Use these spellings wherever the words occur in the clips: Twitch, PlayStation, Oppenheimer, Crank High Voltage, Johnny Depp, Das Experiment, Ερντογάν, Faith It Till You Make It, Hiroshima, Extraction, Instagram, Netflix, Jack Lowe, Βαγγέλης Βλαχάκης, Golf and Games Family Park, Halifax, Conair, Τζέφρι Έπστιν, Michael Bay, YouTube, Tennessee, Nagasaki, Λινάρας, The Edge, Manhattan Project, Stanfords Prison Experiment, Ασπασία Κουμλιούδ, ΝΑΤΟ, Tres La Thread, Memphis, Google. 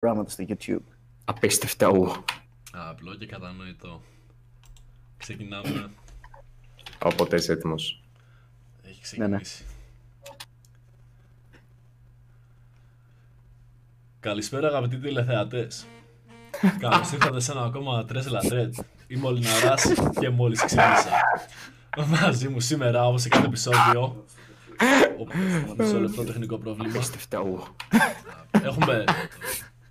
πράγματα στο YouTube. Απίστευτα, ου. Απλό και κατανοητό. Ξεκινάμε. Όποτε είσαι έτοιμος. Έχει ξεκινήσει. Ναι, ναι. Καλησπέρα αγαπητοί τηλεθεατές. Καλώς ήρθατε σε ένα ακόμα Tres La Thread. Είμαι ο Λινάρας και μόλις ξύπνησα. Μαζί μου σήμερα, όπως σε κάθε επεισόδιο, σε όλο αυτό το τεχνικό πρόβλημα,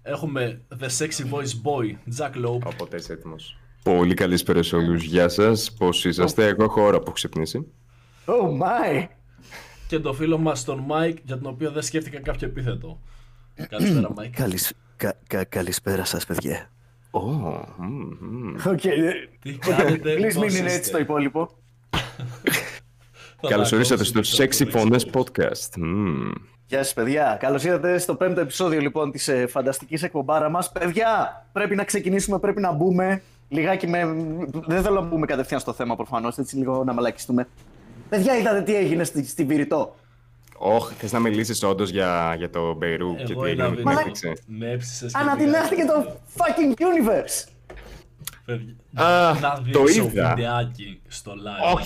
έχουμε The Sexy Voice Boy, Jack Lowe. Οπότε είσαι έτοιμος. Πολύ καλησπέρα σε όλους, γεια σας, πώς είσαστε, εγώ έχω ώρα που έχω ξυπνήσει. Oh my! Και το φίλο μας τον Mike, για τον οποίο δεν σκέφτηκα κάποιο επίθετο. Καλησπέρα Mike. Καλησπέρα σας παιδιά. Οκ, τι κάνετε, please μην είναι έτσι το υπόλοιπο. Καλώς ορίσατε στο Sexy Fondes Podcast. Γεια σας παιδιά, καλώς ήρθατε στο 5ο επεισόδιο λοιπόν της φανταστικής εκπομπάρα μας. Παιδιά, πρέπει να ξεκινήσουμε, πρέπει να μπούμε λιγάκι με... Δεν θέλω να μπούμε κατευθείαν στο θέμα προφανώς, έτσι λίγο να μαλακιστούμε. Παιδιά, είδατε τι έγινε στη Βηρητό. Όχι, θες να μιλήσεις όντως για το Μπεϊρού και τι έγινε με την έκρηξη. Ανατινάχθηκε το fucking universe! Να δείξω βιντεάκι στο live.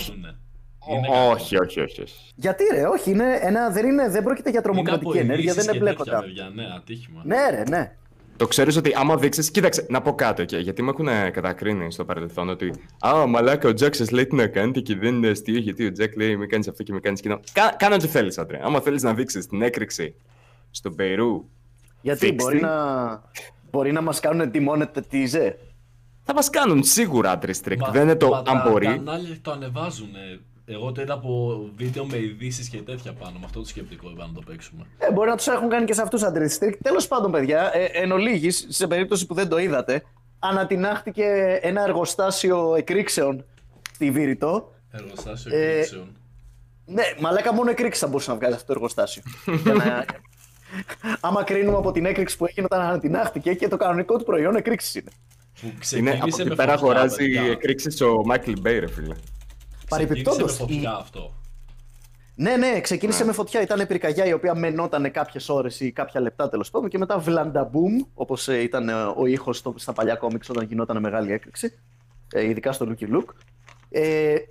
Όχι, όχι, όχι. Γιατί ρε, όχι, είναι ένα, δεν πρόκειται για τρομοκρατική ενέργεια, δεν εμπλέκονται. Ναι, ατύχημα. Ναι ρε, ναι. Το ξέρεις ότι άμα δείξεις, κοίταξε, να πω κάτι, γιατί με έχουν κατακρίνει στο παρελθόν ότι «Α, μαλάκα, ο Τζακ σας λέει τι να κάνετε και δεν είναι αστείο, γιατί ο Τζακ λέει μη κάνεις αυτό και μη κάνεις κοινό». Κάνε ό,τι θέλεις, άντρε. Άμα θέλεις να δείξεις την έκρηξη στο Μπεϊρού, γιατί μπορεί να μας κάνουν demonetize. Θα μας κάνουν σίγουρα, άντρε, strict. Δεν είναι το αν μπορεί. Τα κανάλια το ανεβάζουνε. Εγώ το είδα από βίντεο με ειδήσεις και τέτοια πάνω, με αυτό το σκεπτικό είπα να το παίξουμε. Μπορεί να τους έχουν κάνει και σε αυτούς αντρίστρικ. Τέλος πάντων παιδιά, εν ολίγης, σε περίπτωση που δεν το είδατε, ανατινάχτηκε ένα εργοστάσιο εκρήξεων στη Βηρητό. Εργοστάσιο εκρήξεων. Ναι, μαλάκα μόνο εκρήξεις θα μπορούσε να βγάλει αυτό το εργοστάσιο. Άμα κρίνουμε από την έκρηξη που έγινε όταν ανατινάχτηκε και το κανονικό του προϊόν εκρήξεις είναι. Είναι από εκεί πέρα αγοράζει εκρήξεις ο Michael Bay ρε φίλε. Παρεπιπτόντως. Ναι, ναι, ξεκίνησε με φωτιά. Ήταν πυρκαγιά η οποία μενόταν κάποιες ώρες ή κάποια λεπτά τέλος πάντων και μετά βλανταμπούμ, όπως ήταν ο ήχος στα παλιά κόμιξ όταν γινόταν μεγάλη έκρηξη, ειδικά στο Lucky Luke.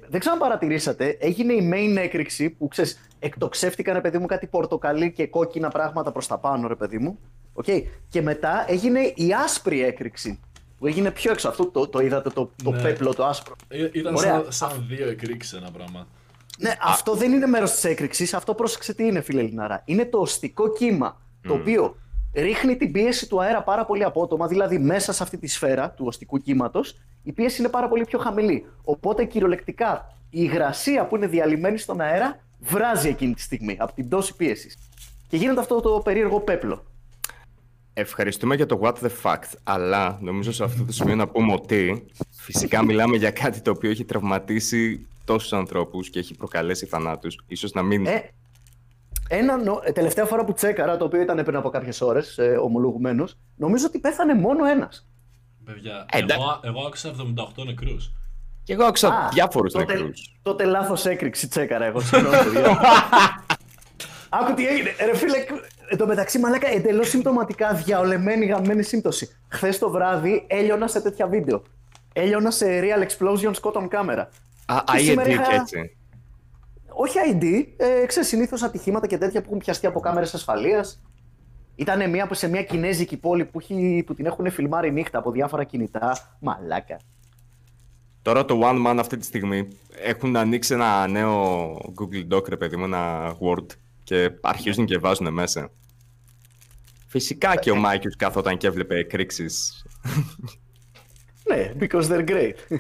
Δεν ξέρω αν παρατηρήσατε, έγινε η main έκρηξη που ξέρεις, εκτοξεύτηκαν ρε παιδί μου κάτι πορτοκαλί και κόκκινα πράγματα προς τα πάνω, ρε παιδί μου. Okay. Και μετά έγινε η άσπρη έκρηξη. Έγινε πιο έξω. Αυτό το είδατε, το ναι. Πέπλο, το άσπρο. Ήταν σαν δύο εκρήξεις ένα πράγμα. Ναι, αυτό δεν είναι μέρος της έκρηξης. Αυτό πρόσεξε τι είναι, φίλε Λινάρα. Είναι το οστικό κύμα, το οποίο ρίχνει την πίεση του αέρα πάρα πολύ απότομα. Δηλαδή, μέσα σε αυτή τη σφαίρα του οστικού κύματος, η πίεση είναι πάρα πολύ πιο χαμηλή. Οπότε, κυριολεκτικά, η υγρασία που είναι διαλυμένη στον αέρα βράζει εκείνη τη στιγμή από την δόση πίεσης. Και γίνεται αυτό το περίεργο πέπλο. Ευχαριστούμε για το what the fact, αλλά νομίζω σε αυτό το σημείο να πούμε ότι φυσικά μιλάμε για κάτι το οποίο έχει τραυματίσει τόσους ανθρώπους και έχει προκαλέσει θανάτους, ίσως να μην... Τελευταία φορά που τσέκαρα, το οποίο ήταν πριν από κάποιες ώρες, ομολογουμένως, νομίζω ότι πέθανε μόνο ένας. Παιδιά, εγώ άκουσα 78 νεκρούς. Και εγώ άκουσα διάφορους νεκρούς. Τότε λάθος έκρηξη τσέκαρα εγώ. Άκου τι έγινε, ρε φίλε, εν τω μεταξύ μαλάκα εντελώς συμπτωματικά, διαολεμένη γαμμένη σύμπτωση. Χθες το βράδυ έλειωνα σε τέτοια βίντεο. Έλειωνα σε real explosions cotton camera. ID και έτσι. Όχι ID, ξέρεις συνήθως ατυχήματα και τέτοια που έχουν πιαστεί από κάμερες ασφαλείας. Ήτανε σε μια κινέζικη πόλη που την έχουν φιλμάρει νύχτα από διάφορα κινητά, μαλάκα. Τώρα το One Man αυτή τη στιγμή έχουν ανοίξει ένα νέο Google Doc, ρε παιδί μου, ένα Word. Και αρχίζουν και βάζουν μέσα. Φυσικά και ο Μάικιους καθόταν και έβλεπε εκρήξεις. Ναι, because they're great.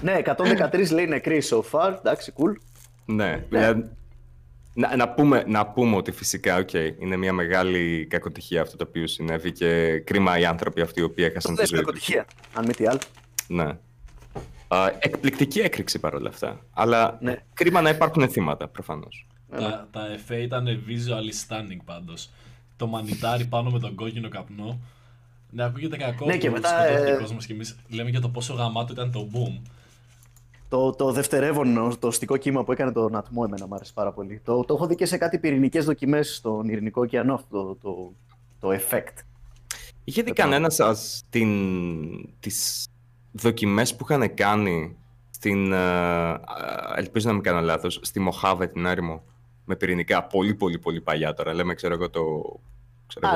Ναι, 113 λέει νεκροί so far, εντάξει, cool. Ναι, δηλαδή, να πούμε ότι φυσικά, είναι μια μεγάλη κακοτυχία αυτό το οποίο συνέβη και κρίμα οι άνθρωποι αυτοί οι οποίοι έχασαν τη ζωή τους. Κακοτυχία, αν μη τι άλλο. Ναι. Εκπληκτική έκρηξη παρόλα αυτά, αλλά κρίμα να υπάρχουν θύματα προφανώς. Τα εφέ ήταν visually stunning πάντως. Το μανιτάρι πάνω με τον κόκκινο καπνό. Ναι, ακούγεται κακό. Ναι, και μετά. Και εμείς λέμε για το πόσο γαμάτο ήταν το boom. Το δευτερεύον, το οστικό κύμα που έκανε τον ατμό, εμένα μου άρεσε πάρα πολύ. Το έχω δει και σε κάτι πυρηνικές δοκιμές στον Ειρηνικό ωκεανό, το effect. Είχε δει κανένα σας τις δοκιμές που είχαν κάνει στην, ελπίζω να μην κάνω λάθος, στη Μοχάβε την έρημο με πυρηνικά, πολύ παλιά τώρα, λέμε ξέρω εγώ το...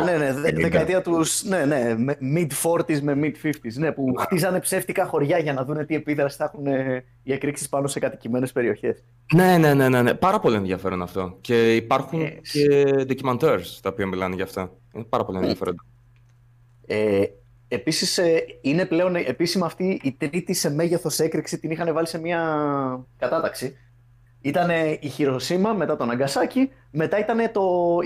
Ναι, δεκαετία του. Ναι, mid-40s με mid-50s. Ναι, που χτίζανε ψεύτικα χωριά για να δουν τι επίδραση θα έχουν οι εκρήξεις πάνω σε κατοικημένες περιοχές. Ναι. Πάρα πολύ ενδιαφέρον αυτό. Και υπάρχουν και ντοκιμαντέρς τα οποία μιλάνε για αυτά. Είναι πάρα πολύ ενδιαφέροντα. Επίσης, είναι πλέον επίσημα αυτή η τρίτη σε μέγεθος έκρηξη. Την είχαν βάλει σε μια κατάταξη. Ήταν η Χιροσίμα, μετά το Ναγκασάκι, μετά ήταν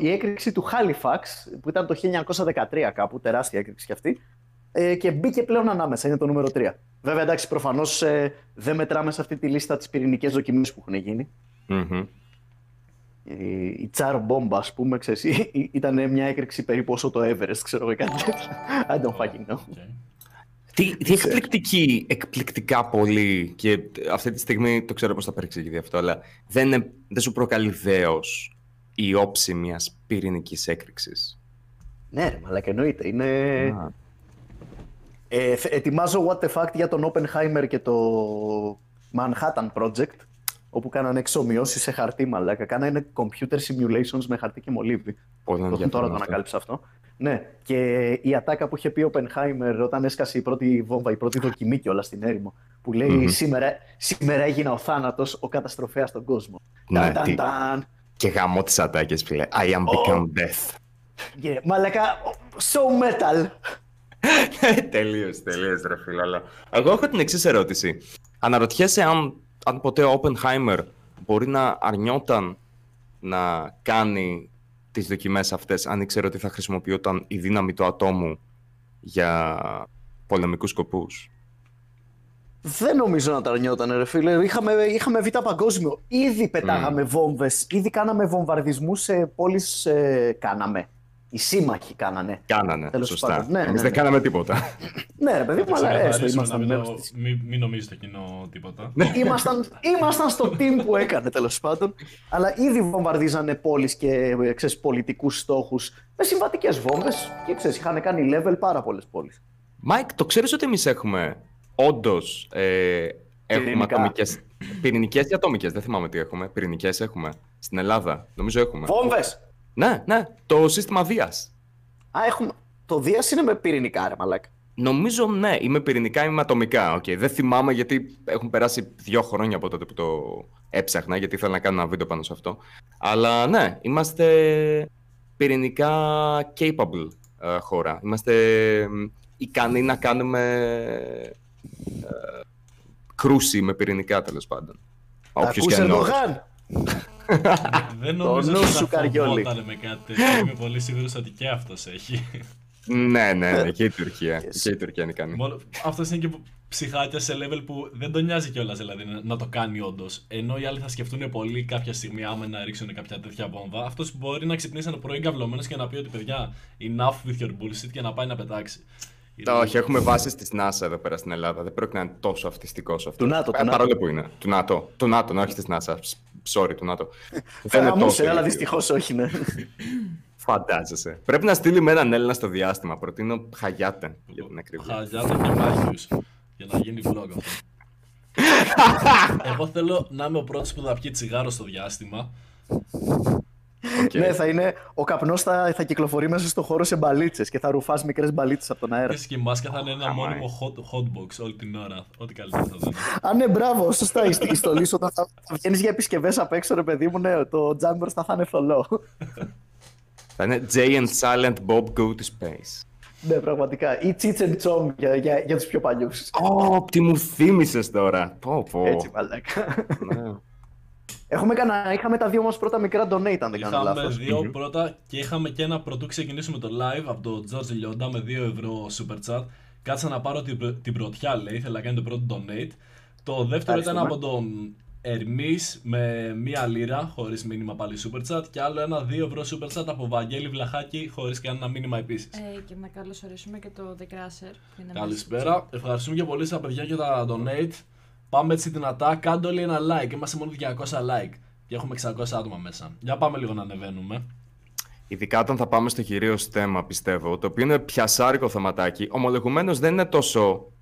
η έκρηξη του Χάλιφαξ, που ήταν το 1913 κάπου, τεράστια έκρηξη κι αυτή, και μπήκε πλέον ανάμεσα, είναι το νούμερο 3. Βέβαια, εντάξει, προφανώς δεν μετράμε σε αυτή τη λίστα τις πυρηνικές δοκιμές που έχουν γίνει. Mm-hmm. Η Τσάρ Μπόμπα, ας πούμε, ξέρεις, ήταν μια έκρηξη περίπου όσο το Everest, ξέρω εγώ κάτι τέτοιο. I don't fucking know. Okay. Τι εκπληκτικά πολύ, και αυτή τη στιγμή το ξέρω πώς θα παρεξηγηθεί αυτό, αλλά δεν σου προκαλεί δέος η όψη μιας πυρηνικής έκρηξης. Ναι ρε μαλάκα, εννοείται, είναι... ετοιμάζω what the fact για τον Oppenheimer και το Manhattan Project, όπου κάνανε εξομοιώσεις σε χαρτί μαλάκα, κάνανε computer simulations με χαρτί και μολύβι. Τώρα το ανακάλυψα αυτό. Ναι, και η ατάκα που είχε πει ο Oppenheimer όταν έσκασε η πρώτη βόμβα, η πρώτη δοκιμή κιόλας στην έρημο, που λέει σήμερα έγινα ο θάνατος, ο καταστροφέας στον κόσμο. Ναι, και γαμώ τις ατάκες φίλε, I am become death. Yeah, μαλακα, so metal. Τελείως ρε φίλε, αλλά εγώ έχω την εξής ερώτηση. Αναρωτιέσαι αν ποτέ ο Oppenheimer μπορεί να αρνιόταν να κάνει τις δοκιμές αυτές, αν ήξερε ότι θα χρησιμοποιόταν η δύναμη του ατόμου για πολεμικούς σκοπούς. Δεν νομίζω να τα αρνιόταν ρε φίλε. Είχαμε Β' Παγκόσμιο. Ήδη πετάγαμε βόμβες, ήδη κάναμε βομβαρδισμούς σε πόλεις. Κάναμε. Οι σύμμαχοι κάνανε. Τέλος σωστά. Πάντων. Ναι, εμείς δεν κάναμε τίποτα. Ναι ρε παιδί μου, αλλά έστω ήμασταν μέρος της... Μην νομίζετε εκείνο τίποτα. Ήμασταν στο team που έκανε τέλος πάντων. Αλλά ήδη βομβαρδίζανε πόλεις και ξέρεις, πολιτικούς στόχους με συμβατικές βόμβες και ξέρεις, είχαν κάνει level πάρα πολλές πόλεις. Mike, το ξέρεις ότι εμείς έχουμε όντως έχουμε ατομικές... πυρηνικές ή ατομικές, δεν θυμάμαι τι έχουμε. Πυρηνικές έχουμε στην Ελλάδα, νομίζω έχουμε. Βόμβες! Ναι, το σύστημα Δίας. Το Δίας είναι με πυρηνικά, ρε μαλάκα. Νομίζω ναι, είμαι πυρηνικά ή με ατομικά. Okay. Δεν θυμάμαι γιατί έχουν περάσει 2 χρόνια από τότε που το έψαχνα, γιατί ήθελα να κάνω ένα βίντεο πάνω σε αυτό. Αλλά ναι, είμαστε πυρηνικά capable χώρα. Είμαστε ικανοί να κάνουμε κρούση με πυρηνικά τέλος πάντων. Ακούσε Ερντογάν! Δεν νομίζω ότι θα φοβότανε με κάτι. Είμαι πολύ σίγουρος ότι και αυτός έχει. Ναι, και η Τουρκία. Και η Τουρκία είναι ικανή. Αυτός είναι και ψυχάκια σε level που δεν τον νοιάζει κιόλας δηλαδή να το κάνει όντως. Ενώ οι άλλοι θα σκεφτούν πολύ κάποια στιγμή άμα να ρίξουν κάποια τέτοια βόμβα. Αυτός μπορεί να ξυπνήσει ένα πρωί καυλωμένος και να πει ότι παιδιά, enough with your bullshit και να πάει να πετάξει. Όχι, έχουμε βάσεις της NASA εδώ πέρα στην Ελλάδα. Δεν πρέπει να είναι τόσο αυτιστικός αυτό. Του ΝΑΤΟ. Παρόλο που είναι. Του ΝΑΤΟ. Του ΝΑΤΟ, όχι της NASA. Sorry, του ΝΑΤΟ. Δεν είναι τόσο. Αλλά δυστυχώς όχι, ναι. Φαντάζεσαι. Πρέπει να στείλει με έναν Έλληνα στο διάστημα. Προτείνω Χαγιάτε. Για την ακρίβεια. Χαγιάτε και Μάγιους. Για να γίνει vlog αυτό. Εγώ θέλω να είμαι ο πρώτος που θα πιει τσιγάρο στο διάστημα. Okay. Ναι, θα είναι ο καπνός θα κυκλοφορεί μέσα στο χώρο σε μπαλίτσες και θα ρουφάς μικρές μπαλίτσες από τον αέρα. Επίσης και η μάσκα θα είναι ένα μόνιμο hotbox όλη την ώρα. Ό,τι καλύτερα θα δίνει. Α, ναι, μπράβο, σωστά. Η στολή σου όταν θα βγαίνεις για επισκευές απ' έξω, ρε παιδί μου, ναι, το Jambers θα είναι θολό. Θα είναι Jay and Silent Bob Go to Space. Ναι, πραγματικά. Ή Cheech and Chong για τους πιο παλιούς. Ω, τι μου θύμισες τώρα. Έτσι, μαλάκα. Είχαμε τα δύο μας πρώτα μικρά donate, αν δεν κάνω λάθος. Είχαμε δύο πρώτα και είχαμε και ένα πρωτού ξεκινήσουμε το live από τον Τζορτζ Λιόντα με 2€ super chat. Κάτσα να πάρω την πρωτιά, λέει, ήθελα να κάνει το πρώτο donate. Το δεύτερο ήταν από τον Hermes με 1 λίρα, χωρίς μήνυμα πάλι super chat. Και άλλο ένα 2€ super chat από Βαγγέλη Βλαχάκη, χωρίς κανένα μήνυμα επίσης. Και να καλωσορίσουμε και το The Crusher. Καλησπέρα, ευχαριστούμε και πολύ στα παιδιά για τα donate. Πάμε έτσι δυνατά, κάντε όλοι ένα like, είμαστε μόνο 200 like και έχουμε 600 άτομα μέσα. Για πάμε λίγο να ανεβαίνουμε. Ειδικά όταν θα πάμε στο κυρίως θέμα, πιστεύω, το οποίο είναι πιασάρικο θεματάκι, ομολογουμένως δεν είναι τόσο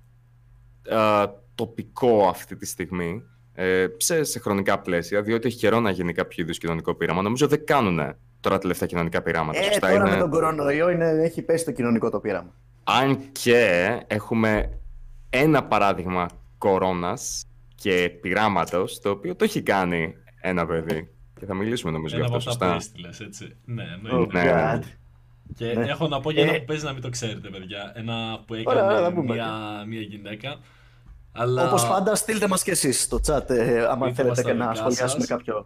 τοπικό αυτή τη στιγμή, σε χρονικά πλαίσια, διότι έχει καιρό να γίνει κάποιο είδους κοινωνικό πείραμα. Νομίζω δεν κάνουν τώρα τελευταία κοινωνικά πειράματα. Τώρα είναι... με τον κορονοϊό έχει πέσει το κοινωνικό το πείραμα. Αν και έχουμε ένα παράδειγμα κορώνας και πειράματος, το οποίο το έχει κάνει ένα παιδί. Και θα μιλήσουμε νομίζω για αυτό, σωστά. Ένα από αυτά που έστειλες, έτσι. Ναι, ναι. Και έχω να πω για ένα που παίζει να μην το ξέρετε, παιδιά. Ένα που έκανε μια γυναίκα. Αλλά... όπως πάντα, στείλτε μας και εσείς στο chat, άμα θέλετε και να σχολιάσουμε κάποιο.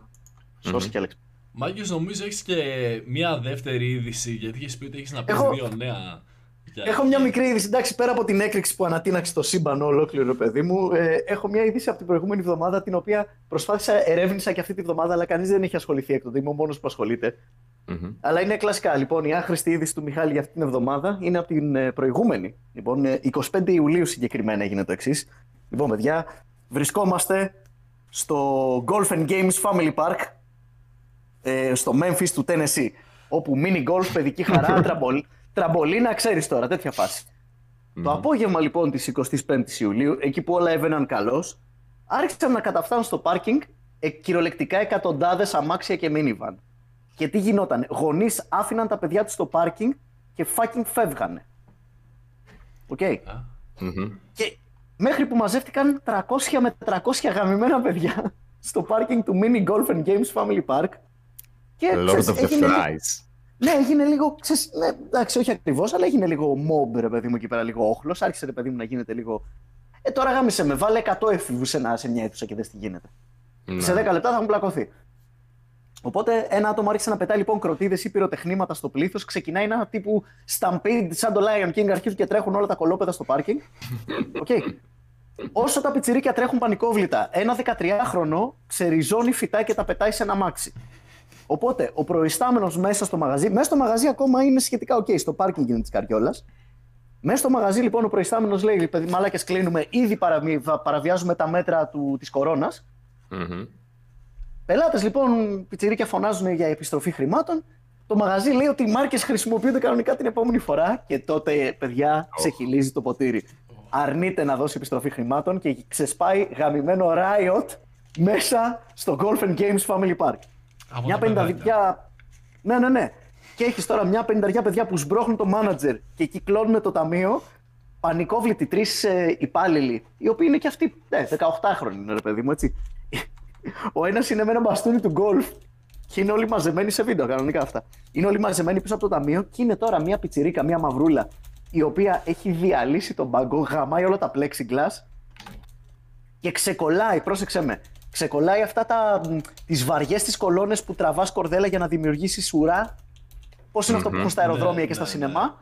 Σώση και Αλέξη. Μάγκες, νομίζω έχεις και μια δεύτερη είδηση, γιατί έχεις πει ότι έχεις να πεις δύο νέα. Έχω μια μικρή είδηση, εντάξει, πέρα από την έκρηξη που ανατείναξε το σύμπαν ολόκληρο, παιδί μου, έχω μια είδηση από την προηγούμενη εβδομάδα, την οποία προσπάθησα, ερεύνησα και αυτή τη βδομάδα, αλλά κανείς δεν έχει ασχοληθεί εκ τότε, είμαι ο μόνος που ασχολείται. Mm-hmm. Αλλά είναι κλασικά. Λοιπόν, η άχρηστη είδηση του Μιχάλη για αυτή την εβδομάδα είναι από την προηγούμενη. Λοιπόν, 25 Ιουλίου συγκεκριμένα έγινε το εξής. Λοιπόν, παιδιά, βρισκόμαστε στο Golf and Games Family Park, στο Memphis του Tennessee, όπου mini golf, παιδική χαρά, τραμπολίνα, ξέρεις τώρα, τέτοια φάση. Mm-hmm. Το απόγευμα λοιπόν της 25ης Ιουλίου, εκεί που όλα έβαιναν καλώς, άρχισαν να καταφτάνουν στο πάρκινγκ κυριολεκτικά εκατοντάδες αμάξια και minivan. Και τι γινόταν, γονείς άφηναν τα παιδιά τους στο πάρκινγκ και fucking φεύγανε. Οκ. Okay. Mm-hmm. Και μέχρι που μαζεύτηκαν 300 με 400 γαμημένα παιδιά στο πάρκινγκ του Mini Golf and Games Family Park. Και, Lord of the Flies. Ναι, έγινε λίγο, ναι, εντάξει, όχι ακριβώς, αλλά έγινε λίγο mob, ρε παιδί μου, εκεί πέρα, λίγο όχλος. Άρχισε, ρε παιδί μου, να γίνεται λίγο... τώρα γάμισε με, βάλε 100 έφηβους σε μια αίθουσα και δες τι γίνεται. Mm-hmm. Σε 10 λεπτά θα έχουν πλακωθεί. Οπότε ένα άτομο άρχισε να πετάει λοιπόν κροτίδες ή πυροτεχνήματα στο πλήθος. Ξεκινάει ένα τύπου stampede σαν το Lion King, αρχίζουν και τρέχουν όλα τα κολόπεδα στο πάρκινγκ. Okay. Όσο τα πιτσιρίκια τρέχουν πανικόβλητα, ένα 13χρονο ξεριζώνει φυτά και τα πετάει σε ένα αμάξι. Οπότε ο προϊστάμενος μέσα στο μαγαζί ακόμα είναι σχετικά okay, στο πάρκινγκ είναι της καριόλας. Μέσα στο μαγαζί λοιπόν ο προϊστάμενος λέει: Παι, μαλάκες, κλείνουμε, ήδη παραβιάζουμε τα μέτρα της κορώνας. Mm-hmm. Πελάτες λοιπόν, πιτσιρίκια φωνάζουν για επιστροφή χρημάτων. Το μαγαζί λέει ότι οι μάρκες χρησιμοποιούνται κανονικά την επόμενη φορά και τότε, παιδιά, ξεχυλίζει το ποτήρι. Αρνείται να δώσει επιστροφή χρημάτων και ξεσπάει γαμημένο riot μέσα στο Golf and Games Family Park. Μια πενταδιά. Ναι. Και έχεις τώρα μια πενταδιά παιδιά που σμπρώχνουν το μάνατζερ και κυκλώνουν το ταμείο. Πανικόβλητοι τρεις υπάλληλοι, οι οποίοι είναι και αυτοί 18χρονοι, ρε παιδί μου, έτσι. Ο ένας είναι με ένα μπαστούνι του γκολφ και είναι όλοι μαζεμένοι σε βίντεο, κανονικά αυτά. Είναι όλοι μαζεμένοι πίσω από το ταμείο και είναι τώρα μια πιτσιρίκα, μια μαυρούλα, η οποία έχει διαλύσει τον μπαγκό, γαμάει όλα τα plexiglass και ξεκολλάει, πρόσεξε με, ξεκολλάει αυτά τις βαριές τις κολόνες που τραβάς κορδέλα για να δημιουργήσεις ουρά. Πώς είναι αυτό που έχουν στα αεροδρόμια και στα σινεμά.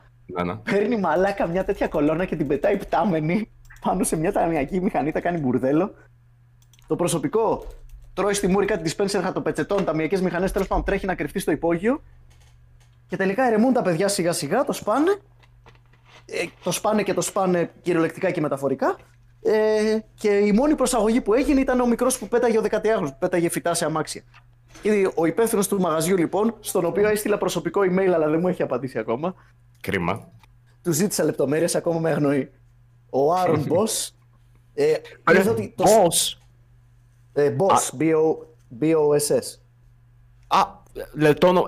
Παίρνει μαλάκα μια τέτοια κολόνα και την πετάει πτάμενη πάνω σε μια ταμιακή μηχανή, τα κάνει μπουρδέλο. Το προσωπικό τρώει στη μούρη κάτι dispenser χαρτοπετσετών, ταμιακές μηχανές, τέλος πάντων τρέχει να κρυφτεί στο υπόγειο. Και τελικά ερεμούν τα παιδιά σιγά σιγά, το σπάνε κυριολεκτικά και μεταφορικά. Και η μόνη προσαγωγή που έγινε ήταν ο μικρός που πέταγε, ο 13χρονος που πέταγε φυτά σε αμάξια. Και ο υπεύθυνος του μαγαζιού λοιπόν, στον οποίο έστειλα προσωπικό email αλλά δεν μου έχει απαντήσει ακόμα. Κρίμα. Του ζήτησα λεπτομέρειες, ακόμα με αγνοεί. Ο Άρον Μπος. Boss, B-O-S-S.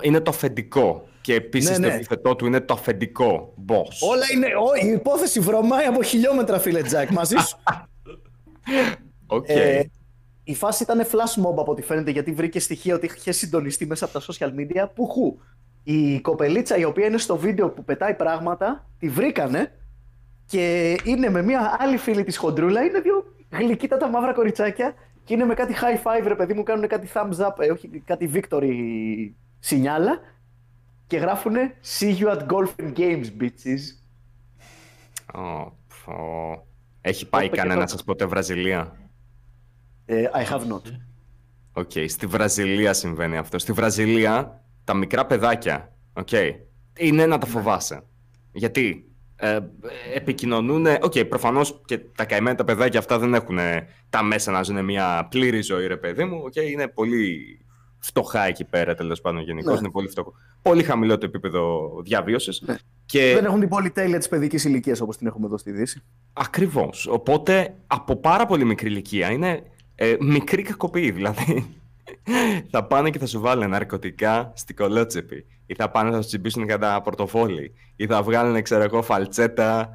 Είναι το αφεντικό. Και επίσης το επιθετό του είναι το αφεντικό. Boss. Όλα είναι. Η υπόθεση βρωμάει από χιλιόμετρα, φίλε Τζακ, μαζί σου. Η φάση ήταν flash mob από ό,τι φαίνεται, γιατί βρήκε στοιχεία ότι είχε συντονιστεί μέσα από τα social media. Η κοπελίτσα, η οποία είναι στο βίντεο που πετάει πράγματα, τη βρήκανε και είναι με μια άλλη φίλη της χοντρούλα. Είναι δύο γλυκύτατα μαύρα κοριτσάκια. Και είναι με κάτι high five, ρε παιδί μου, κάνουν κάτι thumbs up, όχι κάτι victory σινιάλα και γράφουνε see you at golf and games, bitches. Έχει πάει κανένα σας ποτέ Βραζιλία? I have not. Στη Βραζιλία συμβαίνει αυτό. Στη Βραζιλία τα μικρά παιδάκια, είναι να τα φοβάσαι. Γιατί? Επικοινωνούν. Προφανώς και τα καημένα τα παιδάκια αυτά δεν έχουν τα μέσα να ζουν μια πλήρη ζωή, ρε παιδί μου. Είναι πολύ φτωχά εκεί πέρα, τέλος πάντων, γενικώς. Ναι. Είναι πολύ φτωχό. Πολύ χαμηλό το επίπεδο διαβίωσης. Ναι. Και... δεν έχουν την πολυτέλεια της παιδικής ηλικίας όπως την έχουμε εδώ στη Δύση. Ακριβώς. Οπότε από πάρα πολύ μικρή ηλικία είναι μικρή κακοποιή. Δηλαδή θα πάνε και θα σου βάλουν ναρκωτικά στην κολότσεπη, ή θα πάνε να σου τσιμπήσουν κατά πορτοφόλι, ή θα βγάλουν, ξέρω εγώ, φαλτσέτα.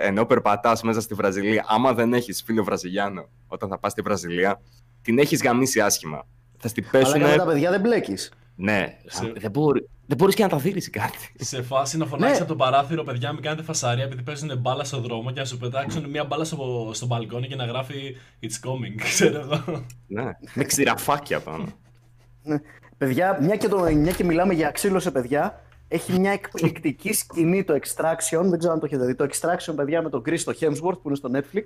Ενώ περπατάς μέσα στη Βραζιλία, άμα δεν έχεις φίλο Βραζιλιάνο, όταν θα πας στη Βραζιλία, την έχεις γαμίσει άσχημα. Θα στην πέσουνε... Αλλά τα παιδιά δεν μπλέκεις. Ναι, δεν μπορείς και να τα δείρεις κάτι. Σε φάση να φωνάξεις από τον παράθυρο, παιδιά, μην κάνετε φασαρία επειδή παίζουν μπάλα στον δρόμο, και να σου πετάξουν μία μπάλα στο μπαλκόνι και να γράφει It's coming, ξέρω εγώ. Ναι, με ξηραφάκια πάνω. Ναι. Παιδιά, μια και μιλάμε για ξύλο παιδιά. Έχει μια εκπληκτική σκηνή το Extraction, δεν ξέρω αν το έχετε δει. Το Extraction, παιδιά, με τον Chris Hemsworth που είναι στο Netflix.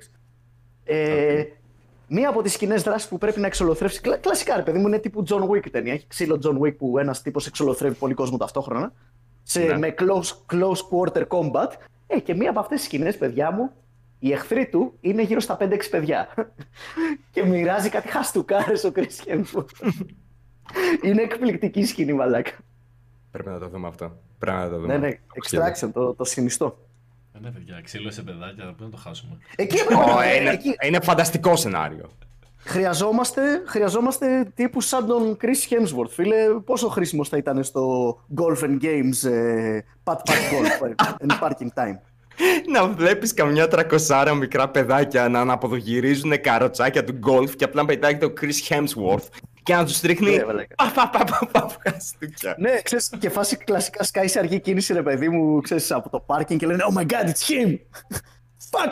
Μία από τις σκηνές δράσης που πρέπει να εξολοθρεύσει. Κλασικά, ρε παιδί μου, είναι τύπου John Wick ταινία. Έχει ξύλο John Wick που ένας τύπος εξολοθρεύει πολύ κόσμο ταυτόχρονα. Με close quarter combat. Και μία από αυτές τις σκηνές, παιδιά μου, οι εχθροί του είναι γύρω στα 5-6 παιδιά. Και μοιράζει κάτι χαστούκάρες ο Chris Hemsworth. Είναι εκπληκτική σκηνή, μαλάκα. Πρέπει να το δούμε αυτό. Ναι, Extraction, το συνιστώ. Ναι, παιδιά, ξύλο σε παιδάκια, πού να το χάσουμε. Είναι φανταστικό σενάριο. Χρειαζόμαστε τύπου σαν τον Chris Hemsworth. Φίλε, πόσο χρήσιμος θα ήταν στο Golf and Games Golf and Parking Time. Να βλέπεις καμιά 300 μικρά παιδάκια να αναποδογυρίζουν καροτσάκια του γκολφ και απλά να πετάει το Chris Hemsworth και να τους τρίχνει χαστούκια. Ναι, ξέρεις, και φάση κλασικά σκάει σε αργή κίνηση, ρε παιδί μου, ξέρεις, από το πάρκινγκ και λένε Oh my god, it's him! Fuck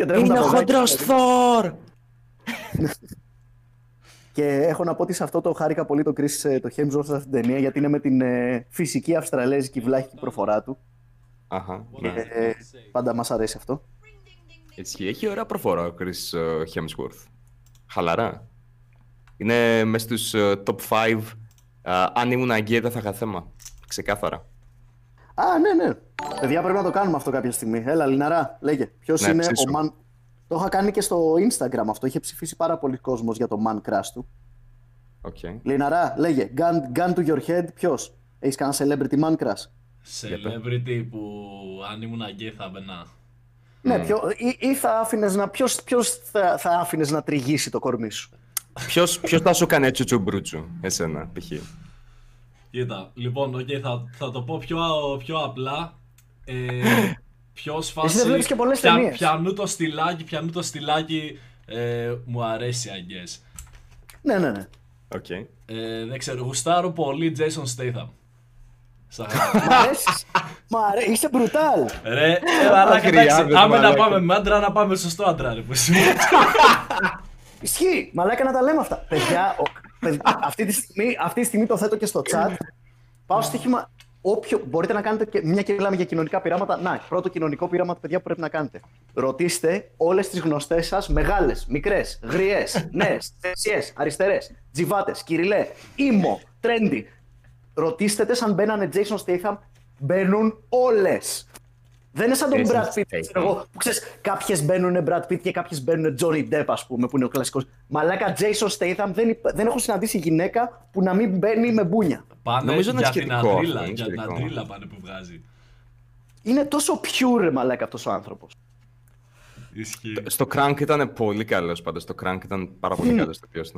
him up! Είναι ο χοντρός Thor! Και έχω να πω ότι σε αυτό το χάρηκα πολύ το Chris Hemsworth στην ταινία, γιατί είναι με την φυσική αυστραλέζικη βλάχικη προφορά του. Αχα, πάντα μας αρέσει αυτό. Έτσι, έχει ωραία προφορά ο Chris Hemsworth. Χαλαρά. Είναι μέσα στους top 5. Αν ήμουν αγκαία δεν θα είχα θέμα. Ξεκάθαρα. Α, ναι. Παιδιά, πρέπει να το κάνουμε αυτό κάποια στιγμή. Έλα, Λιναρά, λέγε. Ποιος είναι ψήσω. Ο Man... Το είχα κάνει και στο Instagram αυτό. Είχε ψηφίσει πάρα πολύ κόσμος για το Man Crush του. Okay. Λιναρά, λέγε. Gun to your head, ποιος. Έχεις κανένα celebrity Man Crush. Celebrity που αν ήμουν αγκαία θα μπαινά. Ναι, ή θα άφηνες να... Ποιος θα άφηνες να τριγύσει το κορμί σου. Ποιος θα σου έκανε τσουτσουμπρούτσου, εσένα, π.χ. Κοίτα, λοιπόν, θα το πω πιο απλά. Ποιος φάση... Πιανού το στυλάκι, μου αρέσει, αγγές. Ναι. Okay. Δεν ξέρω, γουστάρω πολύ Jason Statham. Μ' αρέσεις, είσαι μπρουτάλ. Ρε, εντάξει, άμα να πάμε με άντρα, να πάμε σωστό άντρα, ρε, που σημαίνει. Ισχύει, μαλάκα να τα λέμε αυτά. Παιδιά, αυτή τη στιγμή το θέτω και στο chat. Πάω στοίχημα, όποιο μπορείτε να κάνετε, και μια και μιλάμε για κοινωνικά πειράματα. Να, πρώτο κοινωνικό πείραμα, παιδιά, που πρέπει να κάνετε. Ρωτήστε όλες τις γνωστές σας, μεγάλες, μικρές, γριές, νέες, δεξιές, αριστερές, τζιβάτες, κυριλέ, ήμο, trendy. Ρωτήστε τες αν μπαίνανε Jason Statham, μπαίνουν όλες. Δεν είναι σαν τον Brad Pitt, που ξέρεις, κάποιες μπαίνουν Brad Pitt και κάποιες μπαίνουν Johnny Depp, ας πούμε, που είναι ο κλασικός. Μαλάκα, Jason Statham, δεν έχω συναντήσει γυναίκα που να μην μπαίνει με μπούνια. Πάνε για την αντρίλα, πάνε που βγάζει. Είναι τόσο pure, μαλάκα, αυτός ο άνθρωπος. Στο Crank ήταν πολύ καλός πάντως, το Crank ήταν πάρα πολύ καλός τεπιός.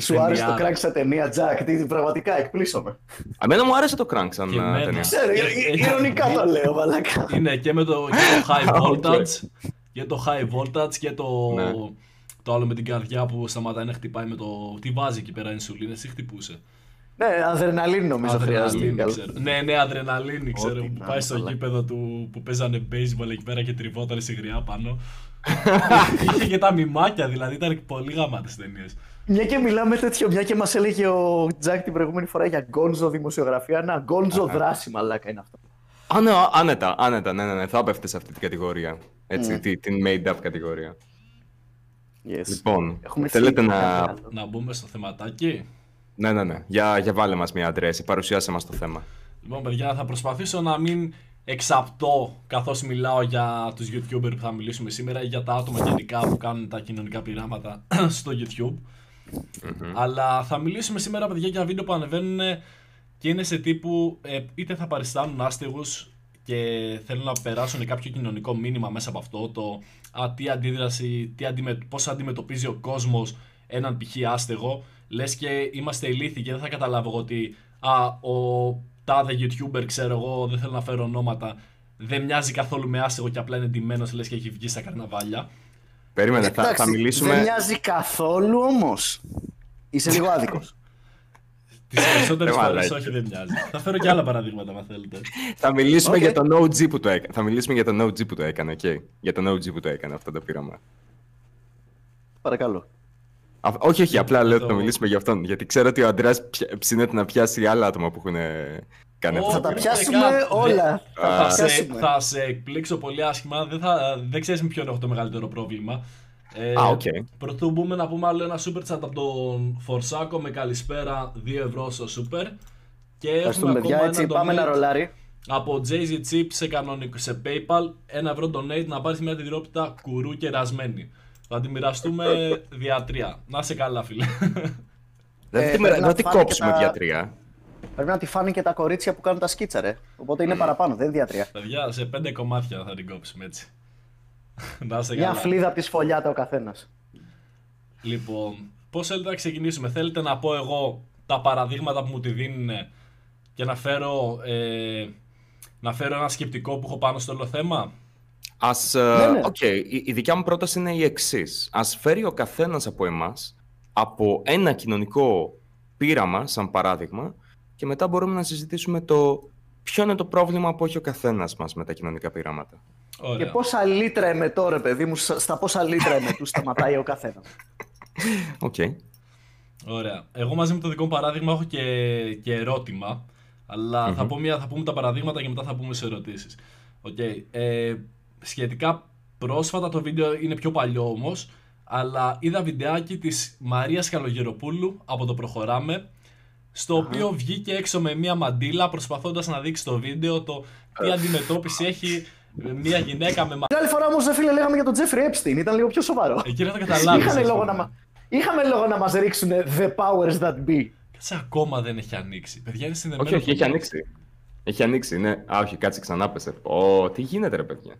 Σου άρεσε το Crank σαν ταινία, Jack, πραγματικά εκπλήσωμαι. Εμένα μου άρεσε το Crank σαν ταινία. Ξέρω, ειρωνικά το λέω, μαλάκα. Είναι και με το High Voltage και το άλλο με την καρδιά που σταματάει να χτυπάει με το... Τι βάζει εκεί πέρα, ινσουλίνες ή χτυπούσε. Ναι, αδρεναλίνη νομίζω χρειάζεται. Ναι, αδρεναλίνη, ξέρω, που πάει στο γήπεδο του που παίζανε baseball εκεί πέρα και τριβότανε σε γριά πάνω. Είχε και τα μημάκια, δηλαδή ήταν πολύ γαμάτες ταινίες. Μια και μιλάμε τέτοιο, μια και μας έλεγε ο Τζακ την προηγούμενη φορά για γκόντζο δημοσιογραφία, να γκόντζο δράση μαλάκα είναι αυτό. Α, ναι, άνετα, ναι, θα έπεφτε σε αυτή την κατηγορία, έτσι, την made-up κατηγορία. Λοιπόν, θέλετε να μπούμε στο θεματάκι. Ναι. Για βάλε μας μια αντρέση, παρουσιάσε μας το θέμα. Λοιπόν, παιδιά, θα προσπαθήσω να μην εξαπτώ καθώς μιλάω για τους YouTuber που θα μιλήσουμε σήμερα ή για τα άτομα γενικά που κάνουν τα κοινωνικά πειράματα στο YouTube. Αλλά θα μιλήσουμε σήμερα, παιδιά, για βίντεο που ανεβαίνουν και είναι σε τύπου είτε θα παριστάνουν άστεγους και θέλουν να περάσουν κάποιο κοινωνικό μήνυμα μέσα από αυτό, το τι αντίδραση, πώς αντιμετωπίζει ο κόσμος έναν π.χ. άστεγο. Λες και είμαστε ηλίθιοι και δεν θα καταλάβω ότι ο τάδε YouTuber, ξέρω εγώ, δεν θέλω να φέρω ονόματα, δεν μοιάζει καθόλου με άστεγο και απλά είναι ντυμένος, λες και έχει βγει στα καρναβάλια. Περίμενε, εντάξει, θα μιλήσουμε. Δεν μοιάζει καθόλου όμως. Είσαι λίγο άδικος. Τις περισσότερες φορές όχι, δεν μοιάζει. Θα φέρω και άλλα παραδείγματα, αν θέλετε. Θα μιλήσουμε για τον OG που το έκανε. Θα μιλήσουμε για τον OG που το έκανε, okay. Για τον OG που το έκανε αυτό το πείραμα. Παρακαλώ. Όχι, όχι, απλά λέω ότι θα μιλήσουμε για αυτόν. Γιατί ξέρω ότι ο Αντρέας ψήνεται να πιάσει άλλα άτομα που έχουν κάνει αυτό. Θα τα πιάσουμε όλα. Θα σε εκπλήξω πολύ άσχημα. Δεν ξέρεις με ποιον έχω το μεγαλύτερο πρόβλημα. Πρωτού μπούμε να πούμε άλλο ένα super chat από τον Φορσάκο με καλησπέρα, 2 ευρώ στο super. Και έχουμε ακόμα έτσι, πάμε να ρολάρει. Από JZ Chip σε PayPal, 1 ευρώ donate να πάρεις μια τριότητα κουρού και ρασμένη. Θα τη μοιραστούμε διατρία. Να είσαι καλά, φίλε. Να τη κόψουμε διατρία. Πρέπει να τη φάνε και τα κορίτσια που κάνουν τα σκίτσα, ρε. Οπότε είναι παραπάνω, δεν είναι διατρία. Παιδιά, σε 5 κομμάτια θα την κόψουμε έτσι. Να είσαι καλά. Μια φλίδα από τη σφολιάτα ο καθένας. Λοιπόν, πώς θέλετε να ξεκινήσουμε? Θέλετε να πω εγώ τα παραδείγματα που μου τη δίνουν και να φέρω, ένα σκεπτικό που έχω πάνω στο όλο θέμα? Η δικιά μου πρόταση είναι η εξής. Ας φέρει ο καθένας από εμάς από ένα κοινωνικό πείραμα, σαν παράδειγμα, και μετά μπορούμε να συζητήσουμε το ποιο είναι το πρόβλημα που έχει ο καθένας μας με τα κοινωνικά πειράματα. Ωραία. Και πόσα λίτρα εμετώ, ρε παιδί μου, στα πόσα λίτρα εμετού σταματάει ο καθένας. Okay. Ωραία. Εγώ μαζί με το δικό μου παράδειγμα έχω και ερώτημα, αλλά θα πούμε τα παραδείγματα και μετά θα πούμε σε ερωτήσεις. Okay. Σχετικά πρόσφατα, το βίντεο είναι πιο παλιό όμως, αλλά είδα βιντεάκι της Μαρίας Καλογεροπούλου από το Προχωράμε, στο οποίο βγήκε έξω με μία μαντήλα προσπαθώντας να δείξει το βίντεο το τι αντιμετώπιση έχει μία γυναίκα με μαντήλα. Την άλλη φορά όμως, ρε φίλε, λέγαμε για τον Τζέφρι Έπστιν, ήταν λίγο πιο σοβαρό. Εκεί δεν το καταλάβεις. Είχαμε λόγο να μας ρίξουν the powers that be. Κάτσε, ακόμα δεν έχει ανοίξει. Παιδιά, είναι συνδεμένο. Όχι, έχει ανοίξει. Έχει ανοίξει, ναι. Α, όχι, κάτσε, ξανά πέσε. Τι γίνεται, ρε παιδιά?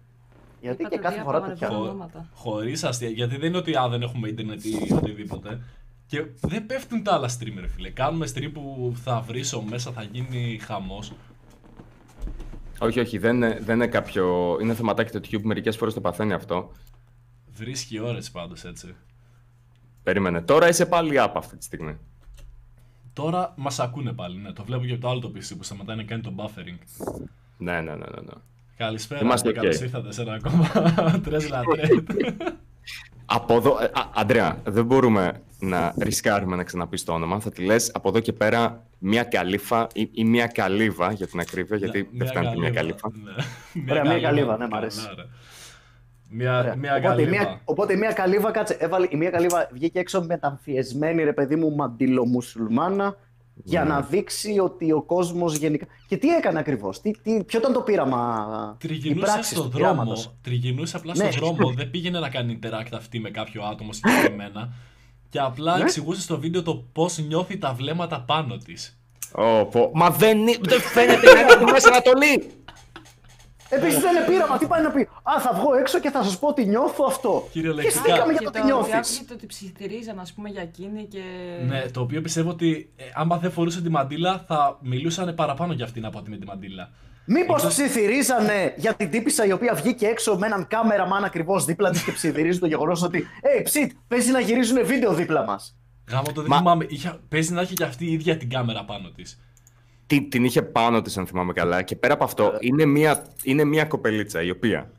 Γιατί και κάθε φορά το πιάνω. Χωρίς αστεία, γιατί δεν είναι ότι δεν έχουμε ίντερνετ ή οτιδήποτε. Και δεν πέφτουν τα άλλα stream, ρε φίλε. Κάνουμε stream που θα βρίσω μέσα, θα γίνει χαμός. Όχι, όχι, δεν είναι κάποιο. Είναι θεματάκι το YouTube, μερικές φορές το παθαίνει αυτό. Βρίσκει ώρες πάντως, έτσι. Περίμενε. Τώρα είσαι πάλι up αυτή τη στιγμή. Τώρα μας ακούνε πάλι, ναι. Το βλέπω και από το άλλο το PC που σταματάει να κάνει το buffering. Ναι. Καλησπέρα, καλώς ήρθατε σε ένα ακόμα τρες λατρέτ. Από εδώ, Αντρέα, δεν μπορούμε να ρισκάρουμε να ξαναπείς το όνομα. Θα τη λες από εδώ και πέρα μια καλύφα ή μια καλύβα, για την ακρίβεια, γιατί δεν φτάνει και μια καλύφα. Ωραία, μια καλύβα, ναι, μ' αρέσει. Οπότε μια καλύβα, κάτσε, έβαλε, η μια καλύβα βγήκε έξω μεταμφιεσμένη, ρε παιδί μου, μαντιλομουσουλμάνα, για να δείξει ότι ο κόσμος γενικά. Και τι έκανε ακριβώς, ποιο ήταν το πείραμα? Τριγινούσε στον δρόμο. Τριγινούσε απλά στον δρόμο. Δεν πήγαινε να κάνει interact αυτή με κάποιο άτομο συγκεκριμένα. Και απλά εξηγούσε στο βίντεο το πώς νιώθει τα βλέμματα πάνω της. Μα δεν φαίνεται να είναι από Μέση Ανατολή! Επίσης δεν είναι πείραμα, τι πάει να πει? Θα βγω έξω και θα σας πω ότι νιώθω αυτό. Και στήκαμε για το τι νιώθεις. Και το ότι ψιθυρίζαν, ας πούμε, για εκείνη και... Ναι, το οποίο πιστεύω ότι άμα δεν φορούσε τη μαντήλα θα μιλούσαν παραπάνω για αυτήν από ότι με τη μαντήλα. Μήπως ψιθυρίζανε για την τύπισσα η οποία βγήκε έξω με έναν κάμεραμαν ακριβώς δίπλα της και ψιθυρίζει το γεγονός ότι ψιτ, παίζει να γυρίζουν βίντεο δίπλα μας. Γάμο το δεν θυμάμαι, παίζει να έχει και αυτή η ίδια την κάμερα πάνω της. Την είχε πάνω της, αν θυμάμαι καλά, και πέρα από αυτό είναι μια κοπελίτσα η οποία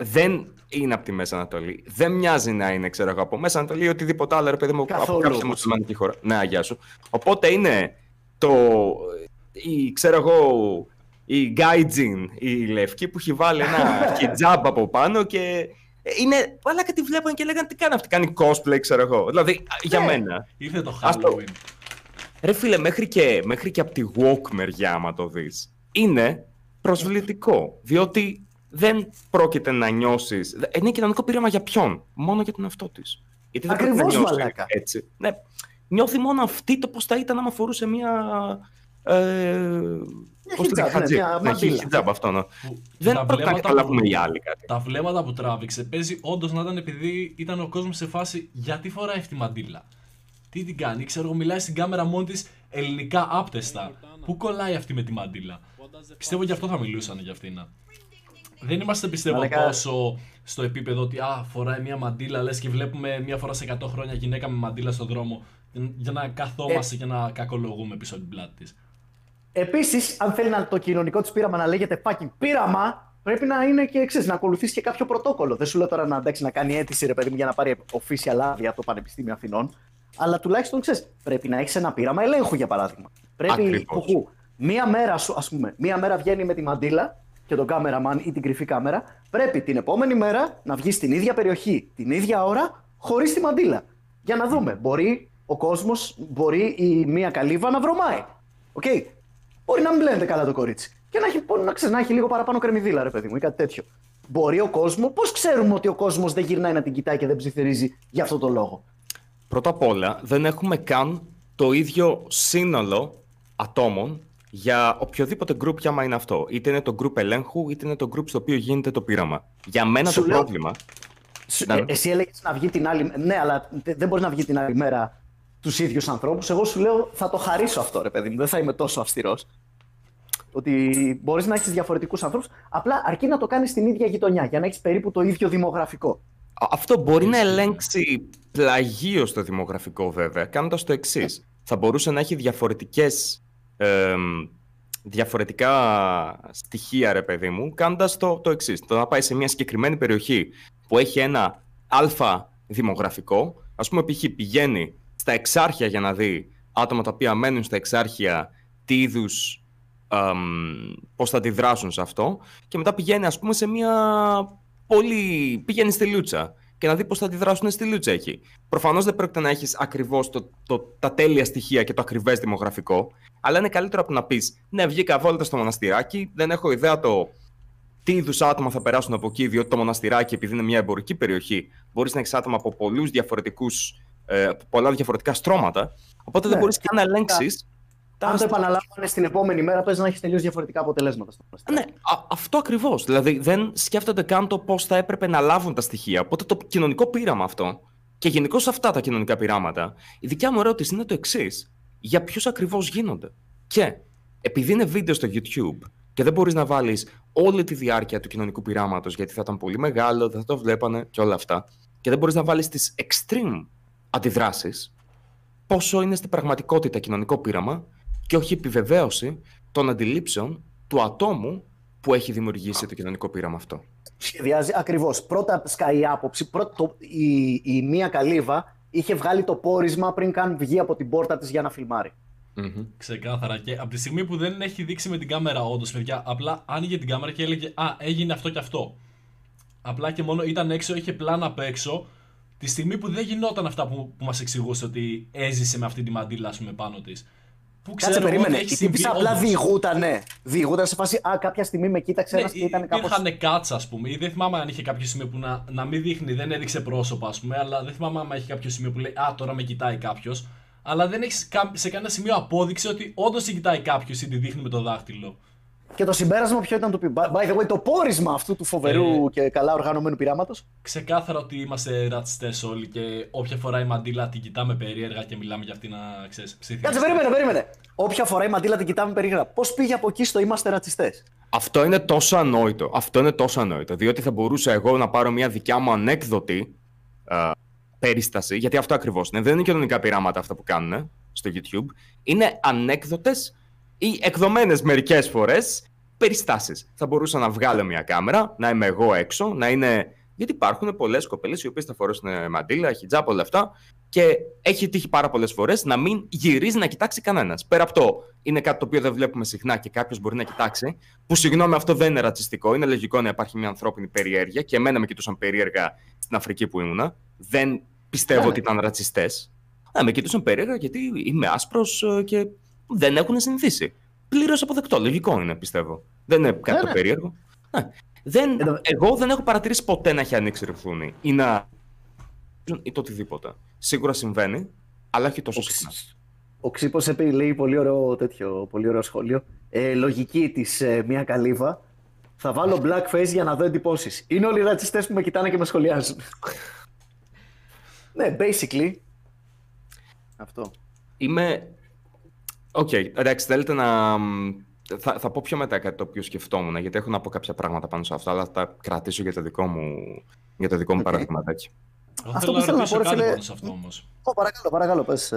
δεν είναι από τη Μέση Ανατολή, δεν μοιάζει να είναι, ξέρω εγώ, από Μέση Ανατολή ή οτιδήποτε άλλο, ρε παιδί μου, από κάποια μουσουλμανική χώρα. Ναι, γεια σου. Οπότε είναι η γκάιτζιν, η λευκή που έχει βάλει ένα χιτζάμπ από πάνω και... Είναι, αλλά και τη βλέπαν και λέγανε τι κάνει αυτή, κάνει cosplay, ξέρω εγώ, δηλαδή για μένα. Ήρθε το Halloween. Ρε φίλε, μέχρι και από τη walk μεριά, άμα το δεις, είναι προσβλητικό, διότι δεν πρόκειται να νιώσεις. Είναι κοινωνικό πείραμα για ποιον? Μόνο για τον εαυτό της. Γιατί δεν ακριβώς, πρέπει να νιώσει έτσι. Ναι. Νιώθει μόνο αυτή το πώς θα ήταν άμα φορούσε μία... Δεν πρόκειται να καταλάβουμε οι άλλοι κάτι. Τα βλέμματα που τράβηξε παίζει όντως να ήταν επειδή ήταν ο κόσμος σε φάση γιατί φοράει αυτή τη μαντήλα. Τι την κάνει, ξέρω εγώ, μιλάει στην κάμερα μόνη της ελληνικά άπτεστα. Πού κολλάει αυτή με τη μαντήλα. Πιστεύω γι' αυτό θα μιλούσαν για αυτήν. Δεν είμαστε πιστεύω τόσο στο επίπεδο ότι φοράει μια μαντήλα, λες και βλέπουμε μια φορά σε 100 χρόνια γυναίκα με μαντήλα στον δρόμο για να καθόμαστε και να κακολογούμε πίσω από την πλάτη της. Επίσης, αν θέλει το κοινωνικό της πείραμα να λέγεται fucking πείραμα, πρέπει να είναι και εξής, να ακολουθείς και κάποιο πρωτόκολλο. Δεν σου λέω τώρα να αντέξει να κάνει αίτηση, ρε παιδί μου, για να πάρει official άδεια από το Πανεπιστήμιο Αθηνών. Αλλά τουλάχιστον ξέρεις, πρέπει να έχεις ένα πείραμα ελέγχου, για παράδειγμα. Πρέπει μία μέρα σου, ας πούμε, μία μέρα βγαίνει με τη μαντήλα και τον κάμεραμαν ή την κρυφή κάμερα. Πρέπει την επόμενη μέρα να βγεις στην ίδια περιοχή, την ίδια ώρα, χωρίς τη μαντήλα. Για να δούμε, μπορεί ο κόσμος, μπορεί η μία καλύβα να βρωμάει. Okay. Μπορεί να μην μπλένεται καλά το κορίτσι. Και να έχει, να έχει λίγο παραπάνω κρεμμυδίλα, ρε παιδί μου, ή κάτι τέτοιο. Μπορεί ο κόσμος. Πώς ξέρουμε ότι ο κόσμος δεν γυρνάει να την κοιτάει και δεν ψιθυρίζει για αυτό το λόγο. Πρώτα απ' όλα, δεν έχουμε καν το ίδιο σύνολο ατόμων για οποιοδήποτε group κι άμα είναι αυτό. Είτε είναι το group ελέγχου, είτε είναι το group στο οποίο γίνεται το πείραμα. Για μένα σου το λέω, πρόβλημα. Εσύ έλεγες να βγει την άλλη. Ναι, αλλά δεν μπορεί να βγει την άλλη μέρα τους ίδιους ανθρώπους. Εγώ σου λέω θα το χαρίσω αυτό, ρε παιδί μου. Δεν θα είμαι τόσο αυστηρός. Ότι μπορείς να έχεις διαφορετικούς ανθρώπους, απλά αρκεί να το κάνεις στην ίδια γειτονιά για να έχεις περίπου το ίδιο δημογραφικό. Αυτό μπορεί να ελέγξει πλαγίως το δημογραφικό, βέβαια, κάνοντας το εξής. Θα μπορούσε να έχει διαφορετικά στοιχεία, ρε παιδί μου, κάνοντας το εξής. Το να πάει σε μια συγκεκριμένη περιοχή που έχει ένα αλφα δημογραφικό, ας πούμε, π.χ. πηγαίνει στα Εξάρχεια για να δει άτομα τα οποία μένουν στα Εξάρχεια, τι είδους, πώς θα αντιδράσουν σε αυτό, και μετά πηγαίνει, ας πούμε, σε μια πολύ... πηγαίνει στη Λούτσα και να δει πώς θα αντιδράσουν στη Λούτσα εκεί. Προφανώς δεν πρόκειται να έχεις ακριβώς τα τέλεια στοιχεία και το ακριβές δημογραφικό, αλλά είναι καλύτερο από να πεις ναι, βγήκα βόλτα στο μοναστηράκι, δεν έχω ιδέα τι είδους άτομα θα περάσουν από εκεί, διότι το μοναστηράκι, επειδή είναι μια εμπορική περιοχή, μπορείς να έχεις άτομα από πολλούς διαφορετικούς, πολλά διαφορετικά στρώματα. Οπότε δεν μπορείς καν να ελέγξεις. Αν το επαναλάβανε στην επόμενη μέρα, παίζει να έχει τελείως διαφορετικά αποτελέσματα. Ναι, αυτό ακριβώς. Δηλαδή δεν σκέφτονται καν το πώς θα έπρεπε να λάβουν τα στοιχεία. Οπότε το κοινωνικό πείραμα αυτό και γενικώς αυτά τα κοινωνικά πειράματα, η δικιά μου ερώτηση είναι το εξής. Για ποιους ακριβώς γίνονται? Και επειδή είναι βίντεο στο YouTube και δεν μπορείς να βάλεις όλη τη διάρκεια του κοινωνικού πειράματος, γιατί θα ήταν πολύ μεγάλο, δεν θα το βλέπανε και όλα αυτά, και δεν μπορείς να βάλεις τις extreme αντιδράσεις, πόσο είναι στην πραγματικότητα κοινωνικό πείραμα και όχι επιβεβαίωση των αντιλήψεων του ατόμου που έχει δημιουργήσει το κοινωνικό πείραμα αυτό. Σχεδιάζει ακριβώς. Πρώτα σκάει η άποψη. Η μία καλύβα είχε βγάλει το πόρισμα πριν καν βγει από την πόρτα της για να φιλμάρει. Mm-hmm. Ξεκάθαρα. Και από τη στιγμή που δεν έχει δείξει με την κάμερα, όντως, παιδιά, απλά άνοιγε την κάμερα και έλεγε έγινε αυτό και αυτό. Απλά και μόνο ήταν έξω, είχε πλάνα απ' έξω. Τη στιγμή που δεν γινόταν αυτά που μας εξηγούσε ότι έζησε με αυτή τη μαντήλα, ας πούμε, πάνω της. Κάτσε, περίμενε. Η τύπισσα απλά διηγούτανε. Διηγούταν σε φάση, κάποια στιγμή με κοίταξε ένας και ήταν κάπως. Υπήρχανε κάτσα, ας πούμε, ή δεν θυμάμαι αν είχε κάποιο σημείο που να μην δείχνει, δεν έδειξε πρόσωπα, ας πούμε, αλλά δεν θυμάμαι αν είχε κάποιο σημείο που λέει τώρα με κοιτάει κάποιο. Αλλά δεν έχει σε κανένα σημείο απόδειξη ότι όντως την κοιτάει κάποιο ή τη δείχνει με το δάχτυλο. Και το συμπέρασμα ποιο ήταν by the way, το πόρισμα αυτού του φοβερού και καλά οργανωμένου πειράματος. Ξεκάθαρα ότι είμαστε ρατσιστές όλοι και όποια φορά η μαντήλα την κοιτάμε περίεργα και μιλάμε για αυτή, να ξέρεις, ψήθηκες. Κάτσε, περίμενε. Όποια φορά η μαντήλα την κοιτάμε περίεργα. Πώς πήγε από εκεί στο είμαστε ρατσιστές? Αυτό είναι τόσο ανόητο. Διότι θα μπορούσα εγώ να πάρω μια δικιά μου ανέκδοτη περίσταση. Γιατί αυτό ακριβώς είναι. Δεν είναι κοινωνικά πειράματα αυτά που κάνουν στο YouTube. Είναι ανέκδοτες ή εκδομένες μερικές φορές περιστάσεις. Θα μπορούσα να βγάλω μια κάμερα, να είμαι εγώ έξω, να είναι. Γιατί υπάρχουν πολλές κοπέλες οι οποίες θα φορέσουν μαντήλα, χιτζάπ, όλα αυτά. Και έχει τύχει πάρα πολλές φορές να μην γυρίζει να κοιτάξει κανένας. Πέρα από το είναι κάτι το οποίο δεν βλέπουμε συχνά και κάποιος μπορεί να κοιτάξει. Που συγγνώμη, αυτό δεν είναι ρατσιστικό. Είναι λογικό να υπάρχει μια ανθρώπινη περιέργεια. Και εμένα με κοιτούσαν περίεργα στην Αφρική που ήμουνα. Δεν πιστεύω ότι ήταν ρατσιστές. Με κοιτούσαν περίεργα γιατί είμαι άσπρος και. Δεν έχουν συνηθίσει. Πλήρως αποδεκτό. Λογικό είναι, πιστεύω. Δεν είναι κάτι το περίεργο. Εγώ δεν έχω παρατηρήσει ποτέ να έχει ανοίξει ρουθούνη ή να ή το οτιδήποτε. Σίγουρα συμβαίνει, αλλά όχι τόσο συχνά. Ο Ξύπος λέει πολύ ωραίο, τέτοιο, πολύ ωραίο σχόλιο. Λογική της Μία Καλύβα. Θα βάλω blackface για να δω εντυπώσεις. Είναι όλοι οι ρατσιστές που με κοιτάνε και με σχολιάζουν. Ναι, basically. Αυτό. Είμαι... Οκ, εντάξει, θέλετε να... Θα πω πιο μετά κάτι το οποίο σκεφτόμουν, γιατί έχω να πω κάποια πράγματα πάνω σε αυτά, αλλά θα τα κρατήσω για το δικό μου, okay. παραδειγματάκι. Αυτό που θέλω να πω, ρε φίλε... Παρακαλώ, πες.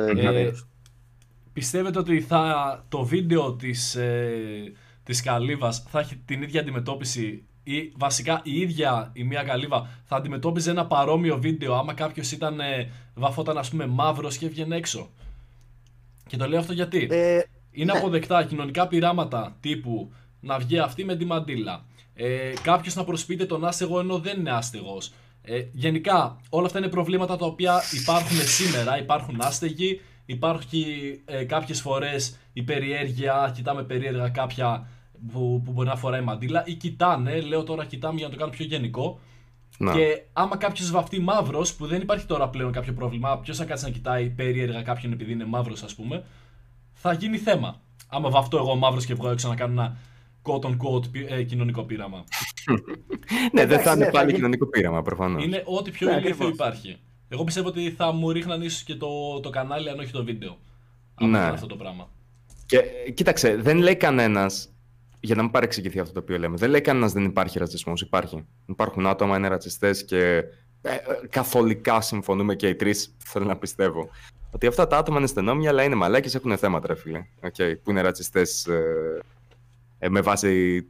Πιστεύετε ότι το βίντεο της Καλύβας θα έχει την ίδια αντιμετώπιση ή βασικά η ίδια η Μία Καλύβα θα αντιμετώπιζε ένα παρόμοιο βίντεο άμα κάποιος ήταν βαφόταν ας πούμε μαύρος και έβγαινε έξω? Και το λέω αυτό γιατί είναι αποδεκτά κοινωνικά πειράματα τύπου να βγει αυτή με τη μαντήλα, κάποιος να προσποιείται τον άστεγο ενώ δεν είναι άστεγος, γενικά όλα αυτά είναι προβλήματα τα οποία υπάρχουν σήμερα, υπάρχουν άστεγοι, υπάρχει κάποιες φορές η περιέργεια, κοιτάμε περίεργα κάποια που μπορεί να φοράει μαντήλα ή κοιτάνε, λέω τώρα κοιτάμε για να το κάνω πιο γενικό. Να. Και άμα κάποιος βαφτεί μαύρος, που δεν υπάρχει τώρα πλέον κάποιο πρόβλημα, ποιος θα κάτσει να κοιτάει περίεργα κάποιον επειδή είναι μαύρος ας πούμε, θα γίνει θέμα. Άμα βαφτώ εγώ μαύρος και βγω έξω να κάνω ένα quote-on-quote κοινωνικό πείραμα. Ναι, δεν θα είναι πάλι κοινωνικό πείραμα προφανώς. Είναι ό,τι πιο ηλίθιο υπάρχει. Εγώ πιστεύω ότι θα μου ρίχναν ίσως και το κανάλι, αν όχι το βίντεο. Αν ναι. Αυτό το πράγμα. Και κοίταξε, δεν λέει κανένας, για να μην παρεξηγηθεί αυτό το οποίο λέμε, δεν λέει κανένας δεν υπάρχει ρατσισμός. Υπάρχει. Υπάρχουν άτομα, είναι ρατσιστές και καθολικά συμφωνούμε και οι τρεις. Θέλω να πιστεύω ότι αυτά τα άτομα είναι στενόμια, αλλά είναι μαλάκες, έχουν θέματα, ρε φίλε. Okay, που είναι ρατσιστές με βάση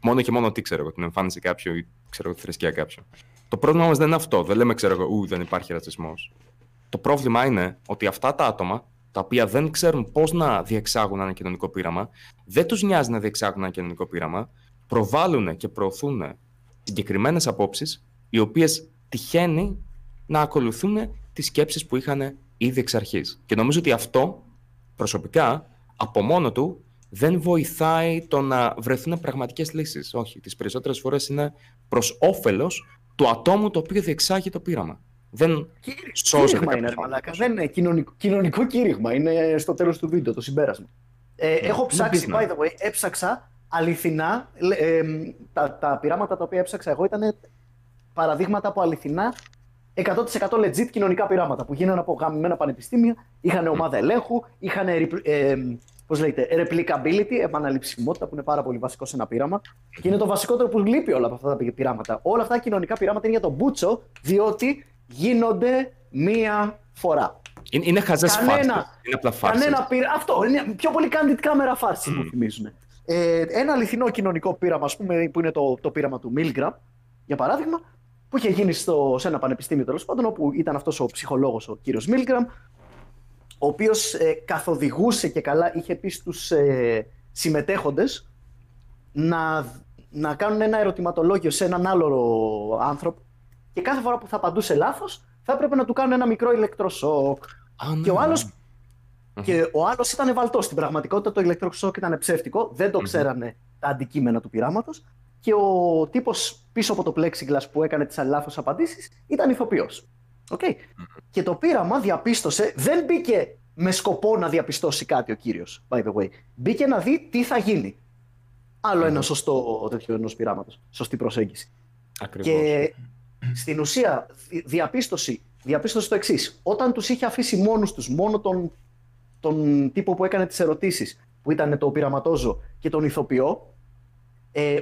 μόνο και μόνο τι ξέρω, την εμφάνιση κάποιου ή ξέρω, τη θρησκεία κάποιου. Το πρόβλημα μας δεν είναι αυτό. Δεν λέμε, ξέρω εγώ, δεν υπάρχει ρατσισμός. Το πρόβλημα είναι ότι αυτά τα άτομα, τα οποία δεν ξέρουν πώς να διεξάγουν ένα κοινωνικό πείραμα, δεν τους νοιάζει να διεξάγουν ένα κοινωνικό πείραμα, προβάλλουν και προωθούν συγκεκριμένες απόψεις, οι οποίες τυχαίνει να ακολουθούν τις σκέψεις που είχαν ήδη εξ αρχής. Και νομίζω ότι αυτό προσωπικά από μόνο του δεν βοηθάει το να βρεθούν πραγματικές λύσεις. Όχι, τις περισσότερες φορές είναι προς όφελος του ατόμου το οποίο διεξάγει το πείραμα. Δεν σώζει μαλάκα. Δεν είναι κοινωνικό κήρυγμα. Είναι στο τέλος του βίντεο το συμπέρασμα. Έχω ψάξει, by the way, έψαξα αληθινά. Τα πειράματα τα οποία έψαξα εγώ ήταν παραδείγματα από αληθινά 100% legit κοινωνικά πειράματα που γίνανε από γαμμένα πανεπιστήμια, είχαν ομάδα ελέγχου, είχαν replicability, επαναληψιμότητα που είναι πάρα πολύ βασικό σε ένα πείραμα. Και είναι το βασικότερο που λείπει όλα από αυτά τα πειράματα. Όλα αυτά τα κοινωνικά πειράματα είναι για τον Μπούτσο, διότι γίνονται μία φορά. Είναι χαζές φάρσες. Είναι απλά φάρσες. Αυτό. Είναι πιο πολύ candid camera φάρσες που θυμίζουν. Ένα αληθινό κοινωνικό πείραμα, ας πούμε, που είναι το πείραμα του Milgram, για παράδειγμα, που είχε γίνει σε ένα πανεπιστήμιο τέλος πάντων, όπου ήταν αυτός ο ψυχολόγος ο κύριος Milgram, ο οποίος καθοδηγούσε και καλά, είχε πει στους συμμετέχοντες να κάνουν ένα ερωτηματολόγιο σε έναν άλλο άνθρωπο και κάθε φορά που θα απαντούσε λάθος θα έπρεπε να του κάνουν ένα μικρό ηλεκτροσόκ. Και ο άλλος ήταν βαλτός. Στην πραγματικότητα το ηλεκτροσόκ ήταν ψεύτικο, δεν το ξέρανε τα αντικείμενα του πειράματος και ο τύπος πίσω από το plexiglass που έκανε τις λάθος απαντήσεις ήταν ηθοποιός. Okay. Και το πείραμα διαπίστωσε, δεν μπήκε με σκοπό να διαπιστώσει κάτι ο κύριος, by the way. Μπήκε να δει τι θα γίνει. Άλλο ένα σωστό τέτοιο ενός πειράματος, σωστή προσέγγιση. Ακριβώς. Και στην ουσία διαπίστωσε το εξής. Όταν τους είχε αφήσει μόνους τους, μόνο τον τύπο που έκανε τις ερωτήσεις, που ήταν το πειραματόζω και τον ηθοποιό,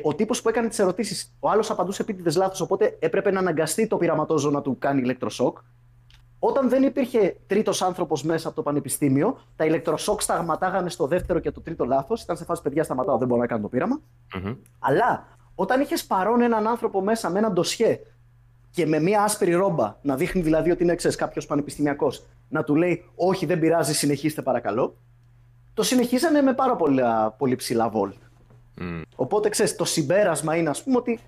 ο τύπος που έκανε τις ερωτήσεις, ο άλλος απαντούσε επίτηδες λάθος, οπότε έπρεπε να αναγκαστεί το πειραματόζω να του κάνει ηλεκτροσόκ. Όταν δεν υπήρχε τρίτος άνθρωπος μέσα από το πανεπιστήμιο, τα ηλεκτροσόκ σταματάγανε στο δεύτερο και το τρίτο λάθος. Ήταν σε φάση παιδιά, σταματάω, δεν μπορώ να κάνω το πείραμα. Αλλά όταν είχες παρόν έναν άνθρωπο μέσα με έναν ντοσιέ και με μία άσπρη ρόμπα, να δείχνει δηλαδή ότι είναι κάποιος πανεπιστημιακός, να του λέει όχι, δεν πειράζει, συνεχίστε παρακαλώ, το συνεχίζανε με πάρα πολύ ψηλά βόλτ. Οπότε ξέρεις, το συμπέρασμα είναι, ας πούμε, ότι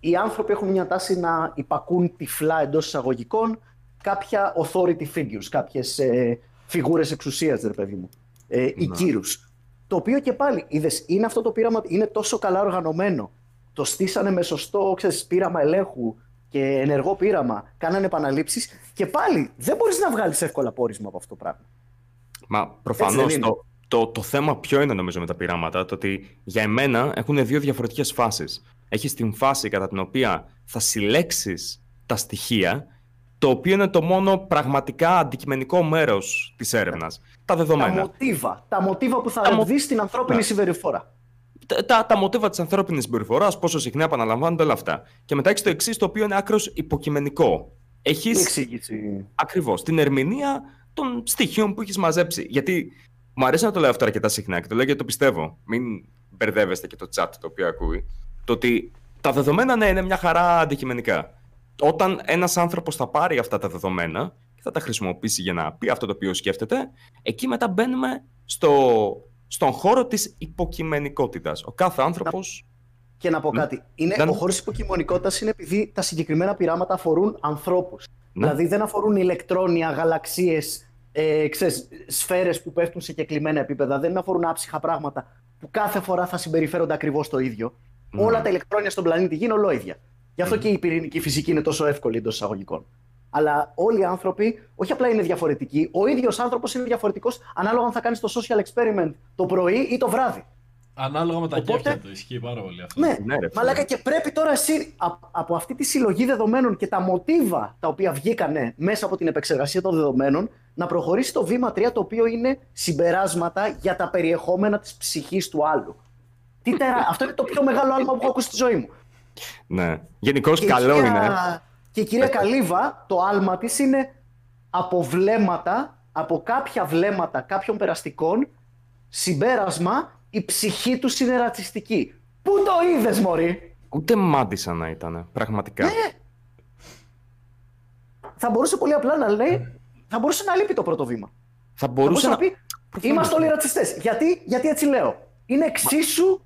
οι άνθρωποι έχουν μια τάση να υπακούν τυφλά εντός εισαγωγικών κάποια authority figures, κάποιες φιγούρες εξουσίας, ρε παιδί μου, ή κύρους. Το οποίο και πάλι, είδες, είναι αυτό το πείραμα, είναι τόσο καλά οργανωμένο. Το στήσανε με σωστό πείραμα ελέγχου, και ενεργό πείραμα, κάνανε επαναλήψεις και πάλι δεν μπορείς να βγάλεις εύκολα πόρισμα από αυτό το πράγμα. Μα προφανώς το θέμα ποιο είναι νομίζω με τα πειράματα, το ότι για εμένα έχουν δύο διαφορετικές φάσεις. Έχεις την φάση κατά την οποία θα συλλέξεις τα στοιχεία, το οποίο είναι το μόνο πραγματικά αντικειμενικό μέρος της έρευνας. Τα δεδομένα. Τα μοτίβα που θα δεις στην ανθρώπινη συμπεριφορά. Τα μοτίβα της ανθρώπινης συμπεριφοράς, πόσο συχνά επαναλαμβάνονται όλα αυτά. Και μετά έχεις το εξής, το οποίο είναι άκρως υποκειμενικό. Έχεις εξήγηση. Ακριβώς. Την ερμηνεία των στοιχείων που έχεις μαζέψει. Γιατί μου αρέσει να το λέω αυτό αρκετά συχνά και το λέω γιατί το πιστεύω. Μην μπερδεύεστε και το chat το οποίο ακούει. Το ότι τα δεδομένα ναι, είναι μια χαρά αντικειμενικά. Όταν ένας άνθρωπος θα πάρει αυτά τα δεδομένα και θα τα χρησιμοποιήσει για να πει αυτό το οποίο σκέφτεται, εκεί μετά μπαίνουμε στον χώρο της υποκειμενικότητας. Ο κάθε άνθρωπος. Και να πω κάτι. Ο χώρος της υποκειμενικότητας είναι επειδή τα συγκεκριμένα πειράματα αφορούν ανθρώπους. Ναι. Δηλαδή δεν αφορούν ηλεκτρόνια, γαλαξίες, σφαίρες που πέφτουν σε κεκλειμένα επίπεδα. Δεν αφορούν άψυχα πράγματα που κάθε φορά θα συμπεριφέρονται ακριβώς το ίδιο. Ναι. Όλα τα ηλεκτρόνια στον πλανήτη γίνουν ολόιδια. Γι' αυτό και η πυρηνική φυσική είναι τόσο εύκολη εντός εισαγωγικών. Αλλά όλοι οι άνθρωποι όχι απλά είναι διαφορετικοί, ο ίδιος άνθρωπος είναι διαφορετικός ανάλογα αν θα κάνεις το social experiment το πρωί ή το βράδυ. Ανάλογα με τα κέφια του, ισχύει πάρα πολύ αυτό. Ναι, μαλάκα, και πρέπει τώρα εσύ από αυτή τη συλλογή δεδομένων και τα μοτίβα τα οποία βγήκανε μέσα από την επεξεργασία των δεδομένων να προχωρήσει το βήμα 3, το οποίο είναι συμπεράσματα για τα περιεχόμενα της ψυχής του άλλου. Αυτό είναι το πιο μεγάλο άλμα που έχω ακούσει στη ζωή μου. Ναι, γενικώς καλό είναι. Και η κυρία Καλίβα, το άλμα της είναι από βλέμματα, από κάποια βλέμματα κάποιων περαστικών, συμπέρασμα, η ψυχή του είναι ρατσιστική. Πού το είδες, μωρή? Ούτε μάντησα να ήταν, πραγματικά. Ναι. Θα μπορούσε πολύ απλά να λέει, θα μπορούσε να λείπει το πρώτο βήμα. Θα μπορούσε να πει, προφανώς. Είμαστε όλοι ρατσιστές. Γιατί έτσι λέω. Είναι εξίσου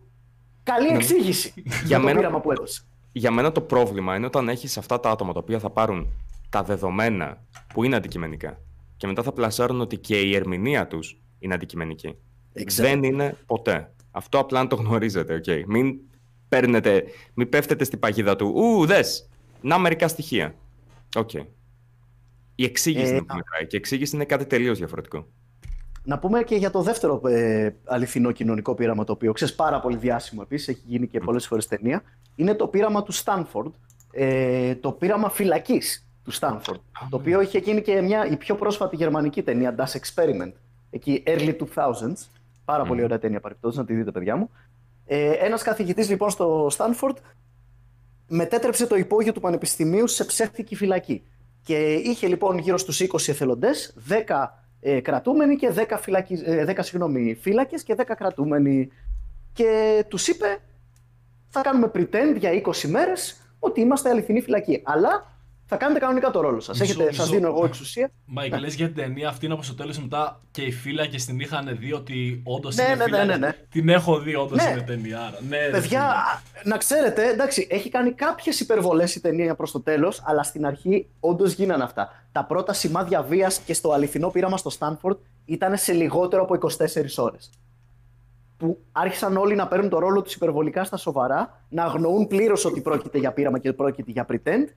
καλή εξήγηση για το πείραμα που έδωσε. Για μένα το πρόβλημα είναι όταν έχεις αυτά τα άτομα τα οποία θα πάρουν τα δεδομένα που είναι αντικειμενικά και μετά θα πλασάρουν ότι και η ερμηνεία τους είναι αντικειμενική. Δεν είναι ποτέ. Αυτό απλά να το γνωρίζετε. Okay. Μην πέφτετε στην παγίδα του. Δες, να μερικά στοιχεία. Okay. Η εξήγηση είναι που μετράει και η εξήγηση είναι κάτι τελείως διαφορετικό. Να πούμε και για το δεύτερο αληθινό κοινωνικό πείραμα, το οποίο ξέρεις πάρα πολύ διάσημο επίσης, έχει γίνει και πολλές φορές ταινία. Είναι το πείραμα του Στάνφορντ, το πείραμα φυλακής του Στάνφορντ. Το οποίο είχε γίνει και η πιο πρόσφατη γερμανική ταινία, Das Experiment, εκεί early 2000s. Πάρα πολύ ωραία ταινία παρεπτόντως, να τη δείτε παιδιά μου. Ένας καθηγητής λοιπόν στο Στάνφορντ μετέτρεψε το υπόγειο του πανεπιστημίου σε ψεύτικη φυλακή. Και είχε λοιπόν γύρω στους 20 εθελοντές, 10 κρατούμενοι και 10 φύλακες και 10 κρατούμενοι. Και τους είπε, θα κάνουμε pretend για 20 μέρες ότι είμαστε αληθινή φυλακή. Αλλά θα κάνετε κανονικά το ρόλο σας. Σας δίνω εγώ εξουσία. Μike, λες για την ταινία αυτή είναι από το τέλος μετά και οι φύλακες την είχαν δει ότι όντως είναι φύλακες. Ναι. Την έχω δει όντως είναι ταινία. Ναι, παιδιά, να ξέρετε, εντάξει, έχει κάνει κάποιες υπερβολές η ταινία προς το τέλος, αλλά στην αρχή όντως γίνανε αυτά. Τα πρώτα σημάδια βίας και στο αληθινό πείραμα στο Στάνφορντ ήταν σε λιγότερο από 24 ώρες. Που άρχισαν όλοι να παίρνουν το ρόλο τους υπερβολικά στα σοβαρά, να αγνοούν πλήρως ότι πρόκειται για πείραμα και πρόκειται για pretend.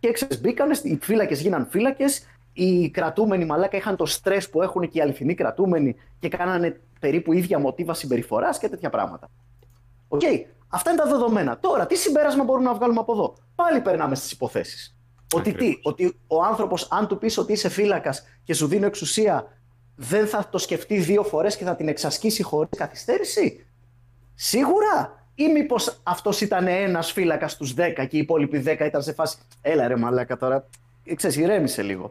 Και μπήκανε, οι φύλακες γίναν φύλακες, οι κρατούμενοι μαλάκα είχαν το στρες που έχουν και οι αληθινοί κρατούμενοι και κάνανε περίπου ίδια μοτίβα συμπεριφοράς και τέτοια πράγματα. Οκ, αυτά είναι τα δεδομένα. Τώρα, τι συμπέρασμα μπορούμε να βγάλουμε από εδώ? Πάλι περνάμε στις υποθέσεις. Ότι ο άνθρωπος, αν του πεις ότι είσαι φύλακας και σου δίνω εξουσία, δεν θα το σκεφτεί δύο φορές και θα την εξασκήσει χωρίς καθυστέρηση? Σίγουρα. Ή μήπως αυτός ήταν ένας φύλακας στους 10 και οι υπόλοιποι 10 ήταν σε φάση «Έλα ρε μαλάκα τώρα, ξέρεις, ηρέμησε λίγο».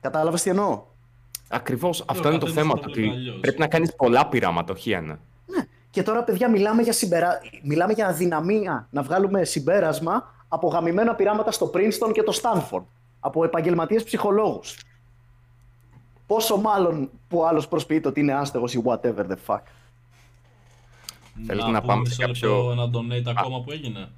Κατάλαβες τι εννοώ? Ακριβώς. Αυτό είναι το θέμα του, ότι πρέπει να κάνεις πολλά πειράματα, όχι ένα. Ναι. Και τώρα, παιδιά, μιλάμε για αδυναμία να βγάλουμε συμπέρασμα από γαμημένα πειράματα στο Princeton και το Stanford, από επαγγελματίες ψυχολόγους. Πόσο μάλλον που άλλος προσποιείται ότι είναι άστεγος ή whatever the fuck. Θέλετε να πάμε σε κάποιο... Να donate ακόμα που έγινε.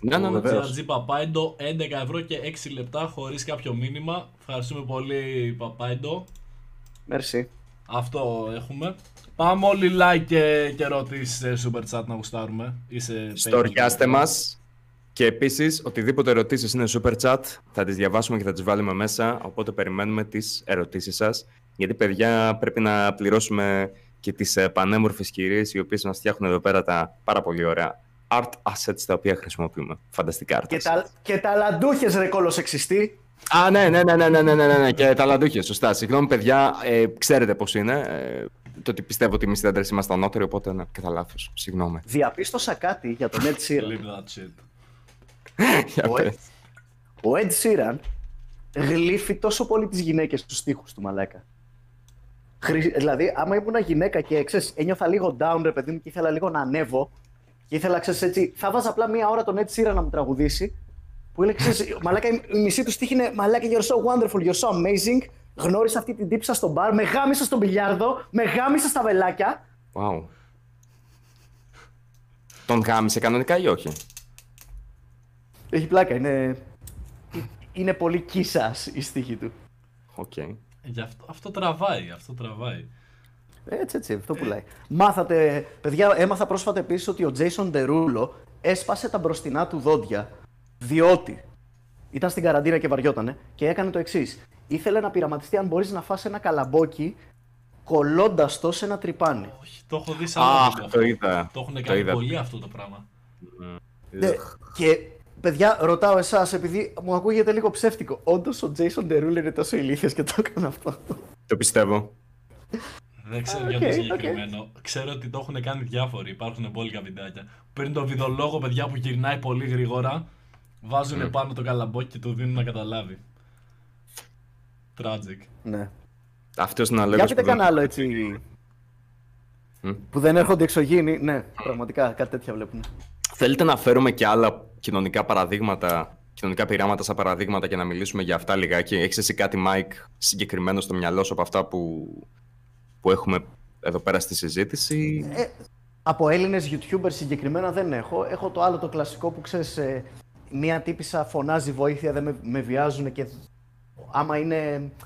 Ναι, Τζατζή Παπάιντο, 11 ευρώ και 6 λεπτά χωρίς κάποιο μήνυμα. Ευχαριστούμε πολύ, Παπάιντο. Merci. Αυτό έχουμε. Πάμε όλοι like και ερωτήσεις σε super chat να γουστάρουμε. Στοριάστε μας. Και επίσης, οτιδήποτε ερωτήσεις είναι super chat, θα τις διαβάσουμε και θα τις βάλουμε μέσα, οπότε περιμένουμε τις ερωτήσεις σας. Γιατί, παιδιά, πρέπει να πληρώσουμε και τις πανέμορφες κυρίες, οι οποίες μας φτιάχνουν εδώ πέρα τα πάρα πολύ ωραία art assets τα οποία χρησιμοποιούμε. Φανταστικά art assets. Και τα λαντούχες, ρε κολοσεξιστή. Α, ναι, και τα λαντούχες, σωστά. Συγγνώμη, παιδιά, ξέρετε πώς είναι. Το ότι πιστεύω ότι εμείς οι άντρες είμαστε ανώτεροι, οπότε ναι, και θα λάθος. Συγγνώμη. Διαπίστωσα κάτι για τον Ed Sheeran. Ο Ed Sheeran γλύφει τόσο πολύ τις γυναίκες στους στίχους του, μαλάκα. Δηλαδή, άμα ήμουν γυναίκα και ξέρεις, ένιωθα λίγο down, ρε παιδί μου, και ήθελα λίγο να ανέβω, και ήθελα, ξέρεις, έτσι, θα βάζα απλά μία ώρα τον Ed Sheeran να μου τραγουδήσει, που έλεγε, ξέρεις, μαλάκα, η μισή του στίχη είναι μαλάκα, you're so wonderful, you're so amazing. Γνώρισα αυτή την τύψα στο μπαρ, με γάμισα στον μπιλιάρδο, με γάμισα στα βελάκια. Wow. Τον γάμισε κανονικά ή όχι? Έχει πλάκα, είναι πολύ κίσας η στίχη του. Οκ. Okay. Αυτό τραβάει. Έτσι, αυτό πουλάει. Μάθατε, παιδιά, έμαθα πρόσφατα επίσης ότι ο Jason Derulo έσπασε τα μπροστινά του δόντια, διότι ήταν στην καραντίνα και βαριότανε και έκανε το εξής. Ήθελε να πειραματιστεί αν μπορείς να φας ένα καλαμπόκι κολλώντας το σε ένα τρυπάνι. Όχι, το έχω δει σαν το είδα. Το έχουν κάνει πολύ αυτό το πράγμα. Και παιδιά, ρωτάω εσάς, επειδή μου ακούγεται λίγο ψεύτικο. Όντως ο Jason Derulo είναι τόσο ηλίθιος και το έκανε αυτό? Το πιστεύω. Δεν ξέρω για το συγκεκριμένο. Ξέρω ότι το έχουν κάνει διάφοροι. Υπάρχουν μπόλικα βιντεάκια. Παίρνει το βιδολόγο, παιδιά, που γυρνάει πολύ γρήγορα. Βάζουν πάνω το καλαμπόκι και του δίνουν να καταλάβει. Tragic. Ναι. Αυτός είναι αλεύθερος. Για πείτε κανένα άλλο έτσι. Που δεν έρχονται εξωγήινοι. Ναι, πραγματικά κάτι τέτοια βλέπουμε. Θέλετε να φέρουμε και άλλα κοινωνικά παραδείγματα, κοινωνικά πειράματα σαν παραδείγματα και να μιλήσουμε για αυτά λιγάκι? Έχεις εσύ κάτι, Mike, συγκεκριμένο στο μυαλό σου από αυτά που έχουμε εδώ πέρα στη συζήτηση? Από Έλληνες YouTubers συγκεκριμένα δεν έχω. Έχω το άλλο το κλασικό που ξέρεις, μία τύπισσα φωνάζει βοήθεια, δεν με βιάζουν και.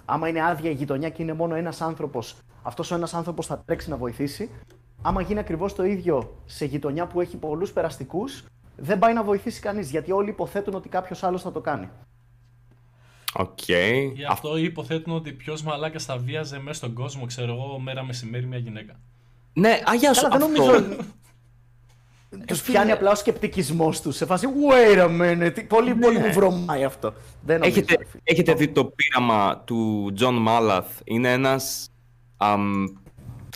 Άμα είναι άδεια η γειτονιά και είναι μόνο ένας άνθρωπος, αυτός ο ένας άνθρωπος θα τρέξει να βοηθήσει. Άμα γίνει ακριβώς το ίδιο σε γειτονιά που έχει πολλούς περαστικούς, δεν πάει να βοηθήσει κανείς, γιατί όλοι υποθέτουν ότι κάποιος άλλος θα το κάνει. Οκ. Okay. Γι' αυτό υποθέτουν ότι ποιος μαλάκας θα βίαζε μέσα στον κόσμο, ξέρω εγώ, μέρα μεσημέρι μια γυναίκα. Ναι, αγιά σου, δεν νομίζω. Τους πιάνει απλά ο σκεπτικισμός τους, σε φάση wait a minute, πολύ πολύ μου βρωμάει αυτό. Δεν έχετε δει το πείραμα του John Malath? Είναι ένας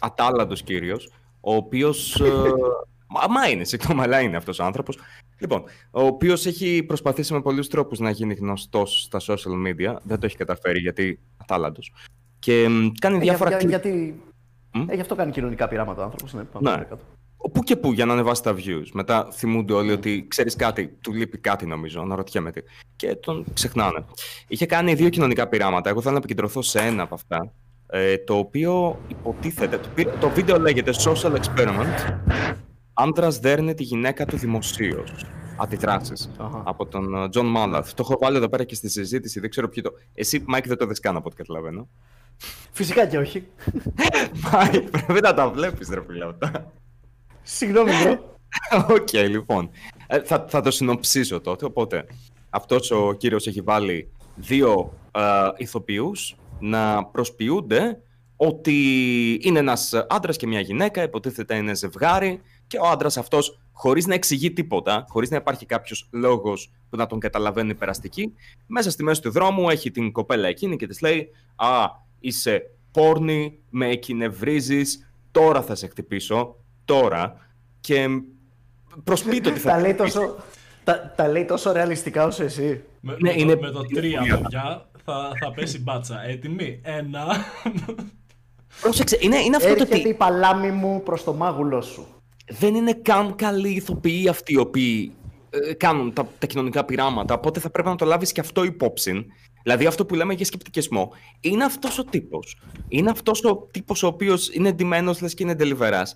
ατάλλαντος κύριος, ο οποίος, αλλά είναι αυτός ο άνθρωπος. Λοιπόν, ο οποίος έχει προσπαθήσει με πολλούς τρόπους να γίνει γνωστός στα social media, δεν το έχει καταφέρει γιατί ατάλλαντος. Και κάνει διάφορα γιατί έχει αυτό κάνει κοινωνικά πειράματα ο άνθρωπος, ναι. Πού και πού για να ανεβάσει τα views. Μετά θυμούνται όλοι ότι ξέρεις κάτι, του λείπει κάτι νομίζω, αναρωτιέμαι τι. Και τον ξεχνάνε. Είχε κάνει 2 κοινωνικά πειράματα. Εγώ θέλω να επικεντρωθώ σε ένα από αυτά. Το οποίο υποτίθεται. Το βίντεο λέγεται Social Experiment. Άντρας δέρνει τη γυναίκα του δημοσίως. Αντιδράσεις. Από τον John Malath. Το έχω βάλει εδώ πέρα και στη συζήτηση. Δεν ξέρω ποιο το. Εσύ, Mike, δεν το δες καν από ό,τι καταλαβαίνω. Φυσικά και όχι. Mike, πρέπει να τα βλέπεις, ρε φίλε, αυτά. Συγγνώμη, μπρο. Οκ, λοιπόν. Θα το συνοψίσω τότε. Οπότε, αυτός ο κύριος έχει βάλει 2 ηθοποιούς να προσποιούνται ότι είναι ένας άντρας και μια γυναίκα, υποτίθεται είναι ζευγάρι, και ο άντρας αυτός, χωρίς να εξηγεί τίποτα, χωρίς να υπάρχει κάποιος λόγος που να τον καταλαβαίνει περαστική, μέσα στη μέση του δρόμου έχει την κοπέλα εκείνη και της λέει «Α, είσαι πόρνη, με εκνευρίζεις, τώρα θα σε χτυπήσω». Τώρα και προσποιείται ότι θα τα λέει τόσο ρεαλιστικά όσο εσύ. Με το 3 παιδιά θα πέσει μπάτσα. Έτοιμοι, 1. Πρόσεξε, είναι αυτό το ότι. Έρχεται η παλάμη μου προς το μάγουλό σου. Δεν είναι καν καλοί ηθοποιοί αυτοί οι οποίοι κάνουν τα κοινωνικά πειράματα. Οπότε θα πρέπει να το λάβεις και αυτό υπόψη. Δηλαδή αυτό που λέμε για σκεπτικισμό. Είναι αυτός ο τύπος. Είναι αυτός ο τύπος ο οποίος είναι ντυμένος λες και είναι ντελιβεράς.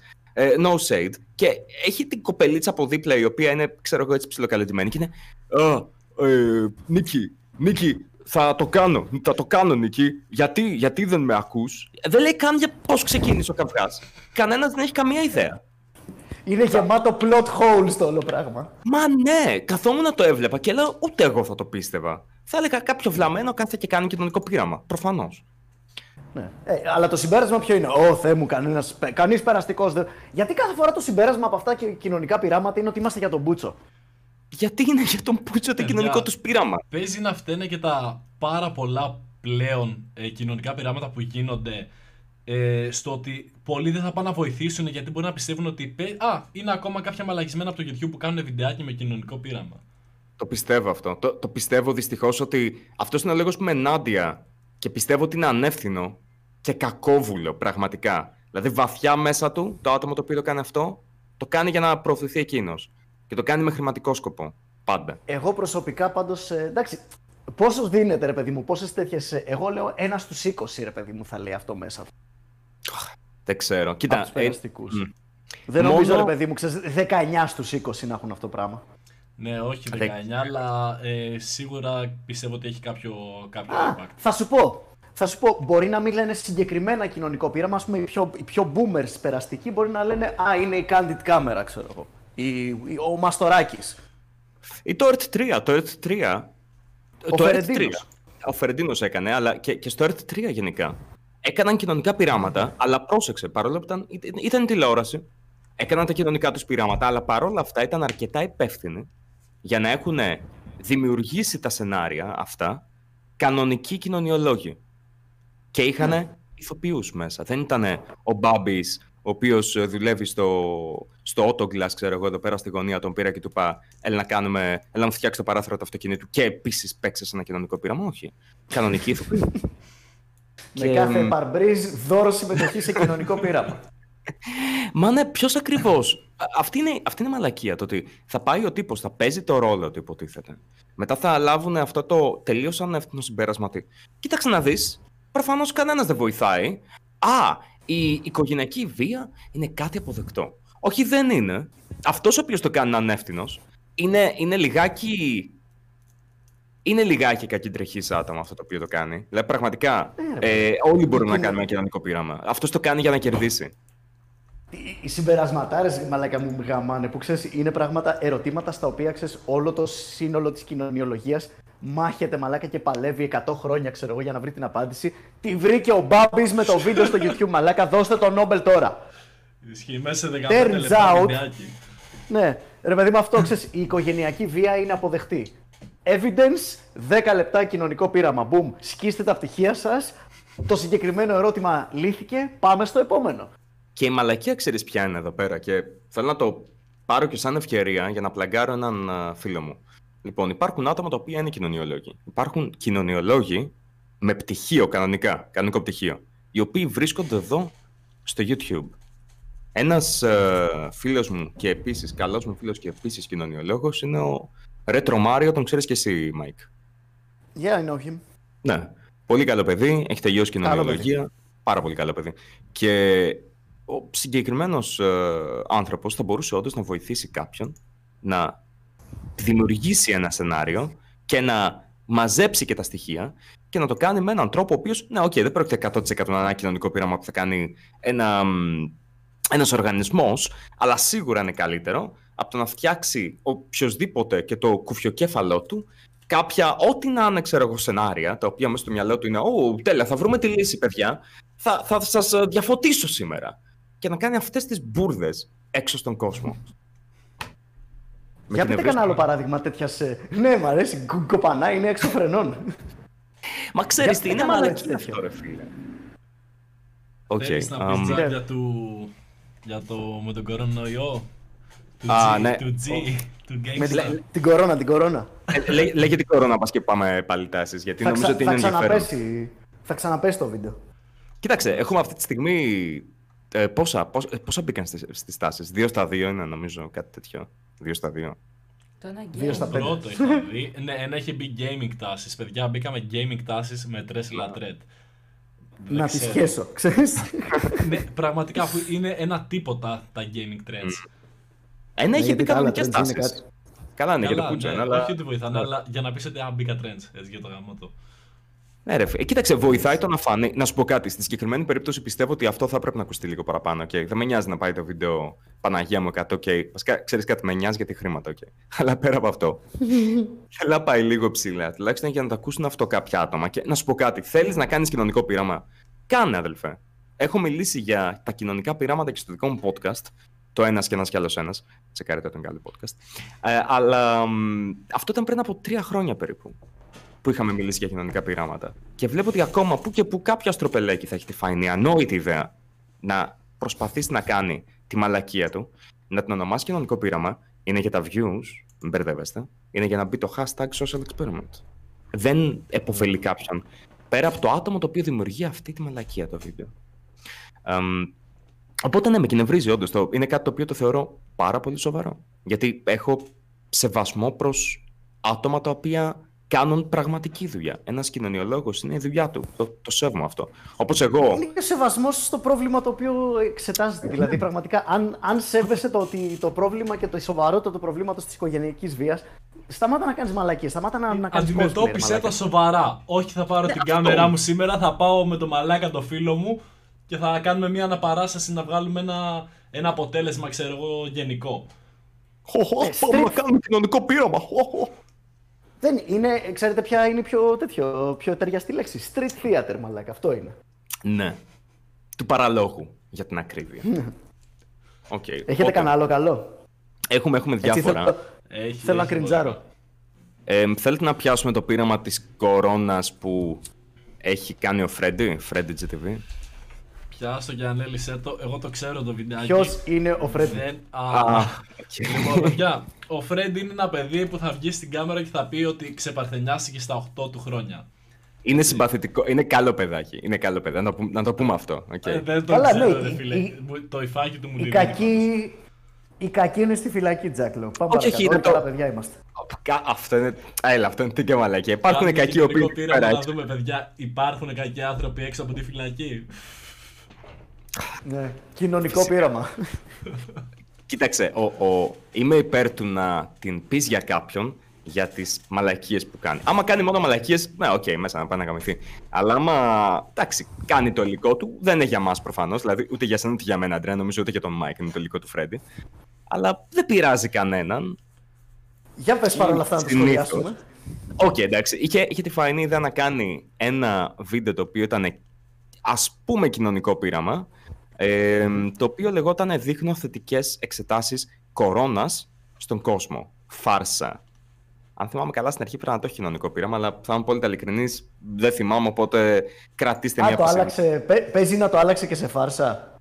No shade. Και έχει την κοπελίτσα από δίπλα η οποία είναι, ξέρω εγώ, έτσι ψιλοκαλεντημένη και είναι Νίκη, θα το κάνω Νίκη, γιατί δεν με ακούς? Δεν λέει καν για πώς ξεκίνησε ο καυγάς. Κανένας δεν έχει καμία ιδέα. Είναι γεμάτο plot holes το όλο πράγμα. Μα ναι, καθόμουν να το έβλεπα και λέω ούτε εγώ θα το πίστευα. Θα έλεγα κάποιο βλαμμένο κάθε και κάνει κοινωνικό πείραμα. Προφανώς. Ναι. Αλλά το συμπέρασμα ποιο είναι? Ω Θεέ μου, κανείς περαστικός δεν. Γιατί κάθε φορά το συμπέρασμα από αυτά και κοινωνικά πειράματα είναι ότι είμαστε για τον Μπούτσο? Γιατί είναι για τον Μπούτσο το κοινωνικό τους πείραμα? Παίζει να φταίνε και τα πάρα πολλά πλέον κοινωνικά πειράματα που γίνονται. Στο ότι πολλοί δεν θα πάνε να βοηθήσουν γιατί μπορεί να πιστεύουν ότι είναι ακόμα κάποια μαλακισμένα από το YouTube που κάνουν βιντεάκι με κοινωνικό πείραμα. Το πιστεύω αυτό. Το πιστεύω δυστυχώς ότι αυτός είναι ο λόγος που είμαι ενάντια και πιστεύω ότι είναι ανεύθυνο και κακόβουλο πραγματικά. Δηλαδή βαθιά μέσα του το άτομο το οποίο το κάνει αυτό το κάνει για να προωθηθεί εκείνος και το κάνει με χρηματικό σκοπό πάντα. Εγώ προσωπικά πάντως εντάξει. Πόσος δίνεται ρε παιδί μου, πόσες τέτοιες. Εγώ λέω 1 στους 20 ρε παιδί μου θα λέει αυτό μέσα. Δεν ξέρω. Κοίτα, δεν νομίζω ρε παιδί μου, ξέρεις, 19 στους 20 να έχουν αυτό το πράγμα. Ναι, όχι 19, αλλά σίγουρα πιστεύω ότι έχει κάποιο impact. Θα σου πω, μπορεί να μην λένε συγκεκριμένα κοινωνικό πείραμα, ας πούμε οι πιο boomers περαστικοί μπορεί να λένε «Α, είναι η candid camera», ξέρω εγώ, ο Μαστοράκης. Ή το Earth 3, Το Φερεντίνος. Ο Φερεντίνος έκανε, αλλά και στο Earth 3 γενικά. Έκαναν κοινωνικά πειράματα, αλλά πρόσεξε, παρόλο που ήταν τηλεόραση, έκαναν τα κοινωνικά τους πειράματα, αλλά παρόλα αυτά ήταν αρκετά υπεύθυνοι για να έχουν δημιουργήσει τα σενάρια αυτά κανονικοί κοινωνιολόγοι. Και είχαν ηθοποιούς μέσα. Δεν ήταν ο Μπάμπης, ο οποίος δουλεύει στο Autoglass, ξέρω εγώ, εδώ πέρα στη γωνία, τον πήρα και του είπα έλα να φτιάξει το παράθυρο του αυτοκινήτου και επίσης παίξε σε ένα κοινωνικό πείραμα. Όχι. Κανονική ηθοποιή. Με κάθε παρμπρίζ δώρο συμμετοχή σε κοινωνικό πείραμα. Μα ναι, ποιος ακριβώς? Αυτή είναι η μαλακία. Το ότι θα πάει ο τύπος, θα παίζει το ρόλο του, υποτίθεται. Μετά θα λάβουν αυτό το τελείως ανεύθυνο συμπέρασμα ότι κοίταξε να δεις, προφανώς κανένας δεν βοηθάει. Η οικογενειακή βία είναι κάτι αποδεκτό. Όχι, δεν είναι. Αυτός ο οποίος το κάνει ανεύθυνος είναι λιγάκι. Είναι λιγάκι κακεντρεχή άτομα αυτό το οποίο το κάνει. Δηλαδή, πραγματικά όλοι μπορούν να κάνουν ένα κοινωνικό πείραμα. Αυτός το κάνει για να κερδίσει. Οι συμπερασματάρες, μαλάκα μου, γαμάνε που ξέρεις, είναι πράγματα, ερωτήματα στα οποία ξέρεις, όλο το σύνολο της κοινωνιολογίας μάχεται μαλάκα και παλεύει 100 χρόνια, ξέρω εγώ, για να βρει την απάντηση. Τη βρήκε ο Μπάμπης με το βίντεο στο YouTube, μαλάκα, δώστε το Νόμπελ τώρα. Ισχύει, μέσα σε 15 λεπτά βιντεάκι. Ναι, ρε παιδί μου, αυτό ξέρεις, η οικογενειακή βία είναι αποδεκτή. Evidence, 10 λεπτά κοινωνικό πείραμα. Μπουμ, σκίστε τα πτυχία σας. Το συγκεκριμένο ερώτημα λύθηκε. Πάμε στο επόμενο. Και η μαλακία ξέρεις ποια είναι εδώ πέρα. Και θέλω να το πάρω και σαν ευκαιρία για να πλαγκάρω έναν φίλο μου. Λοιπόν, υπάρχουν άτομα τα οποία είναι κοινωνιολόγοι. Υπάρχουν κοινωνιολόγοι με πτυχίο κανονικά, κανονικό πτυχίο, οι οποίοι βρίσκονται εδώ στο YouTube. Ένας φίλος μου και επίσης, καλός μου φίλος και επίσης κοινωνιολόγος είναι ο Ρέτρο Μάριο, τον ξέρεις και εσύ, Mike. Yeah, I know him. Ναι, πολύ καλό παιδί, έχει τελειώσει κοινωνιολογία, πάρα πολύ καλό παιδί. Και ο συγκεκριμένος άνθρωπος θα μπορούσε όντως να βοηθήσει κάποιον να δημιουργήσει ένα σενάριο και να μαζέψει και τα στοιχεία και να το κάνει με έναν τρόπο ο οποίος, ναι, οκ, δεν πρόκειται 100% να είναι κοινωνικό πείραμα που θα κάνει ένας οργανισμός, αλλά σίγουρα είναι καλύτερο από το να φτιάξει οποιοσδήποτε και το κουφιοκέφαλό του κάποια ό,τι να είναι, ξέρω εγώ, σενάρια, τα οποία μέσα στο μυαλό του είναι τέλεια, θα βρούμε τη λύση, παιδιά, θα σας διαφωτίσω σήμερα. Και να κάνει αυτές τις μπουρδες έξω στον κόσμο. Για πείτε κανένα άλλο παράδειγμα τέτοιας. Ναι, μ' αρέσει, κοπανά είναι έξω φρενών. Μα ξέρεις τι, είναι μαλακή αυτό, ρε φίλε. Θέλεις να πεις τζάκια για με τον κορονοϊό, του G, του Gangster. Την κορώνα. Λέγε την κορώνα, πας και πάμε πάλι τάσεις, γιατί νομίζω ότι είναι ενδιαφέρον. Θα ξαναπέσει το βίντεο. Κοίταξε, έχουμε αυτή τη στιγμή. Πόσα μπήκαν στις τάσεις, 2 στα 2 είναι νομίζω, κάτι τέτοιο. 2 στα 2. Το ένα γκέιμ. 2 στα 5. Πρώτο είχα δει. Ναι, ένα είχε μπει gaming τάσεις. Παιδιά, μπήκαμε gaming τάσεις με τρες λατρέτ. Να τις χέσω, ξέρεις. Ναι, πραγματικά, αφού είναι ένα τίποτα τα gaming trends. Ένα είχε μπει κανονικές τάσεις. Καλά, ναι, για το πουτζεν, αλλά. Όχι ότι βοηθάνε, αλλά για να πεις ότι μπήκα trends, έτσι για το γαμό του. Ναι, ρε, κοίταξε, βοηθάει το να φάνει. Να σου πω κάτι. Στη συγκεκριμένη περίπτωση πιστεύω ότι αυτό θα πρέπει να ακουστεί λίγο παραπάνω. Okay. Δεν με νοιάζει να πάει το βίντεο Παναγία μου 100. Okay. Βασικά, ξέρεις κάτι, με νοιάζει γιατί χρήματα. Okay. Αλλά πέρα από αυτό. Θέλω να πάει λίγο ψηλά. Τουλάχιστον για να το ακούσουν αυτό κάποια άτομα. Και να σου πω κάτι. Θέλεις να κάνεις κοινωνικό πείραμα. Κάνε, αδελφέ. Έχω μιλήσει για τα κοινωνικά πειράματα και στο δικό μου podcast. Το ένα και άλλο. Τσεκάρετε τον καλό podcast. Αλλά αυτό ήταν πριν από 3 χρόνια περίπου. Που είχαμε μιλήσει για κοινωνικά πειράματα. Και βλέπω ότι ακόμα που και που κάποιο αστροπελέκι θα έχει τη φανή ανόητη ιδέα να προσπαθήσει να κάνει τη μαλακία του, να την ονομάσει κοινωνικό πείραμα, είναι για τα views, μην μπερδεύεστε, είναι για να μπει το hashtag social experiment. Δεν επωφελεί κάποιον πέρα από το άτομο το οποίο δημιουργεί αυτή τη μαλακία το βίντεο. Οπότε ναι, με κινευρίζει όντως. Είναι κάτι το οποίο το θεωρώ πάρα πολύ σοβαρό. Γιατί έχω σεβασμό προς άτομα τα οποία κάνουν πραγματική δουλειά. Ένας κοινωνιολόγος είναι η δουλειά του. Το σέβομαι αυτό. Όπως εγώ. Είναι σεβασμός στο πρόβλημα το οποίο εξετάζεται. Δηλαδή, πραγματικά, αν σέβεσαι το πρόβλημα και τη σοβαρότητα του προβλήματος της οικογενειακής βίας, σταμάτα να κάνεις μαλακίες. Σταμάτα να κάνεις μαλακίες. Αντιμετώπισε τα σοβαρά. Όχι, θα πάρω την κάμερά μου σήμερα, θα πάω με το μαλάκα το φίλο μου και θα κάνουμε μια αναπαράσταση να βγάλουμε ένα αποτέλεσμα, ξέρω εγώ, γενικό. Πάμε να κάνουμε κοινωνικό πείραμα. Δεν είναι, ξέρετε ποια είναι πιο ταιριαστή λέξη. Street theater, μαλάκα, αυτό είναι. Ναι. Του παραλόγου, για την ακρίβεια. Okay, έχετε κανένα άλλο καλό? Έχουμε διάφορα. Έτσι, θέλω να κριντζάρω. Θέλετε να πιάσουμε το πείραμα της κορώνας που έχει κάνει ο FreddyGTV. Πιάστο και ανέλησέ το, εγώ το ξέρω το βιντεάκι. Ποιος είναι ο Φρέντι? Λοιπόν, παιδιά, ο Φρέντι είναι ένα παιδί που θα βγει στην κάμερα και θα πει ότι ξεπαρθενιάστηκε στα 8 του χρόνια. Είναι συμπαθητικό, είναι καλό παιδάκι, να το πούμε αυτό. Okay. Δεν το ξέρω, δε φίλε, το υφάκι του μου λείπει. Οι κακοί είναι στη φυλακή, Jack Lowe. Πάμε παρακαλώ, καλά παιδιά είμαστε. Αυτό είναι, τι μαλακία. Υπάρχουν κακοί οποίοι... Να δούμε, παιδιά, υπάρχουν κακοί άνθρωποι έξω από τη φυλακή. Ναι, κοινωνικό πείραμα. Κοίταξε, είμαι υπέρ του να την πεις για κάποιον για τις μαλακίες που κάνει. Άμα κάνει μόνο μαλακίες, ναι, οκ, μέσα να πάει να γαμηθεί. Αλλά άμα, εντάξει, κάνει το υλικό του, δεν είναι για μας προφανώς. Δηλαδή, ούτε για σένα, ούτε για μένα, Αντρέα, νομίζω ούτε για τον Mike είναι το υλικό του Φρέντι. Αλλά δεν πειράζει κανέναν. Για πες παρόλα αυτά να το σχολιάσουμε. Οκ, εντάξει, είχε τη φαϊνή ιδέα να κάνει ένα βίντεο το οποίο ήταν, ας πούμε, κοινωνικό πείραμα, το οποίο λεγόταν «Δείχνω θετικές εξετάσεις κορώνας στον κόσμο». Φάρσα. Αν θυμάμαι καλά, στην αρχή πρέπει να το έχει κοινωνικό πείραμα, αλλά θα είμαι πολύ ειλικρινής, δεν θυμάμαι, οπότε κρατήστε μια προσέγγιση. Παίζει να το άλλαξε και σε φάρσα.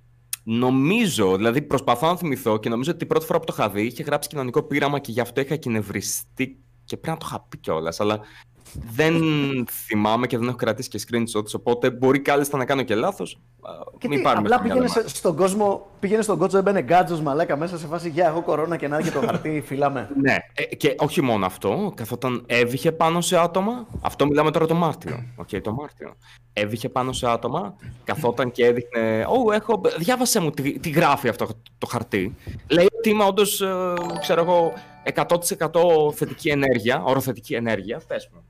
Νομίζω, δηλαδή προσπαθώ να θυμηθώ και νομίζω ότι την πρώτη φορά που το είχα δει είχε γράψει κοινωνικό πείραμα και γι' αυτό είχα κινευριστεί και πρέπει να το είχα πει κιόλας, αλλά... Δεν θυμάμαι και δεν έχω κρατήσει και screenshots, οπότε μπορεί κάλλιστα να κάνω και λάθος. Μην πάρουμε. Απλά πήγαινε στον κότσο, έμπαινε γκάτζος μαλάκα μέσα σε φάση «Γεια, εγώ κορώνα» και να και το χαρτί φυλάμε. Ναι, και όχι μόνο αυτό, καθόταν έβηχε πάνω σε άτομα. Αυτό μιλάμε τώρα το Μάρτιο. Okay, το Μάρτιο. Έβηχε πάνω σε άτομα, καθόταν και έδειχνε διάβασε μου τι γράφει αυτό το χαρτί. Λέει ότι είμαι όντως, ξέρω εγώ, 100% θετική ενέργεια, οροθετική ενέργεια. Πες μου.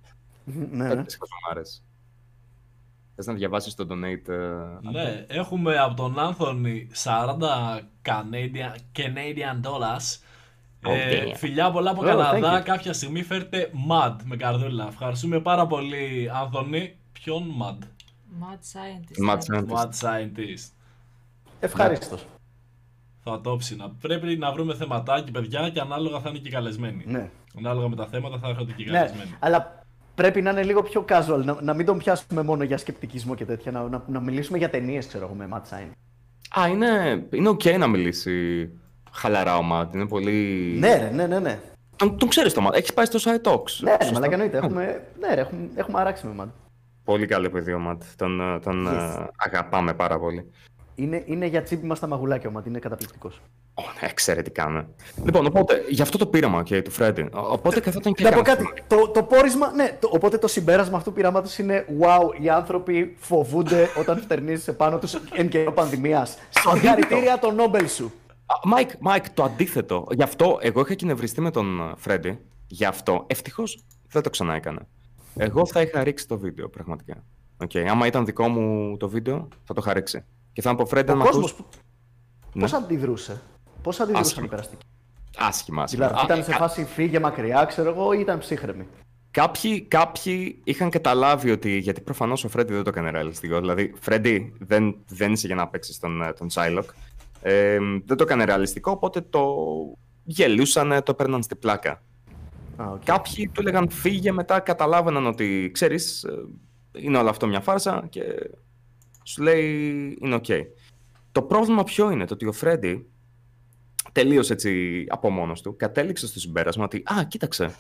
Ναι. Θες να διαβάσεις το donate. Ναι, έχουμε από τον Anthony 40 Canadian dollars. Φιλιά πολλά από Καναδά, κάποια στιγμή φέρτε mad με καρδούλα. Ευχαριστούμε πάρα πολύ, Anthony. Ποιον mad? Mad scientist. Ευχαριστώ. Θα το ψηνα. Πρέπει να βρούμε θεματάκι, παιδιά, και ανάλογα θα είναι και καλεσμένοι. Ναι. Ανάλογα με τα θέματα θα έρχονται και καλεσμένοι. Ναι, αλλά πρέπει να είναι λίγο πιο casual, να μην τον πιάσουμε μόνο για σκεπτικισμό και τέτοια, να μιλήσουμε για ταινίες, ξέρω εγώ, με Matt Shine. Α, είναι ok να μιλήσει χαλαρά ο Matt, είναι πολύ... Ναι. Τον ξέρεις το Matt, έχεις πάει στο Side Talks. Ναι, ρε, μαλάκα, εννοείται, έχουμε αράξει με Matt. Πολύ καλό παιδί ο Matt, τον αγαπάμε πάρα πολύ. Είναι για τσίπη μας τα μαγουλάκια, ο Ματ, είναι καταπληκτικός. Ναι, εξαιρετικά, ναι. Λοιπόν, οπότε, γι' αυτό το πείραμα του Φρέντι. Οπότε καθόταν και έκανε. Το πόρισμα, ναι. Οπότε το συμπέρασμα αυτού του πειράματος είναι «Wow, οι άνθρωποι φοβούνται όταν φτερνίζεις επάνω τους εν καιρό πανδημίας. Συγχαρητήρια το Νόμπελ σου». Μάικ, το αντίθετο. Γι' αυτό εγώ είχα κυνευριστεί με τον Φρέντι. Γι' αυτό ευτυχώς δεν το ξανά έκανα. Εγώ θα είχα ρίξει το βίντεο, πραγματικά. Okay. Άμα ήταν δικό μου το βίντεο, θα το είχα ρίξει. Και θα μου πω, Φρέντα, να ακούς... Πώς αντιδρούσε, η περαστική. Άσχημα, άσχημα. Δηλαδή, ήταν σε φάση φύγε μακριά, ξέρω εγώ, ή ήταν ψύχρεμη. Κάποιοι είχαν καταλάβει ότι. Γιατί προφανώς ο Φρέντι δεν το έκανε ρεαλιστικό. Δηλαδή, Φρέντι, δεν είσαι για να παίξεις τον Σάιλοκ. Δεν το έκανε ρεαλιστικό, οπότε το γελούσαν, το παίρναν στην πλάκα. Okay. Κάποιοι του έλεγαν φύγε, μετά καταλάβαιναν ότι ξέρεις, είναι όλο αυτό μια φάρσα και σου λέει είναι ok. Το πρόβλημα ποιο είναι, το ότι ο Φρέντι τελείως έτσι από μόνος του κατέληξε στο συμπέρασμα ότι α, κοίταξε,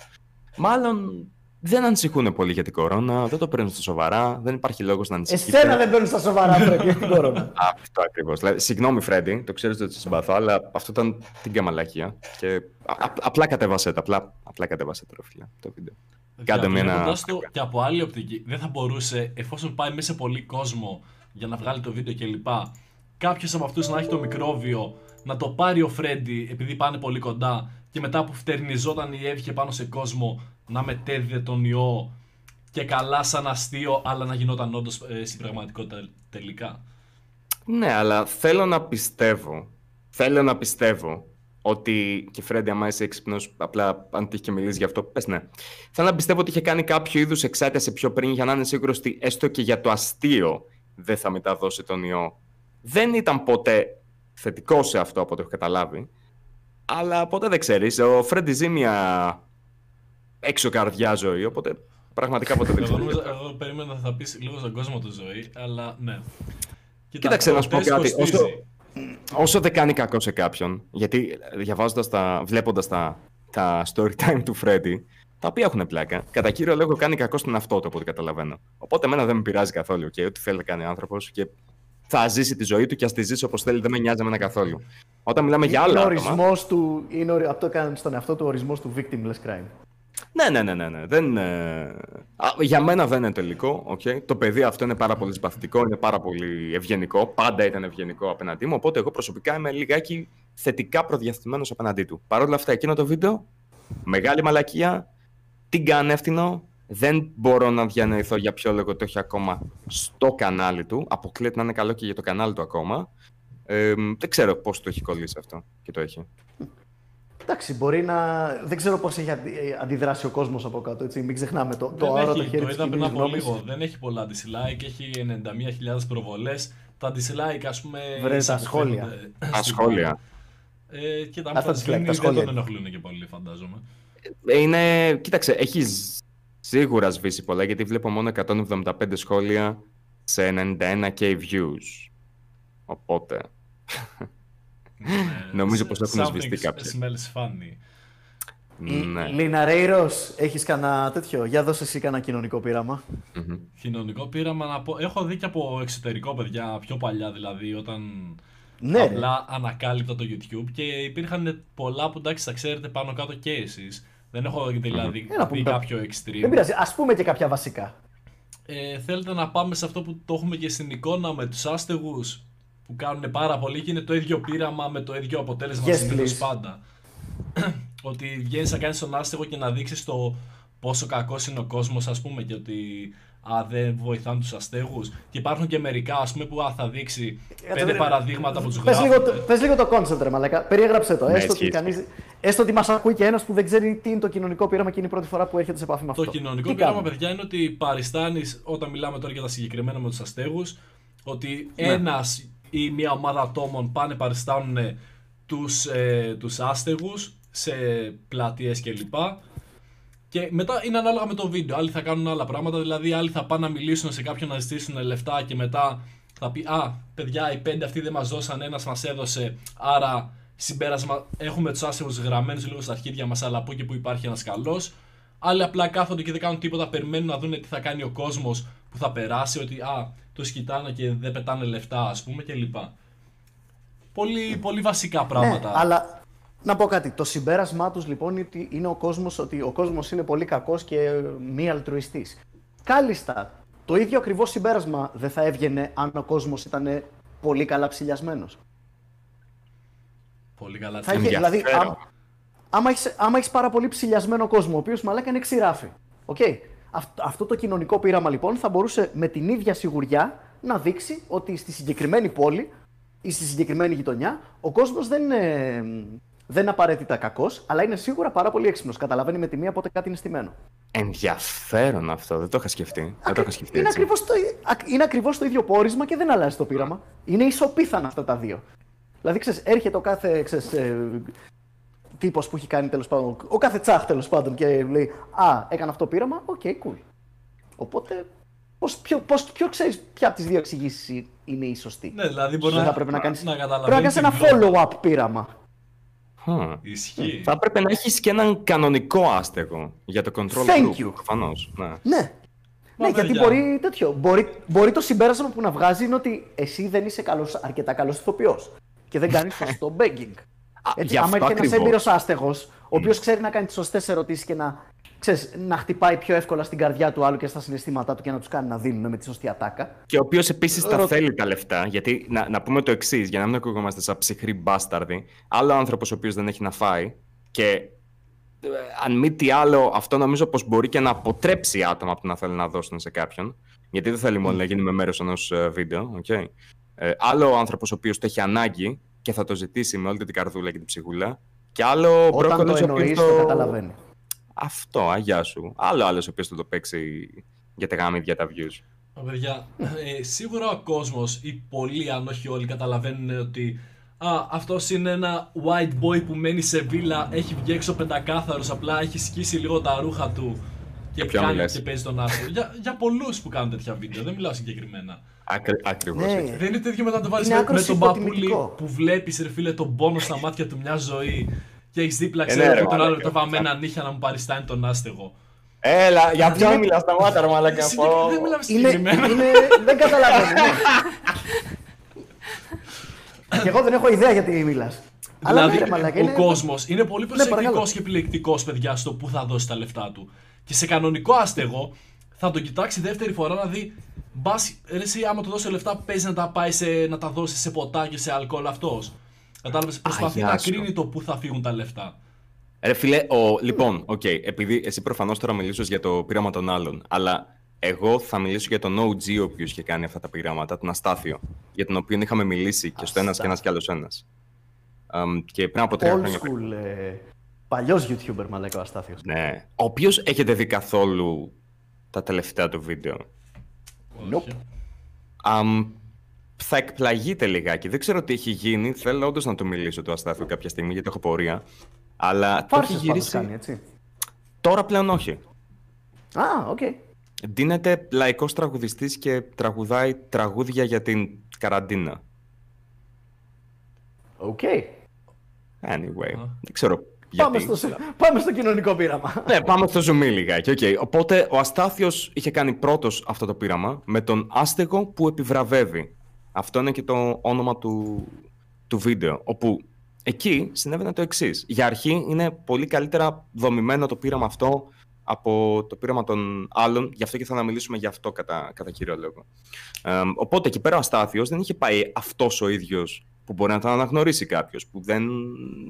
μάλλον δεν ανησυχούν πολύ για την κορώνα, δεν το παίρνουν στα σοβαρά, δεν υπάρχει λόγος να ανησυχεί. Εσένα δεν παίρνουν στα σοβαρά, Φρέντι, για την κορώνα. Αυτό ακριβώς. Δηλαδή, συγγνώμη, Φρέντι, το ξέρεις ότι σε συμπαθώ, αλλά αυτό ήταν την καμαλάκια. Και απλά κατέβασε το φίλε το βίντεο. Κάντε με ένα. Και από άλλη οπτική, δεν θα μπορούσε, εφόσον πάει μέσα σε πολύ κόσμο για να βγάλει το βίντεο κλπ. Κάποιος από αυτούς να έχει το μικρόβιο, να το πάρει ο Φρέντι επειδή πάνε πολύ κοντά και μετά που φτερνιζόταν η Εύη και πάνω σε κόσμο να μετέδιδε τον ιό και καλά σαν αστείο, αλλά να γινόταν όντως στην πραγματικότητα τελικά. Ναι, αλλά θέλω να πιστεύω ότι και Φρέντι, άμα είσαι έξυπνος, απλά αν τύχει και μιλήσει γι' αυτό, πες ναι. Θέλω να πιστεύω ότι είχε κάνει κάποιο είδους εξέταση πιο πριν για να είναι σίγουρος ότι έστω και για το αστείο δεν θα μεταδώσει τον ιό. Δεν ήταν ποτέ θετικό σε αυτό από ό,τι έχω καταλάβει, αλλά ποτέ δεν ξέρεις. Ο Φρέντι ζει μια έξω καρδιά ζωή, οπότε πραγματικά ποτέ δεν ξέρεις. Εγώ περίμενα να θα πεις λίγο στον κόσμο του ζωή, αλλά ναι. Κοίταξε να σου πω κάτι. Όσο δεν κάνει κακό σε κάποιον, γιατί βλέποντας τα story time του Φρέντι, τα οποία έχουν πλάκα, κατά κύριο λόγο κάνει κακό στον αυτό του από ό,τι καταλαβαίνω. Οπότε εμένα δεν με πειράζει καθόλου και ό,τι θέλει να κάνει άνθρωπος. Και θα ζήσει τη ζωή του και ας τη ζήσει όπως θέλει, δεν με νοιάζει εμένα καθόλου. Όταν μιλάμε για άλλα άτομα... Του, είναι αυτό κάνει στον εαυτό του ορισμός του victimless crime. Ναι. Για μένα δεν είναι τελικό. Okay. Το παιδί αυτό είναι πάρα πολύ συμπαθητικό, είναι πάρα πολύ ευγενικό. Πάντα ήταν ευγενικό απέναντί μου. Οπότε εγώ προσωπικά είμαι λιγάκι θετικά προδιαθυμένος απέναντί του. Παρ' όλα αυτά, εκείνο το βίντεο, μεγάλη μαλακία, την κανέφτηνο. Δεν μπορώ να διανοηθώ για ποιο λόγο το έχει ακόμα στο κανάλι του. Αποκλείεται να είναι καλό και για το κανάλι του ακόμα. Δεν ξέρω πώς το έχει κολλήσει αυτό και το έχει. Εντάξει, μπορεί να... Δεν ξέρω πώς έχει αντιδράσει ο κόσμος από κάτω, έτσι. Μην ξεχνάμε το αόρατο χέρι της κοινής γνώμης. Δεν έχει πολλά dislike, έχει 91.000 προβολές. Τα dislike, ας πούμε... Βρες, τα σχόλια. Και τα σχόλια δεν τον ενοχλούν και πολύ, φαντάζομαι. Κοίταξε, έχει... Σίγουρα σβήσει πολλά, γιατί βλέπω μόνο 175 σχόλια σε 91k views. Οπότε... Νομίζω πως έχουν σβηστεί κάποιοι. Something smells funny. Λιναρέιρος, έχεις κανένα τέτοιο? Για δώσε εσύ κανένα κοινωνικό πείραμα. Κοινωνικό πείραμα να πω... Έχω δει και από εξωτερικό, παιδιά, πιο παλιά δηλαδή, όταν... Ναι. Απλά ανακάλυπτα το YouTube και υπήρχαν πολλά που εντάξει, θα ξέρετε πάνω κάτω και εσείς. Δεν έχω δηλαδή δει κάποιο extreme. Δεν πειράζει, ας πούμε και κάποια βασικά. Θέλετε να πάμε σε αυτό που το έχουμε και στην εικόνα με τους άστεγους που κάνουν πάρα πολύ και είναι το ίδιο πείραμα με το ίδιο αποτέλεσμα συνήθως πάντα. Ότι βγαίνεις να κάνεις τον άστεγο και να δείξεις το πόσο κακός είναι ο κόσμος, ας πούμε, και ότι δεν βοηθάνε τους αστέγους. Και υπάρχουν και μερικά, ας πούμε, που θα δείξει 5 παραδείγματα που τους γράφονται. Πες λίγο το concept, ρε μαλάκα. Περιέγραψε το. Έστω ότι μας ακούει και ένας που δεν ξέρει τι είναι το κοινωνικό πείραμα και είναι η πρώτη φορά που έρχεται σε επαφή με αυτό. Το κοινωνικό πείραμα, παιδιά, είναι ότι παριστάνεις, όταν μιλάμε τώρα για τα συγκεκριμένα με τους αστέγους, ότι ένας ή μια ομάδα ατόμων πάνε παριστάνουν τους άστεγους σε πλατείες κλπ. Και μετά είναι ανάλογα με το βίντεο. Άλλοι θα κάνουν άλλα πράγματα, δηλαδή άλλοι θα πάνε να μιλήσουν σε κάποιον να ζητήσουν λεφτά και μετά θα πει «Α, παιδιά, οι 5 αυτοί δεν μας δώσαν, ένας μας έδωσε». Άρα, συμπέρασμα, έχουμε τους άσχημους γραμμένους λίγο στα αρχίδια μας, αλλά από εκεί που υπάρχει ένας καλός. Άλλοι απλά κάθονται και δεν κάνουν τίποτα, περιμένουν να δουν τι θα κάνει ο κόσμος που θα περάσει, ότι «Α, τους κοιτάνε και δεν πετάνε λεφτά», ας πούμε, κλπ. Πολύ, πολύ βασικά πράγματα. Ναι, αλλά... Να πω κάτι. Το συμπέρασμά τους λοιπόν είναι ότι ο κόσμος είναι πολύ κακός και μη αλτρουιστής. Κάλλιστα, το ίδιο ακριβώς συμπέρασμα δεν θα έβγαινε αν ο κόσμος ήταν πολύ καλά ψηλιασμένος. Πολύ καλά ψηλιασμένος. Δηλαδή, άμα έχεις πάρα πολύ ψηλιασμένο κόσμο, ο οποίος μαλάκα είναι ξηράφι. Okay. Αυτό το κοινωνικό πείραμα λοιπόν θα μπορούσε με την ίδια σιγουριά να δείξει ότι στη συγκεκριμένη πόλη ή στη συγκεκριμένη γειτονιά ο κόσμος δεν είναι απαραίτητα κακός, αλλά είναι σίγουρα πάρα πολύ έξυπνος. Καταλαβαίνει με τη μία πότε κάτι είναι στημένο. Ενδιαφέρον αυτό, δεν το είχα σκεφτεί. Είναι ακριβώς το ίδιο πόρισμα και δεν αλλάζει το πείραμα. Είναι ισοπίθανα αυτά τα δύο. Δηλαδή, ξέρεις, έρχεται ο κάθε τύπος που έχει κάνει τέλος πάντων, ο κάθε τσάχ τέλος πάντων και λέει «Α, έκανα αυτό το πείραμα, οκ, cool». Οπότε, ποιο ξέρεις ποια από τις δύο εξηγήσεις είναι η σωστή. Ναι, δηλαδή μπορεί να κάνεις ένα follow-up πείραμα. Ισχύει. Θα πρέπει να έχεις και έναν κανονικό άστεγο για το control group, προφανώς. Ναι. Ναι, γιατί μπορεί τέτοιο. Μπορεί το συμπέρασμα που να βγάζει είναι ότι εσύ δεν είσαι αρκετά καλός ηθοποιός και δεν κάνεις σωστό begging. Έτσι, άμα έρχεται ένας έμπειρος άστεγος, ο οποίος ξέρει να κάνει τις σωστές ερωτήσεις και να χτυπάει πιο εύκολα στην καρδιά του άλλου και στα συναισθήματά του και να τους κάνει να δίνουν με τη σωστή ατάκα. Και ο οποίος επίσης τα θέλει τα λεφτά. Γιατί να πούμε το εξής, για να μην ακούγόμαστε σαν ψυχροί μπάσταρδοι, άλλο άνθρωπος ο οποίος δεν έχει να φάει και αν μη τι άλλο, αυτό νομίζω πως μπορεί και να αποτρέψει άτομα από το να θέλουν να δώσουν σε κάποιον. Γιατί δεν θέλει μόνο να γίνουμε μέρος ενός βίντεο. Okay. Άλλο άνθρωπος ο οποίος το έχει ανάγκη και θα το ζητήσει με όλη την καρδούλα και την ψυχούλα. Και άλλο πρόκολος ο οποίος το καταλαβαίνει. Αυτό, αγιά σου. Άλλο ο οποίος θα το παίξει για τα γάμη, για τα views. Παιδιά, σίγουρα ο κόσμος ή πολλοί, αν όχι όλοι, καταλαβαίνουν ότι αυτός είναι ένα white boy που μένει σε βίλα, έχει βγει έξω πεντακάθαρος, απλά έχει σκίσει λίγο τα ρούχα του και κάνει και παίζει τον άστρο. Για πολλούς που κάνουν τέτοια βίντεο, δεν μιλάω συγκεκριμένα. Ακριβώς. Ναι. Δεν είναι τέτοιο μετά το βάλεις με τον παππούλι που βλέπεις, ρε φίλε, τον πόνο στα μάτια του μια ζωή και έχεις δίπλα, ξέρετε, τον άλλο τα βαμμένα νύχια να μου παριστάνει τον άστεγο. Έλα, για ποιον μιλάς, τα μάτια ρε μαλάκα. Δεν μιλάμε συγκεκριμένα. Δεν καταλαβαίνω. Και εγώ δεν έχω ιδέα γιατί μιλάς. Δηλαδή, ο κόσμος είναι πολύ προσεκτικός και επιλεκτικός, παιδιά, στο που θα δώσει τα λεφτά του. Και σε κανονικό άστεγο θα τον κοιτάξει δεύτερη φορά να δει. Μπας, ρε εσύ, άμα του δώσω λεφτά, παίζει να τα πάει να τα δώσει σε ποτά και σε αλκοόλ αυτός. Κατάλαβες, προσπαθεί να κρίνει το πού θα φύγουν τα λεφτά. Ρε φίλε, λοιπόν, επειδή εσύ προφανώς τώρα μιλήσεις για το πείραμα των άλλων, αλλά εγώ θα μιλήσω για τον OG ο οποίος είχε κάνει αυτά τα πειράματα, τον Αστάθιο, για τον οποίο είχαμε μιλήσει και στο ένας και ένας και άλλος ένας. Και πριν από 3 χρόνια. Παλιός YouTuber, μαλάκα, ο Αστάθιος. Ναι. Ο οποίος έχετε δει καθόλου τα τελευταία του βίντεο? Nope. Θα εκπλαγείτε λιγάκι. Δεν ξέρω τι έχει γίνει. Θέλω όντως να το μιλήσω του Αστάθιου κάποια στιγμή γιατί έχω πορεία. Αλλά το έχει γυρίσει. Κάνει, έτσι. Τώρα πλέον όχι. Οκ. Δίνεται λαϊκός τραγουδιστής και τραγουδάει τραγούδια για την καραντίνα. Οκ. Anyway. Δεν ξέρω. Πάμε στο κοινωνικό πείραμα. Ναι, πάμε στο ζουμί λιγάκι. Οπότε ο Αστάθιος είχε κάνει πρώτος αυτό το πείραμα με τον άστεγο που επιβραβεύει. Αυτό είναι και το όνομα του βίντεο. Όπου εκεί συνέβαινε το εξής. Για αρχή είναι πολύ καλύτερα δομημένο το πείραμα αυτό από το πείραμα των άλλων. Γι' αυτό και θα αναμιλήσουμε γι' αυτό κατά κύριο λόγο. Οπότε εκεί πέρα ο Αστάθιος δεν είχε πάει αυτός ο ίδιος που μπορεί να τον αναγνωρίσει κάποιος, που δεν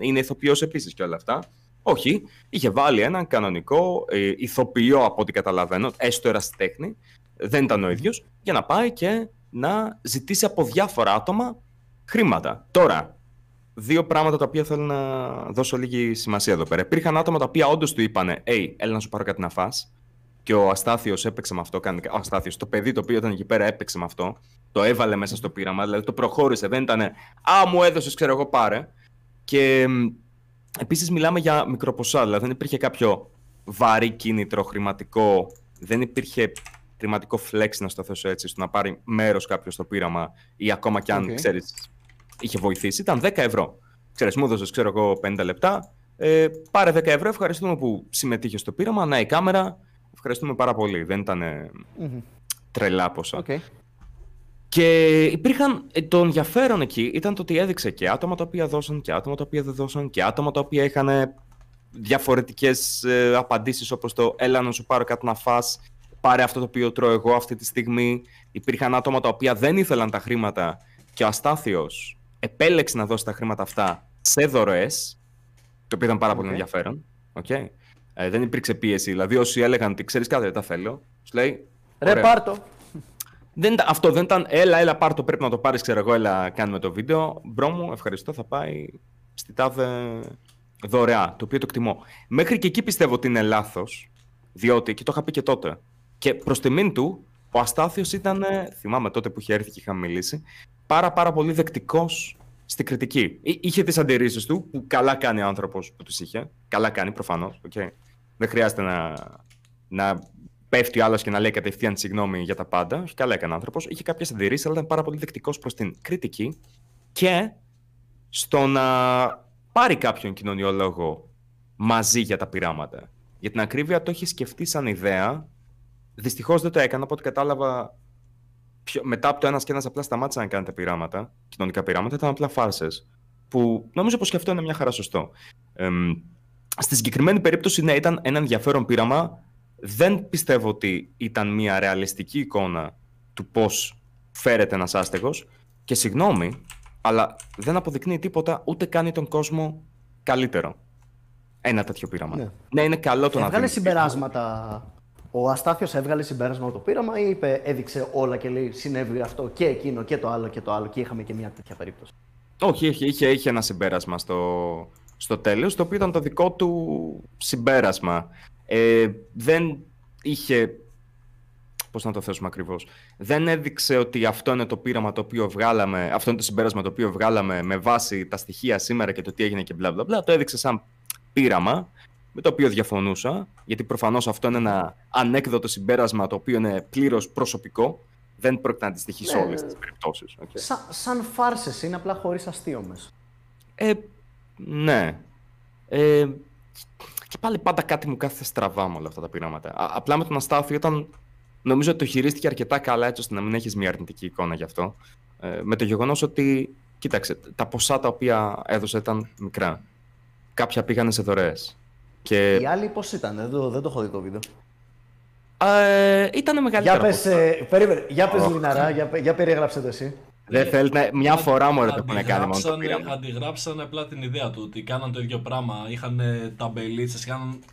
είναι ηθοποιός επίσης και όλα αυτά. Όχι, είχε βάλει έναν κανονικό ηθοποιό από ό,τι καταλαβαίνω, έστω ερασιτέχνη, δεν ήταν ο ίδιος, για να πάει και να ζητήσει από διάφορα άτομα χρήματα. Τώρα, δύο πράγματα τα οποία θέλω να δώσω λίγη σημασία εδώ πέρα. Υπήρχαν άτομα τα οποία όντως του είπανε «Hey, έλα να σου πάρω κάτι να φας». Και ο Αστάθιος έπαιξε με αυτό. Το παιδί το οποίο ήταν εκεί πέρα έπαιξε με αυτό. Το έβαλε μέσα στο πείραμα, δηλαδή το προχώρησε. Δεν ήταν «Α, μου έδωσες, ξέρω εγώ, πάρε». Και επίσης μιλάμε για μικροποσά, δηλαδή δεν υπήρχε κάποιο βαρύ κίνητρο χρηματικό. Δεν υπήρχε χρηματικό flex, να στο θέσω έτσι, στο να πάρει μέρος κάποιος στο πείραμα ή ακόμα κι αν ξέρεις, είχε βοηθήσει. Ήταν 10 ευρώ. Ξέρεις, μου έδωσες, ξέρω εγώ, 50 λεπτά. Πάρε 10 ευρώ. Ευχαριστούμε που συμμετείχες στο πείραμα. Να η κάμερα. Ευχαριστούμε πάρα πολύ. Δεν ήταν τρελά ποσά. Και υπήρχαν. Το ενδιαφέρον εκεί ήταν το ότι έδειξε και άτομα τα οποία δώσαν και άτομα τα οποία δεν δώσαν και άτομα τα οποία είχαν διαφορετικές απαντήσεις, όπως το «Έλα να σου πάρω κάτι να φας», «Πάρε αυτό το οποίο τρώω εγώ αυτή τη στιγμή». Υπήρχαν άτομα τα οποία δεν ήθελαν τα χρήματα και ο Αστάθιος επέλεξε να δώσει τα χρήματα αυτά σε δωρεές, το οποίο ήταν πάρα πολύ ενδιαφέρον. Δεν υπήρξε πίεση. Δηλαδή, όσοι έλεγαν ότι ξέρεις κάτι, δεν τα θέλω, σου λέει. Ρε, πάρτο. Αυτό δεν ήταν. Έλα, πάρτο. Πρέπει να το πάρεις. Ξέρω εγώ, έλα, κάνουμε το βίντεο. Μπρο μου, ευχαριστώ. Θα πάει στη τάδε δωρεά. Το οποίο το εκτιμώ. Μέχρι και εκεί πιστεύω ότι είναι λάθος. Διότι, και το είχα πει και τότε. Και προς τιμήν του, ο Αστάθιος ήταν. Θυμάμαι τότε που είχε έρθει και είχα μιλήσει. Πάρα πολύ δεκτικός στη κριτική. Είχε τις αντιρρήσεις του, που καλά κάνει ο άνθρωπος που τους είχε. Καλά κάνει, προφανώς. Okay. Δεν χρειάζεται να πέφτει ο άλλος και να λέει κατευθείαν συγγνώμη για τα πάντα. Καλά έκανε ο άνθρωπος. Είχε κάποιες αντιρρήσεις, αλλά ήταν πάρα πολύ δεκτικός προς την κριτική και στο να πάρει κάποιον κοινωνιολόγο μαζί για τα πειράματα. Για την ακρίβεια, το είχε σκεφτεί σαν ιδέα. Δυστυχώς δεν το έκανα, από ό,τι κατάλαβα. Μετά από το ένας και ένας απλά σταμάτησαν να κάνουν τα πειράματα, κοινωνικά πειράματα, ήταν απλά φάρσες. Που νομίζω πως και αυτό είναι μια χαρά σωστό. Στη συγκεκριμένη περίπτωση, ναι, ήταν ένα ενδιαφέρον πείραμα. Δεν πιστεύω ότι ήταν μια ρεαλιστική εικόνα του πώς φέρεται ένας άστεγος. Και συγγνώμη, αλλά δεν αποδεικνύει τίποτα, ούτε κάνει τον κόσμο καλύτερο. Ένα τέτοιο πείραμα. Ναι, είναι καλό το να βγάλει συμπεράσματα. Ο Αστάθιος έβγαλε συμπέρασμα από το πείραμα ή είπε, έδειξε όλα και λέει συνέβη αυτό και εκείνο και το άλλο και το άλλο και είχαμε και μια τέτοια περίπτωση. Όχι, είχε ένα συμπέρασμα στο τέλος, το οποίο ήταν το δικό του συμπέρασμα. Δεν είχε, πώς να το θέσουμε ακριβώς, δεν έδειξε ότι αυτό είναι το πείραμα το οποίο βγάλαμε, αυτό είναι το συμπέρασμα το οποίο βγάλαμε με βάση τα στοιχεία σήμερα και το τι έγινε και μπλα μπλα μπλα, το έδειξε σαν πείραμα. Με το οποίο διαφωνούσα, γιατί προφανώς αυτό είναι ένα ανέκδοτο συμπέρασμα το οποίο είναι πλήρως προσωπικό. Δεν πρόκειται να αντιστοιχεί σε όλες τις περιπτώσεις. Okay. Σαν φάρσες είναι, απλά χωρίς αστείο μέσα. Ναι. Και πάλι πάντα κάτι μου κάθεται στραβά με όλα αυτά τα πειράματα. Απλά με τον Αστάθιο ήταν. Νομίζω ότι το χειρίστηκε αρκετά καλά, έτσι ώστε να μην έχεις μια αρνητική εικόνα γι' αυτό. Με το γεγονός ότι, κοίταξε, τα ποσά τα οποία έδωσε ήταν μικρά. Κάποια πήγανε σε δωρεές. Και... Οι άλλοι πώς ήταν, δεν το έχω δει το βίντεο. Ήτανε μεγαλύτερα. Για πες Λιναρά, για περιέγραψε το εσύ. Δεν θέλετε, μια φορά μου το έχουν κάνει μόνο το πείραμα. Αντιγράψανε απλά την ιδέα του, ότι κάναν το ίδιο πράγμα, είχαν ταμπελίτσες,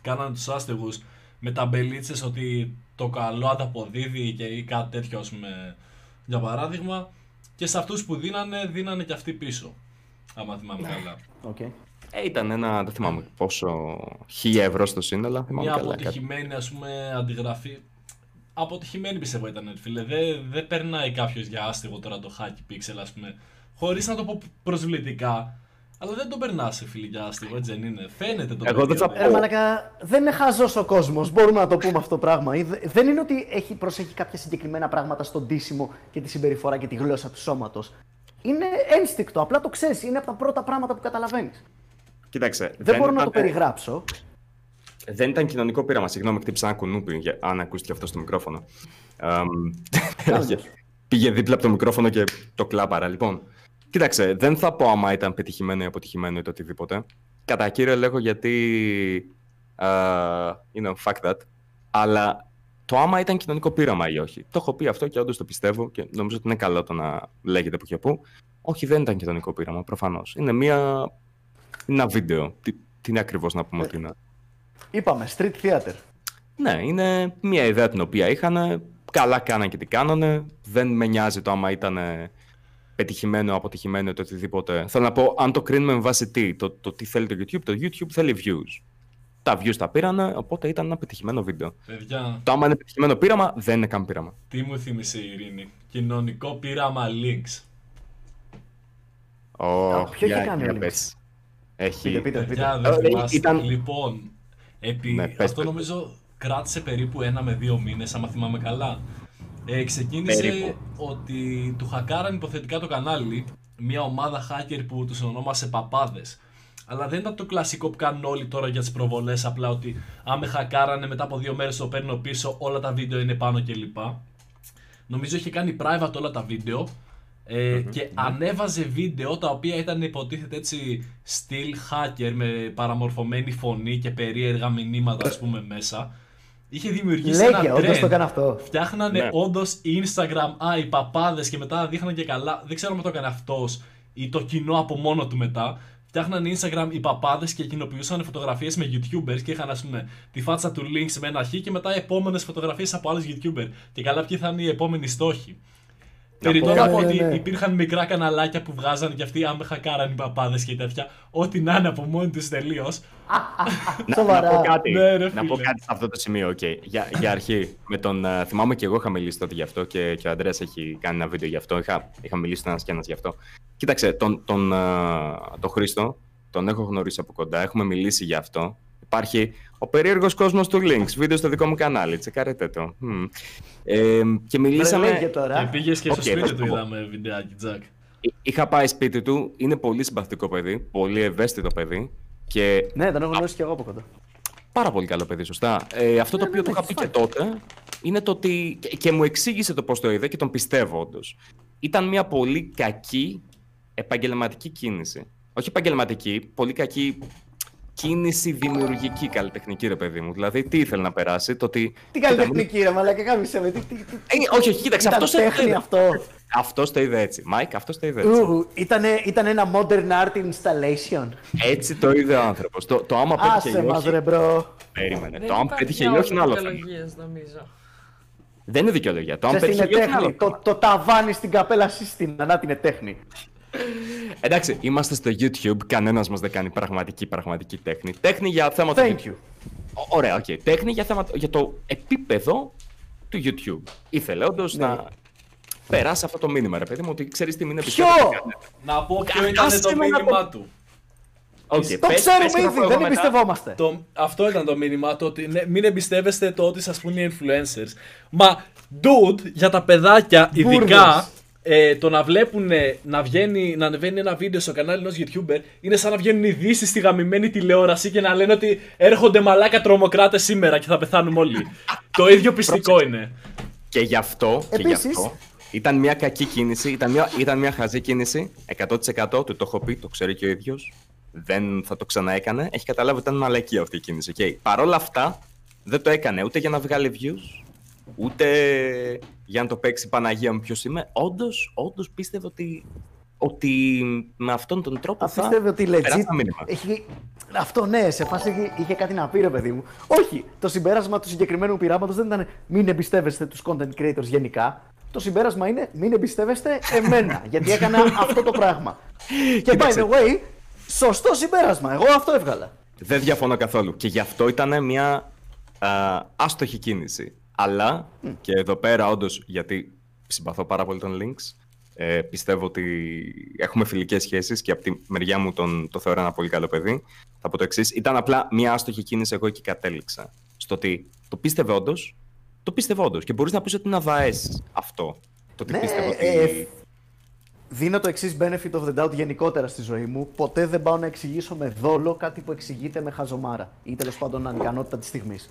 κάναν τους άστεγους με ταμπελίτσες ότι το καλό ανταποδίδει και ή κάτι τέτοιο, ας πούμε, για παράδειγμα. Και σε αυτούς που δίνανε και αυτοί πίσω, άμα θυμάμαι καλά. Okay. Ήταν ένα, δεν θυμάμαι πόσο, 1.000 ευρώ στο σύνολο. Μια αποτυχημένη, ας πούμε, αντιγραφή. Αποτυχημένη πιστεύω ήταν, φίλε. Δεν περνάει κάποιος για άστεγο τώρα το hacky pixel, ας πούμε. Χωρίς να το πω προσβλητικά. Αλλά δεν το περνάς, φίλε, για άστεγο, έτσι δεν είναι. Φαίνεται το πρόβλημα. Δεν είναι χαζός ο κόσμος. Μπορούμε να το πούμε αυτό το πράγμα. Δεν είναι ότι προσέχει κάποια συγκεκριμένα πράγματα στον ντύσιμο και τη συμπεριφορά και τη γλώσσα του σώματος. Είναι ένστικτο. Απλά το ξέρεις. Είναι από τα πρώτα πράγματα που καταλαβαίνεις. Κοίταξε, δεν μπορώ να το περιγράψω. Δεν ήταν κοινωνικό πείραμα. Συγγνώμη, χτύπησα ένα κουνούπι, αν ακούστηκε αυτό στο μικρόφωνο. Πήγε δίπλα από το μικρόφωνο και το κλάπαρα. Λοιπόν, κοίταξε, δεν θα πω άμα ήταν πετυχημένο ή αποτυχημένο ή το οτιδήποτε. Κατά κύριο λέγω γιατί. You know, fuck that. Αλλά το άμα ήταν κοινωνικό πείραμα ή όχι. Το έχω πει αυτό και όντως το πιστεύω και νομίζω ότι είναι καλό το να λέγεται που και που. Όχι, δεν ήταν κοινωνικό πείραμα, προφανώς. Είναι μία. Ένα βίντεο. Τι είναι ακριβώς να πούμε ότι είναι. Είπαμε, street theater. Ναι, είναι μια ιδέα την οποία είχαν. Καλά κάνανε και τι κάνανε. Δεν με νοιάζει το άμα ήταν πετυχημένο, αποτυχημένο ή το οτιδήποτε. Θέλω να πω, αν το κρίνουμε με βάση τι. Το τι θέλει το YouTube. Το YouTube θέλει views. Τα views τα πήρανε, οπότε ήταν ένα πετυχημένο βίντεο. Παιδιά. Το άμα είναι πετυχημένο πείραμα, δεν είναι καν πείραμα. Τι μου θύμισε η Ειρήνη. Κοινωνικό πείραμα Links. Ποιο είχε κάνει ο Links. Λοιπόν, αυτό νομίζω κράτησε περίπου 1 με 2 μήνες, άμα θυμάμαι καλά. Ξεκίνησε περίπου. Ότι του χακάραν υποθετικά το κανάλι, μια ομάδα hacker που τους ονόμασε παπάδες. Αλλά δεν ήταν το κλασικό που κάνουν όλοι τώρα για τις προβολές, απλά ότι με χακάρανε μετά από 2 μέρες το παίρνω πίσω, όλα τα βίντεο είναι πάνω κλπ. Νομίζω είχε κάνει private όλα τα βίντεο. Και ανέβαζε βίντεο τα οποία ήταν υποτίθεται έτσι στυλ hacker με παραμορφωμένη φωνή και περίεργα μηνύματα, ας πούμε, μέσα. Είχε δημιουργήσει ένα trend. Φτιάχνανε όντως Instagram, οι παπάδες, και μετά δείχνανε και καλά. Δεν ξέρω αν το έκανε αυτός ή το κοινό από μόνο του μετά. φτιάχνανε Instagram οι παπάδες και κοινοποιούσαν φωτογραφίες με YouTubers και είχαν, ας πούμε, τη φάτσα του Links με ένα χ και μετά επόμενες φωτογραφίες από άλλους YouTubers. Και καλά, ποιοι θα είναι οι επόμενοι στόχοι. Περιττό από ότι υπήρχαν μικρά καναλάκια που βγάζαν και αυτοί άμα χακάραν οι παπάδες και τέτοια. Ό,τι να είναι από μόνοι τους τελείως. Να πω κάτι σε αυτό το σημείο. Okay. Για αρχή, με τον, θυμάμαι και εγώ είχα μιλήσει τότε γι' αυτό και ο Αντρέας έχει κάνει ένα βίντεο γι' αυτό. Είχα μιλήσει ένας και ένας γι' αυτό. Κοίταξε, τον Χρήστο τον έχω γνωρίσει από κοντά, έχουμε μιλήσει γι' αυτό. Υπάρχει ο περίεργος κόσμος του Links, βίντεο στο δικό μου κανάλι, τσεκάρετε το. Και μιλήσαμε... Και πήγες και στο σπίτι του, είδαμε βιντεάκι, Τζακ. Είχα πάει σπίτι του, είναι πολύ συμπαθητικό παιδί, πολύ ευαίσθητο παιδί. Και... Ναι, τον έχω γνωρίσει και εγώ από κοντά. Πάρα πολύ καλό παιδί, σωστά. Αυτό το οποίο το είχα πει και τότε, είναι το ότι... Και μου εξήγησε το πώς το είδε και τον πιστεύω όντως. Ήταν μια πολύ κακή επαγγελματική κίνηση. Όχι επαγγελματική, πολύ κακή... Κίνηση δημιουργική, καλλιτεχνική, ρε παιδί μου. Δηλαδή, τι ήθελε να περάσει, το ότι. Τι καλλιτεχνική, ρε μαλάκα, κάμισε με. Όχι, κοίταξε, αυτό το είδε έτσι. Mike, αυτό το είδε έτσι. Ήταν ένα modern art installation. Έτσι το είδε ο άνθρωπος. Το άμα πέτυχε ή όχι. Περίμενε. Το άμα πέτυχε ή όχι είναι άλλο θέμα. Δεν είναι δικαιολογία. Το άμα πέτυχε ή όχι. Το ταβάνι στην καπέλα σύστημα, να την είναι τέχνη. Εντάξει, είμαστε στο YouTube, κανένας μας δεν κάνει πραγματική τέχνη. Τέχνη για θέματα του YouTube. Ωραία, okay. Τέχνη για το επίπεδο του YouTube. Ήθελε όντως να περάσει αυτό το μήνυμα, ρε παιδί μου, ότι ξέρεις τι μήνυμα πιστεύω. Να πω ποιο ήταν το μήνυμά του. Okay, το ξέρουμε ήδη, δεν εμπιστευόμαστε. Αυτό ήταν το μήνυμα, το ότι μην εμπιστεύεστε το ότι σας πούνε οι influencers. Μα, dude, για τα παιδάκια ειδικά... το να βλέπουν να ανεβαίνει ένα βίντεο στο κανάλι ενός YouTuber είναι σαν να βγαίνουν ειδήσεις στη γαμημένη τηλεόραση και να λένε ότι έρχονται μαλάκα τρομοκράτες σήμερα και θα πεθάνουμε όλοι. Το ίδιο πιστικό είναι. Και γι' αυτό, ήταν μια κακή κίνηση, ήταν μια χαζή κίνηση, 100% του το έχω πει, το ξέρει και ο ίδιος, δεν θα το ξαναέκανε, έχει καταλάβει ότι ήταν μαλακία αυτή η κίνηση. Okay. Παρ' όλα αυτά δεν το έκανε ούτε για να βγάλει views, ούτε για να το παίξει Παναγία μου ποιος είμαι. Όντως πίστευε ότι με αυτόν τον τρόπο θα περάσει τα μήνυμα. Αυτό ναι, σε φάση είχε κάτι να πει, ρε παιδί μου. Όχι, το συμπέρασμα του συγκεκριμένου πειράματος δεν ήταν μην εμπιστεύεστε τους content creators γενικά. Το συμπέρασμα είναι μην εμπιστεύεστε εμένα, γιατί έκανα αυτό το πράγμα. Και by the way, σωστό συμπέρασμα, εγώ αυτό έβγαλα. Δεν διαφωνώ καθόλου και γι' αυτό ήταν μια άστοχη κίνηση. Αλλά και εδώ πέρα όντως, γιατί συμπαθώ πάρα πολύ τον Links, πιστεύω ότι έχουμε φιλικές σχέσεις και από τη μεριά μου το θεωρώ ένα πολύ καλό παιδί. Θα πω το εξής, ήταν απλά μια άστοχη κίνηση, εγώ εκεί κατέληξα. Στο ότι το πίστευε όντως και μπορείς να πεις ότι είναι αδαές αυτό. Το ότι πίστευε ότι... Δίνω το εξής benefit of the doubt γενικότερα στη ζωή μου. Ποτέ δεν πάω να εξηγήσω με δόλο κάτι που εξηγείται με χαζομάρα ή τέλος πάντων ανικανότητα της στιγμής.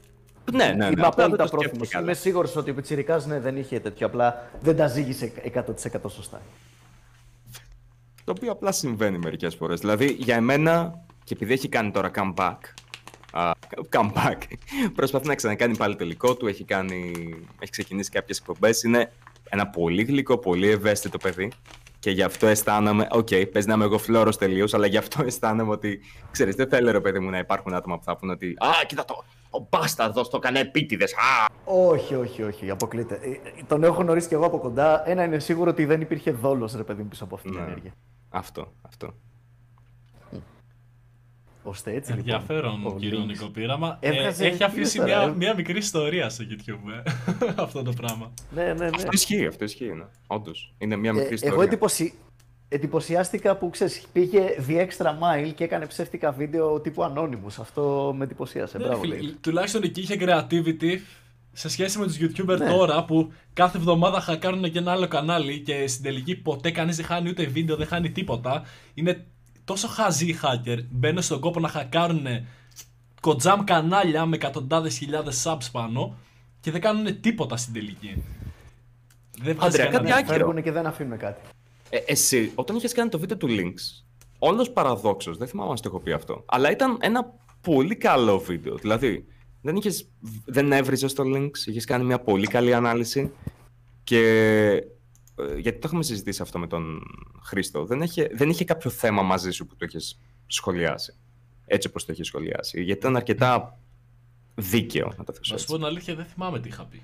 Ναι. Είμαι απόλυτα πρόθυμος. Είμαι σίγουρος ότι ο πιτσιρικάς δεν είχε τέτοιο. Απλά δεν τα ζήγησε 100% σωστά. Το οποίο απλά συμβαίνει μερικές φορές. Δηλαδή για εμένα, και επειδή έχει κάνει τώρα comeback, προσπαθεί να ξανακάνει πάλι τελικό του. Έχει ξεκινήσει κάποιες εκπομπές. Είναι ένα πολύ γλυκό, πολύ ευαίσθητο παιδί. Και γι' αυτό αισθάνομαι, πες να είμαι εγώ φλόρος τελείως, αλλά γι' αυτό αισθάνομαι ότι, ξέρεις, δεν θέλω, ρε παιδί μου, να υπάρχουν άτομα που θα πούνε ότι κοίτα το, ο μπάσταρδος το έκανε επίτηδες, Όχι, αποκλείται. Τον έχω γνωρίσει κι εγώ από κοντά, ένα είναι σίγουρο ότι δεν υπήρχε δόλος, ρε παιδί μου, πίσω από αυτή την ενέργεια. Αυτό. Ώστε έτσι λοιπόν. Ενδιαφέρον κοινωνικό πείραμα. Έχει αφήσει μια μικρή ιστορία στο YouTube αυτό το πράγμα. Ναι. Αυτό ισχύει, ναι. Όντως. Είναι μια μικρή ιστορία. Εγώ εντυπωσιάστηκα που ξέρεις, πήγε the extra mile και έκανε ψεύτικα βίντεο τύπου Anonymous. Αυτό με εντυπωσίασε. Μπράβο. Τουλάχιστον εκεί είχε creativity σε σχέση με τους YouTuber τώρα που κάθε εβδομάδα χακάρουν και ένα άλλο κανάλι και στην τελική ποτέ κανείς δεν χάνει ούτε βίντεο, δεν χάνει τίποτα. Είναι τόσο χαζοί οι hacker, μπαίνουν στον κόπο να χακάρουν κοντζάμ κανάλια με εκατοντάδες χιλιάδες subs πάνω και δεν κάνουν τίποτα στην τελική. Δεν βγάζει κανένα και δεν αφήνουν κάτι. Εσύ, όταν είχες κάνει το βίντεο του Links, όλος παραδόξος, δεν θυμάμαι αν το έχω πει αυτό, αλλά ήταν ένα πολύ καλό βίντεο. Δηλαδή, δεν έβριζες το Links, είχες κάνει μια πολύ καλή ανάλυση και... γιατί το είχαμε συζητήσει αυτό με τον Χρήστο, δεν είχε κάποιο θέμα μαζί σου που το έχεις σχολιάσει. Έτσι όπως το έχει σχολιάσει. Γιατί ήταν αρκετά δίκαιο να το θέσω. Να σου πω την αλήθεια, δεν θυμάμαι τι είχα πει.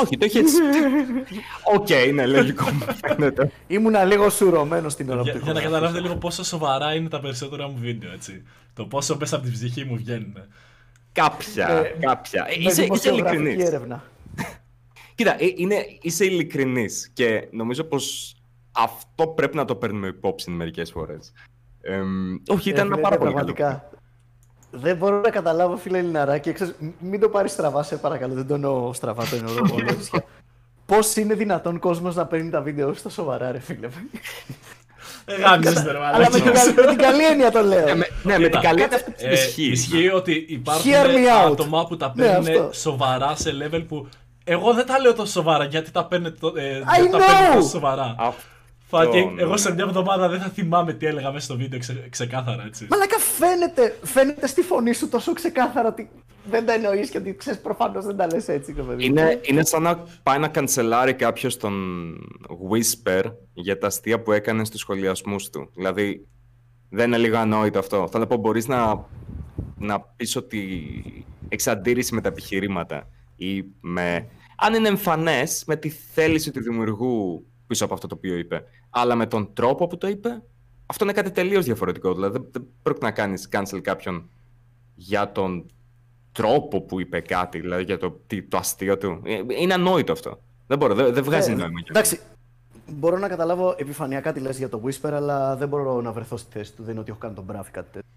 Όχι, το είχε έτσι. Οκ, είναι λογικό. Ήμουνα λίγο σουρωμένο στην ώρα που. Για να καταλάβετε λίγο πόσο σοβαρά είναι τα περισσότερα μου βίντεο, έτσι. Το πόσο μέσα από την ψυχή μου βγαίνουν. Κάποια. Είσαι ειλικρινής. Κοίτα, είσαι ειλικρινής και νομίζω πως αυτό πρέπει να το παίρνουμε υπόψη μερικές φορές. Όχι, ήταν ένα πάρα πολύ καλό. Δεν μπορώ να καταλάβω, φίλε Λιναράκη, μην το πάρεις στραβά, σε παρακαλώ, δεν το εννοώ στραβά, το εννοώ πολύ. Πώς είναι δυνατόν κόσμος να παίρνει τα βίντεο στα σοβαρά, ρε φίλε. Αλλά με την καλή έννοια το λέω. Ναι, με την καλή έννοια ισχύει. Ισχύει ότι υπάρχουν άτομα που τα παίρνουν σοβαρά σε level που εγώ δεν τα λέω τόσο σοβαρά, γιατί τα παίρνουν τόσο σοβαρά. Εγώ σε μια εβδομάδα δεν θα θυμάμαι τι έλεγα μέσα στο βίντεο ξεκάθαρα, έτσι. Μαλάκα, φαίνεται στη φωνή σου τόσο ξεκάθαρα ότι δεν τα εννοείς και ότι ξέρεις προφανώς δεν τα λες έτσι. Είναι σαν να πάει να κανσελάρει κάποιος τον Whisper για τα αστεία που έκανε στους σχολιασμούς του. Δηλαδή, δεν είναι λίγο ανόητο αυτό. Θέλω να πω, μπορείς να πεις ότι εξαντήρηση με τα επιχειρήματα ή με, αν είναι εμφανές, με τη θέληση του δημιουργού πίσω από αυτό το οποίο είπε. Αλλά με τον τρόπο που το είπε, αυτό είναι κάτι τελείως διαφορετικό. Δηλαδή, δεν πρέπει να κάνεις cancel κάποιον για τον τρόπο που είπε κάτι, δηλαδή για το αστείο του. Είναι ανόητο αυτό. Δεν μπορώ, δεν βγάζει νόημα. Εντάξει, μπορώ να καταλάβω επιφανειακά τι λες για το Whisper, αλλά δεν μπορώ να βρεθώ στη θέση του. Δεν είναι ότι έχω κάνει τον μπράφ ή κάτι τέτοιο.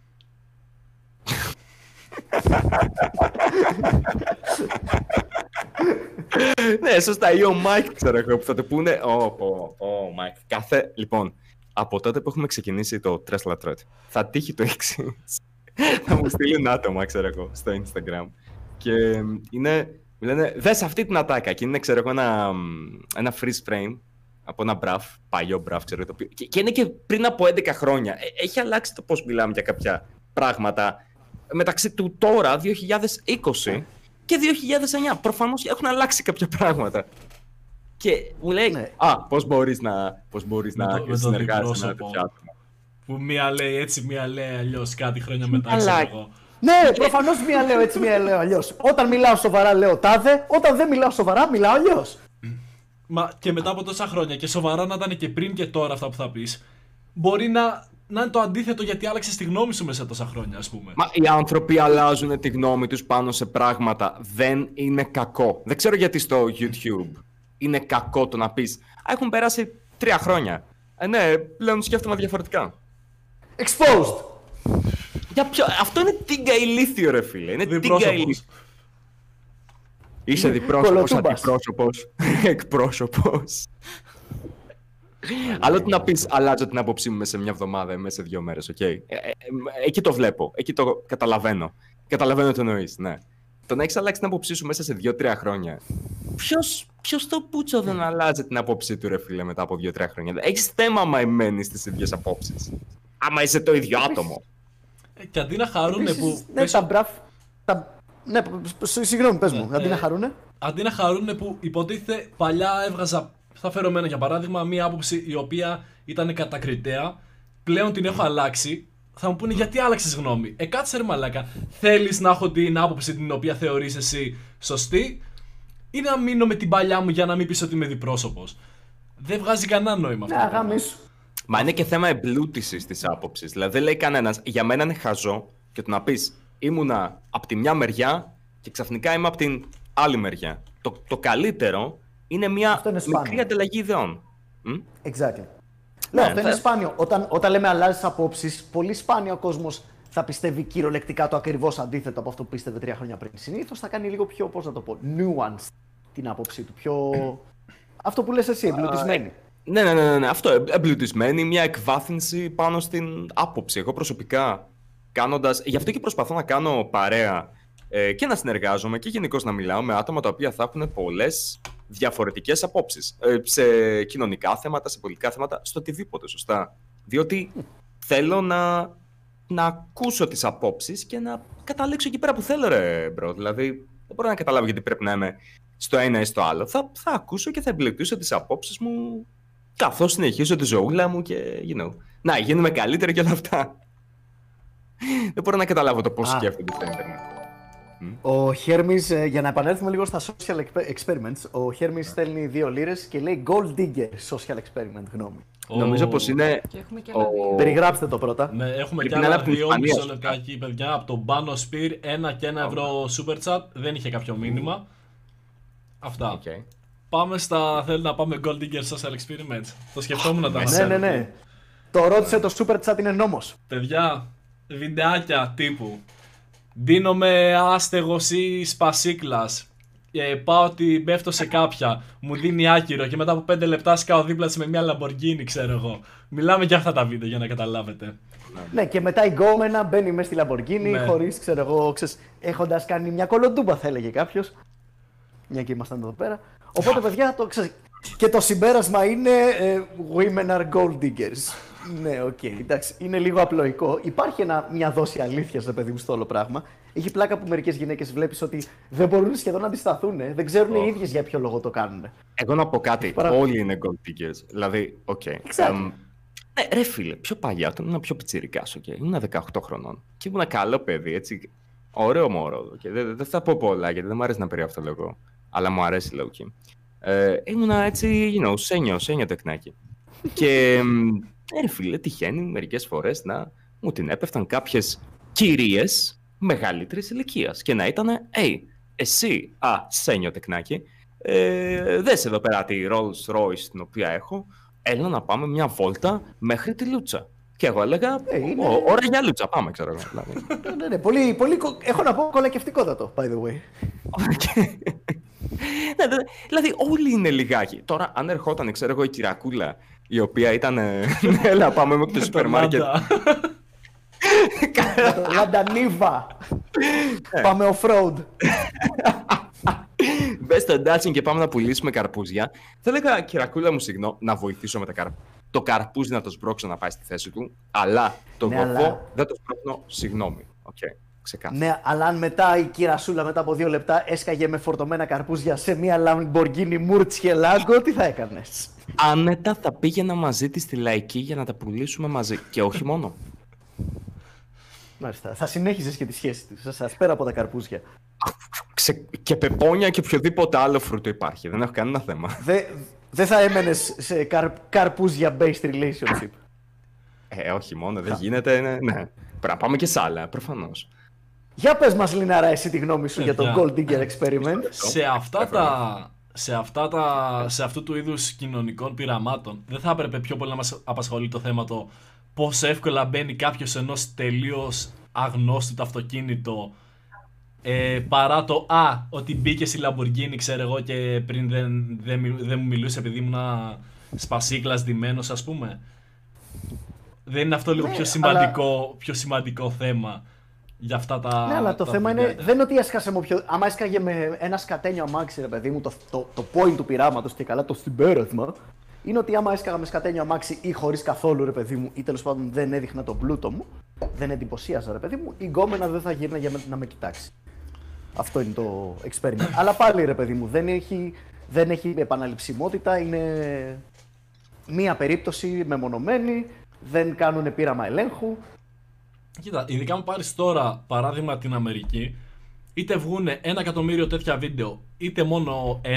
Ναι, σωστά, ή ο Mike, ξέρω εγώ, που θα το πούνε. Ο Mike. Λοιπόν, από τότε που έχουμε ξεκινήσει το Τρες Λατρότ, θα τύχει το εξής. Θα μου στείλουν άτομα, ξέρω εγώ, στο Instagram. Και λένε, δες αυτή την ατάκα. Και είναι, ξέρω εγώ, ένα freeze frame από ένα μπραφ, παλιό μπραφ, ξέρω εγώ. Και είναι και πριν από 11 χρόνια. Έχει αλλάξει το πώς μιλάμε για κάποια πράγματα μεταξύ του τώρα, 2020 και 2009. Προφανώς έχουν αλλάξει κάποια πράγματα. Και μου λέει, πώς μπορείς να συνεργάζεσαι με τέτοια άτομα. Που μία λέει έτσι, μία λέει αλλιώς, κάτι χρόνια μετά, ξέρω εγώ. Ναι, προφανώς μία λέω έτσι, μία λέω αλλιώς. Όταν μιλάω σοβαρά λέω τάδε, όταν δεν μιλάω σοβαρά μιλάω αλλιώς. Μα και μετά από τόσα χρόνια, και σοβαρά να ήταν και πριν και τώρα αυτά που θα πεις, μπορεί να είναι το αντίθετο γιατί άλλαξες τη γνώμη σου μέσα τόσα χρόνια, ας πούμε. Μα οι άνθρωποι αλλάζουν τη γνώμη τους πάνω σε πράγματα. Δεν είναι κακό. Δεν ξέρω γιατί στο YouTube είναι κακό το να πεις έχουν περάσει 3 χρόνια. Ναι, πλέον σκέφτομαι διαφορετικά. Exposed! Για ποιο... Αυτό είναι τίγκα ηλίθιο, ρε φίλε. Είναι τίγκα ηλίθιο. Είσαι διπρόσωπος, αντιπρόσωπος, εκπρόσωπος. Αλλά τι να πεις, αλλάζω την άποψή μου μέσα σε μια εβδομάδα, μέσα σε 2 μέρες, οκ. Εκεί το βλέπω, εκεί το καταλαβαίνω. Καταλαβαίνω τι εννοείς, ναι. Το να έχεις αλλάξει την άποψή σου μέσα σε 2-3 χρόνια. Ποιος το πούτσο δεν αλλάζει την άποψή του, ρε φίλε, μετά από 2-3 χρόνια. Έχεις θέμα άμα εμένεις στις ίδιες απόψεις. Άμα είσαι το ίδιο άτομο. Και αντί να χαρούνε που. Ναι, τα μπραφ. Ναι, συγγνώμη, πες μου. Αντί να χαρούνε. Αντί να χαρούνε που υποτίθεται παλιά έβγαζα. Θα φέρω εμένα για παράδειγμα μία άποψη η οποία ήταν κατακριτέα, πλέον την έχω αλλάξει. Θα μου πούνε γιατί άλλαξες γνώμη. Κάτσε ρε μαλάκα. Θέλεις να έχω την άποψη την οποία θεωρείς εσύ σωστή, ή να μείνω με την παλιά μου για να μην πεις ότι είμαι διπρόσωπος. Δεν βγάζει κανένα νόημα αυτό. Μα είναι και θέμα εμπλούτησης της άποψης. Δηλαδή δεν λέει κανένας, για μένα είναι χαζό, και το να πεις ήμουνα από τη μια μεριά και ξαφνικά είμαι από την άλλη μεριά. Το καλύτερο. Είναι μια μικρή ανταλλαγή ιδεών. Exactly. Λέω, αυτό είναι σπάνιο. Όταν λέμε αλλάζεις απόψεις, πολύ σπάνιο ο κόσμος θα πιστεύει κυριολεκτικά το ακριβώς αντίθετο από αυτό που πίστευε 3 χρόνια πριν. Συνήθως θα κάνει λίγο πιο, πώς να το πω, nuanced την άποψή του. Πιο... αυτό που λες εσύ, εμπλουτισμένη. Ναι, αυτό. Εμπλουτισμένη, μια εκβάθυνση πάνω στην άποψη. Εγώ προσωπικά κάνοντας. Γι' αυτό και προσπαθώ να κάνω παρέα και να συνεργάζομαι και γενικώς να μιλάω με άτομα τα οποία θα έχουν πολλές διαφορετικές απόψεις σε κοινωνικά θέματα, σε πολιτικά θέματα, στο οτιδήποτε, σωστά. Διότι θέλω να ακούσω τις απόψεις και να καταλήξω εκεί πέρα που θέλω, ρε μπρο. Δηλαδή, δεν μπορώ να καταλάβω γιατί πρέπει να είμαι στο ένα ή στο άλλο. Θα ακούσω και θα εμπλουτίσω τις απόψεις μου καθώς συνεχίζω τη ζωούλα μου και you know, να γίνουμε καλύτεροι και όλα αυτά. Δεν μπορώ να καταλάβω το πώς σκέφτονται στο ίντερνετ. Ο Hermes, για να επανέλθουμε λίγο στα social experiments, ο Hermes στέλνει 2 λίρες και λέει Gold Digger social experiment γνώμη. Νομίζω πως είναι... Περιγράψτε το πρώτα. Ναι, έχουμε και άλλα 2,5 λεπτάκια, παιδιά, από τον Πάνο Σπυρ, 1 ευρώ super chat, δεν είχε κάποιο μήνυμα. Αυτά. Πάμε στα... θέλει να πάμε Gold Digger social experiment. Το σκεφτόμουν τα μέσα. Ναι, ναι, ναι. Το ρώτησε το super chat, είναι νόμος. Παιδιά, βιντεάκια τύπου. Δίνομαι άστεγος ή σπασίκλας. Πάω ότι μπέφτω σε κάποια. Μου δίνει άκυρο και μετά από 5 λεπτά σκάω δίπλα της με μια Λαμποργίνη, ξέρω εγώ. Μιλάμε για αυτά τα βίντεο για να καταλάβετε. Ναι, και μετά η γκόμενα μπαίνει μέσα στη Λαμποργίνη, ναι, χωρίς, ξέρω εγώ, έχοντας κάνει μια κολοτούμπα, θα έλεγε κάποιος. Μια και ήμασταν εδώ πέρα. Οπότε, παιδιά, και το συμπέρασμα είναι Women are gold diggers. Ναι, οκ, εντάξει, είναι λίγο απλοϊκό. Υπάρχει μια δόση αλήθειας, ρε παιδί μου, στο όλο πράγμα. Έχει πλάκα που μερικές γυναίκες βλέπεις ότι δεν μπορούν σχεδόν να αντισταθούν. Δεν ξέρουν οι ίδιες για ποιο λόγο το κάνουν. Εγώ να πω κάτι. Όλοι είναι gold diggers. Δηλαδή, οκ. Ναι, ρε φίλε, πιο παλιά τον ήμουν πιο πιτσιρικάς. Ήμουν 18 χρονών. Και ήμουν καλό παιδί, έτσι. Ωραίο μωρό. Δεν θα πω πολλά γιατί δεν μου αρέσει να περιέχω αυτό λόγο. Αλλά μου αρέσει λόγο. Ήμουνα έτσι, you know, σένιο τεκνάκι. Και φίλε, τυχαίνει μερικές φορές να μου την έπεφταν κάποιες κυρίες μεγαλύτερης ηλικίας και να ήταν, hey, εσύ, σένιο τεκνάκι, δες εδώ πέρα τη Rolls Royce την οποία έχω, έλα να πάμε μια βόλτα μέχρι τη Λούτσα. Και εγώ έλεγα, ώρα για Λούτσα, πάμε, ξέρω εγώ. Ναι, ναι, πολύ, έχω να πω κολακευτικότατο, by the way. Δηλαδή, όλοι είναι λιγάκι. Τώρα, αν ερχόταν, ξέρω εγώ, η κυρακούλα, η οποία ήταν. Έλα, πάμε μέχρι το σούπερ μάρκετ. Λαντανίβα. Πάμε off-road. Μπε στο ντάτσιν και πάμε να πουλήσουμε καρπούζια. Θα έλεγα, κυρακούλα μου, συγγνώμη, να βοηθήσω με τα καρπούζια. Το καρπούζι να το σπρώξω να πάει στη θέση του, αλλά το βοφό δεν το σπρώχνω, συγγνώμη. Ξεκάθαρα. Ναι, αλλά αν μετά η κυρασούλα μετά από 2 λεπτά έσκαγε με φορτωμένα καρπούζια σε μια Λαμποργίνη Μούρτσιε Λάγκο, τι θα έκανες? Άνετα θα πήγαινα μαζί της στη Λαϊκή για να τα πουλήσουμε μαζί. Και όχι μόνο. Μάλιστα. Θα συνέχιζες και τη σχέση της, σας πέρα από τα καρπούζια. Και πεπόνια και οποιοδήποτε άλλο φρούτο υπάρχει. Δεν έχω κανένα θέμα. Δεν θα έμενες σε καρπούζια based relationship. Όχι μόνο, δεν γίνεται. Ναι. Πρέπει να πάμε και σ' άλλα, προφανώς. Για πες μας, Λινάρα, εσύ τη γνώμη σου για το Gold Digger Experiment. Σε αυτού του είδους κοινωνικών πειραμάτων δεν θα έπρεπε πιο πολύ να μας απασχολεί το θέμα το πόσο εύκολα μπαίνει κάποιος ενός τελείως αγνώστου το αυτοκίνητο παρά το ότι μπήκε στη Λαμποργίνη, ξέρω εγώ, και πριν δεν μου μιλούσε επειδή ήμουν σπασίκλας ντυμένος, ας πούμε. Δεν είναι αυτό λίγο πιο σημαντικό θέμα? Για αυτά τα, ναι, αλλά το θέμα είναι, δεν είναι ότι έσκασε με όποιο. Άμα έσκαγε με ένα σκατένιο αμάξι, ρε παιδί μου, το point του πειράματος και καλά το συμπέρασμα, είναι ότι άμα έσκαγα με σκατένιο αμάξι ή χωρίς καθόλου, ρε παιδί μου, ή τέλος πάντων δεν έδειχνα τον πλούτο μου, δεν εντυπωσίαζα, ρε παιδί μου, η γκόμενα δεν θα γύρνα για να με κοιτάξει. Αυτό είναι το experiment. Αλλά πάλι, ρε παιδί μου, δεν έχει επαναληψιμότητα, είναι μία περίπτωση μεμονωμένη, δεν κάνουν πείραμα ελέγχου. Κοίτα, ειδικά μου πάρεις τώρα παράδειγμα την Αμερική, είτε βγουν 1 εκατομμύριο τέτοια βίντεο, είτε μόνο 1,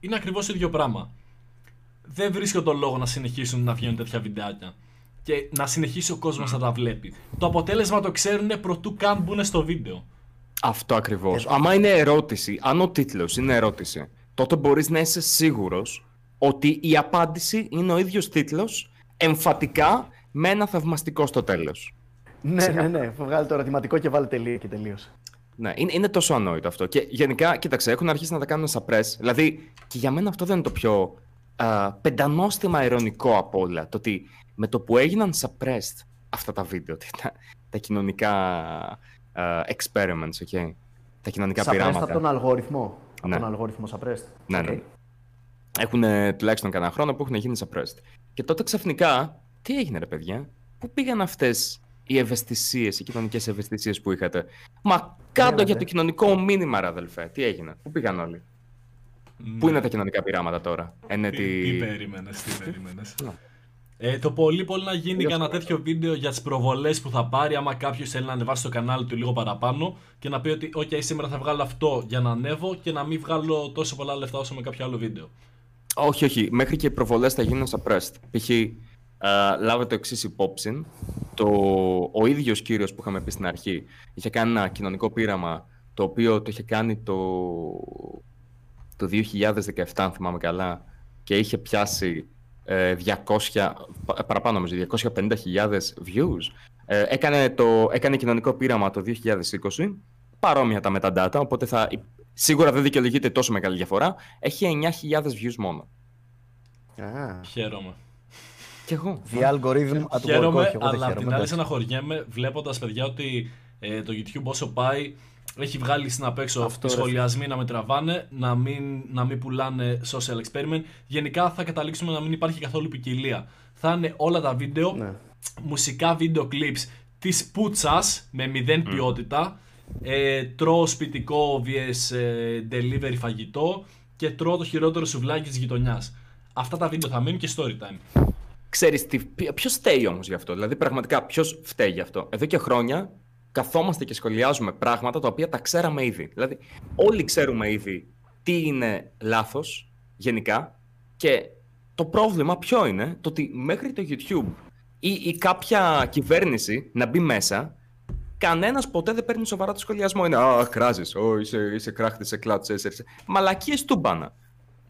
είναι ακριβώς το ίδιο πράγμα. Δεν βρίσκω τον λόγο να συνεχίσουν να βγαίνουν τέτοια βιντεάκια και να συνεχίσει ο κόσμος να τα βλέπει. Το αποτέλεσμα το ξέρουν προτού καν μπουν στο βίντεο. Αυτό ακριβώς. Άμα είναι ερώτηση, αν ο τίτλος είναι ερώτηση, τότε μπορείς να είσαι σίγουρος ότι η απάντηση είναι ο ίδιος τίτλος, εμφατικά με ένα θαυμαστικό στο τέλος. Ναι, ναι, ναι. Βγάλε το ερωτηματικό και βάλε τελεία και τελείωσε. Ναι, είναι τόσο ανόητο αυτό. Και γενικά, κοίταξε, έχουν αρχίσει να τα κάνουν σαπρές. Δηλαδή, και για μένα αυτό δεν είναι το πιο πεντανόστιμα ειρωνικό από όλα. Το ότι με το που έγιναν σαπρές αυτά τα βίντεο, τα κοινωνικά experiments, τα κοινωνικά πειράματα. Σαπρές από τον αλγόριθμο. Ναι. Από τον αλγόριθμο σαπρές. Ναι, ναι. Έχουν τουλάχιστον κανένα χρόνο που έχουν γίνει σαπρές. Και τότε ξαφνικά, τι έγινε, ρε παιδιά, πού πήγαν αυτές οι ευαισθησίες, οι κοινωνικές ευαισθησίες που είχατε? Μα κάτω για το κοινωνικό μήνυμα, ρε αδελφέ. Τι έγινε, πού πήγαν όλοι? Πού είναι τα κοινωνικά πειράματα τώρα? Τι περίμενες. Το πολύ πολύ να γίνει κανένα τέτοιο βίντεο για τις προβολές που θα πάρει, άμα κάποιος θέλει να ανεβάσει το κανάλι του λίγο παραπάνω και να πει ότι ok, σήμερα θα βγάλω αυτό για να ανέβω και να μην βγάλω τόσο πολλά λεφτά όσο με κάποιο άλλο βίντεο. Όχι, όχι. Μέχρι και οι προβολές θα γίνουν στα press. Π.χ. λάβετε το εξής υπόψη. Ο ίδιος κύριος που είχαμε πει στην αρχή είχε κάνει ένα κοινωνικό πείραμα το οποίο το είχε κάνει το 2017, αν θυμάμαι καλά, και είχε πιάσει 200, παραπάνω νομίζω, 250.000 views. Έκανε κοινωνικό πείραμα το 2020, παρόμοια τα metadata, οπότε σίγουρα δεν δικαιολογείται τόσο μεγάλη διαφορά. Έχει 9.000 views μόνο. Χαίρομαι. Κι εγώ. The algorithm at work. Χαίρομαι, αλλά απ' την άλλη αναχωριέμαι βλέποντας, παιδιά, ότι το YouTube όσο πάει έχει βγάλει στην απέξω σχολιασμοί να με τραβάνε, να μην πουλάνε social experiment. Γενικά θα καταλήξουμε να μην υπάρχει καθόλου ποικιλία. Θα είναι όλα τα βίντεο, ναι, μουσικά βίντεο clips της πούτσας με μηδέν ποιότητα, τρώω σπιτικό vs delivery φαγητό και τρώω το χειρότερο σουβλάκι της γειτονιάς. Αυτά τα βίντεο θα μείνουν και story time. Ξέρεις ποιος φταίει όμως γι' αυτό, δηλαδή πραγματικά ποιος φταίει γι' αυτό? Εδώ και χρόνια καθόμαστε και σχολιάζουμε πράγματα τα οποία τα ξέραμε ήδη. Δηλαδή, όλοι ξέρουμε ήδη τι είναι λάθος γενικά, και το πρόβλημα ποιο είναι? Το ότι μέχρι το YouTube ή κάποια κυβέρνηση να μπει μέσα, κανένας ποτέ δεν παίρνει σοβαρά το σχολιασμό. Είναι «Α, κράζεις, είσαι κράχτη, είσαι κλάτσες, είσαι...» Μαλακίες τούμπανα.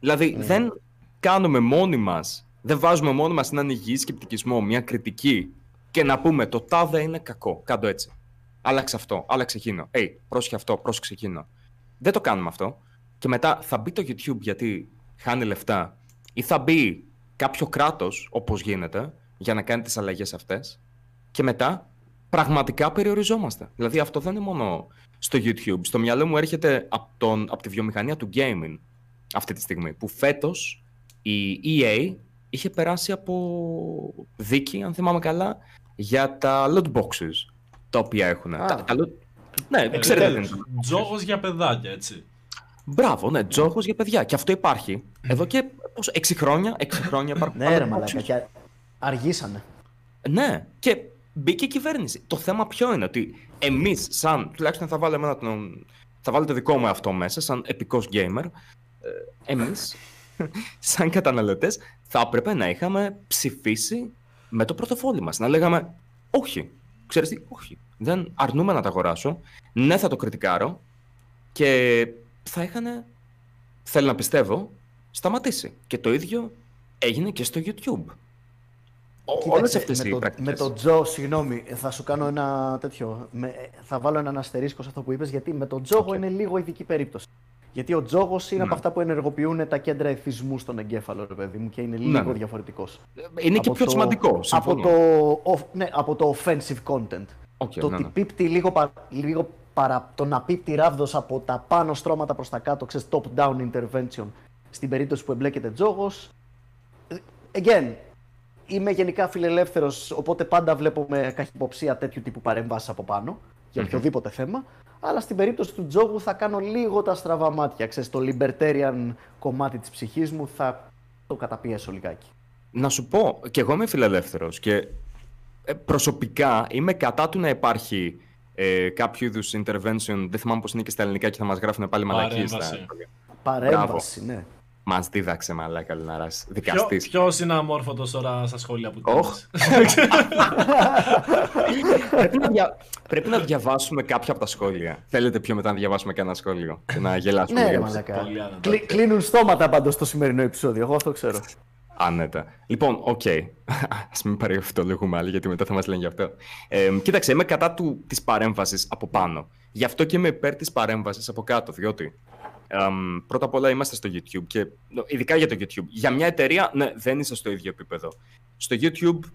Δηλαδή, δεν κάνουμε μόνοι μας, δεν βάζουμε μόνοι μας έναν υγιή σκεπτικισμό, μια κριτική και να πούμε «Το τάδε είναι κακό, κάντο έτσι». Άλλαξε αυτό, άλλαξε εκείνο. Πρόσεχε αυτό, πρόσεξε εκείνο. Δεν το κάνουμε αυτό. Και μετά θα μπει το YouTube γιατί χάνει λεφτά, ή θα μπει κάποιο κράτος, όπως γίνεται, για να κάνει τις αλλαγές αυτές. Και μετά πραγματικά περιοριζόμαστε. Δηλαδή αυτό δεν είναι μόνο στο YouTube. Στο μυαλό μου έρχεται από τη βιομηχανία του gaming αυτή τη στιγμή. Που φέτος η EA είχε περάσει από δίκη, αν θυμάμαι καλά, για τα loot boxes. Τα οποία έχουν. Ναι, ξέρετε. Τζόγος για παιδάκια, έτσι. Μπράβο, ναι, τζόγος για παιδιά. Και αυτό υπάρχει εδώ και 6 χρόνια υπάρχουν. Ναι, ρε μαλάκα, αργήσανε. Ναι, και μπήκε η κυβέρνηση. Το θέμα ποιο είναι? Ότι εμείς, σαν, τουλάχιστον θα βάλω το δικό μου αυτό μέσα, σαν επικός gamer, εμείς, σαν καταναλωτές, θα έπρεπε να είχαμε ψηφίσει με το πρωτοφόλι μας. Να λέγαμε όχι. Ξέρεις τι, όχι, δεν αρνούμε να τα αγοράσω, ναι θα το κριτικάρω και θα είχανε, θέλω να πιστεύω, σταματήσει. Και το ίδιο έγινε και στο YouTube. Κοίταξε, όλες αυτές οι πρακτικές. Με το Τζο, συγγνώμη, θα σου κάνω ένα τέτοιο, θα βάλω έναν αστερίσκο σε αυτό που είπες, γιατί με τον Τζόγο είναι λίγο ειδική περίπτωση. Γιατί ο Τζόγος είναι από αυτά που ενεργοποιούν τα κέντρα εθισμού στον εγκέφαλο, ρε παιδί μου, και είναι λίγο διαφορετικός. Είναι και πιο σημαντικό. Από το offensive content. Okay, το ότι πίπτει λίγο παρά, το να πίπτει ράβδος από τα πάνω στρώματα προς τα κάτω, ξέρεις, top-down intervention, στην περίπτωση που εμπλέκεται Τζόγος. Again, είμαι γενικά φιλελεύθερος, οπότε πάντα βλέπω με καχυποψία τέτοιου τύπου παρεμβάσεις από πάνω, για οποιοδήποτε θέμα. Αλλά στην περίπτωση του Τζόγου θα κάνω λίγο τα στραβά μάτια. Ξέρεις, το libertarian κομμάτι της ψυχής μου θα το καταπιέσω λιγάκι. Να σου πω, κι εγώ είμαι φιλελεύθερος και προσωπικά είμαι κατά του να υπάρχει κάποιο είδους intervention. Δεν θυμάμαι πως είναι και στα ελληνικά και θα μας γράφουν πάλι μαλακίες. Παρέμβαση, ναι. Μας δίδαξε μαλάκα, Λινάρας, δικαστής. Ποιος είναι αμόρφωτος τώρα στα σχόλια που κάνεις? Πρέπει να διαβάσουμε κάποια από τα σχόλια. Θέλετε πιο μετά να διαβάσουμε κανένα σχόλιο και να γελάσουμε? Ναι, μαλάκα. Κλείνουν στόματα πάντως στο σημερινό επεισόδιο, εγώ αυτό ξέρω. Άνετα. Λοιπόν, οκ. Ας μην παρεοφυτολογούμε άλλοι, γιατί μετά θα μας λένε γι' αυτό. Κοίταξε, είμαι κατά της παρέμβασης από πάνω. Γι' αυτό και είμαι υπέρ της παρέμβασης από κάτω, διότι πρώτα απ' όλα είμαστε στο YouTube και ειδικά για το YouTube. Για μια εταιρεία, ναι, δεν είσαι στο ίδιο επίπεδο. Στο YouTube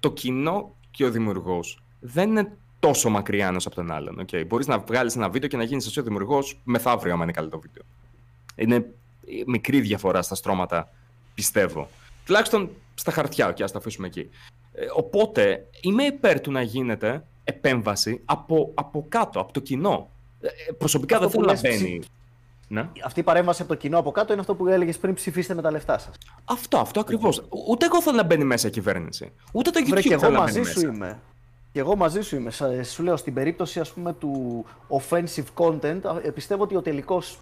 το κοινό και ο δημιουργός δεν είναι τόσο μακριά ένας από τον άλλον. Okay. Μπορείς να βγάλεις ένα βίντεο και να γίνεις εσύ ο δημιουργός μεθαύριο, άμα είναι καλό το βίντεο. Είναι μικρή διαφορά στα στρώματα, πιστεύω. Τουλάχιστον στα χαρτιά, okay, ας τα αφήσουμε εκεί. Οπότε είμαι υπέρ του να γίνεται επέμβαση από κάτω, από το κοινό. Προσωπικά δεν θέλω να μπαίνει. Ναι. Αυτή η παρέμβαση από το κοινό από κάτω είναι αυτό που έλεγες πριν, ψηφίστε με τα λεφτά σας. Αυτό ακριβώς. Ούτε εγώ θέλω να μπαίνει μέσα η κυβέρνηση. Ούτε το YouTube θέλω να μπαίνει μέσα. Είμαι. Και εγώ μαζί σου είμαι. Σου λέω, στην περίπτωση, ας πούμε, του offensive content, πιστεύω ότι ο τελικός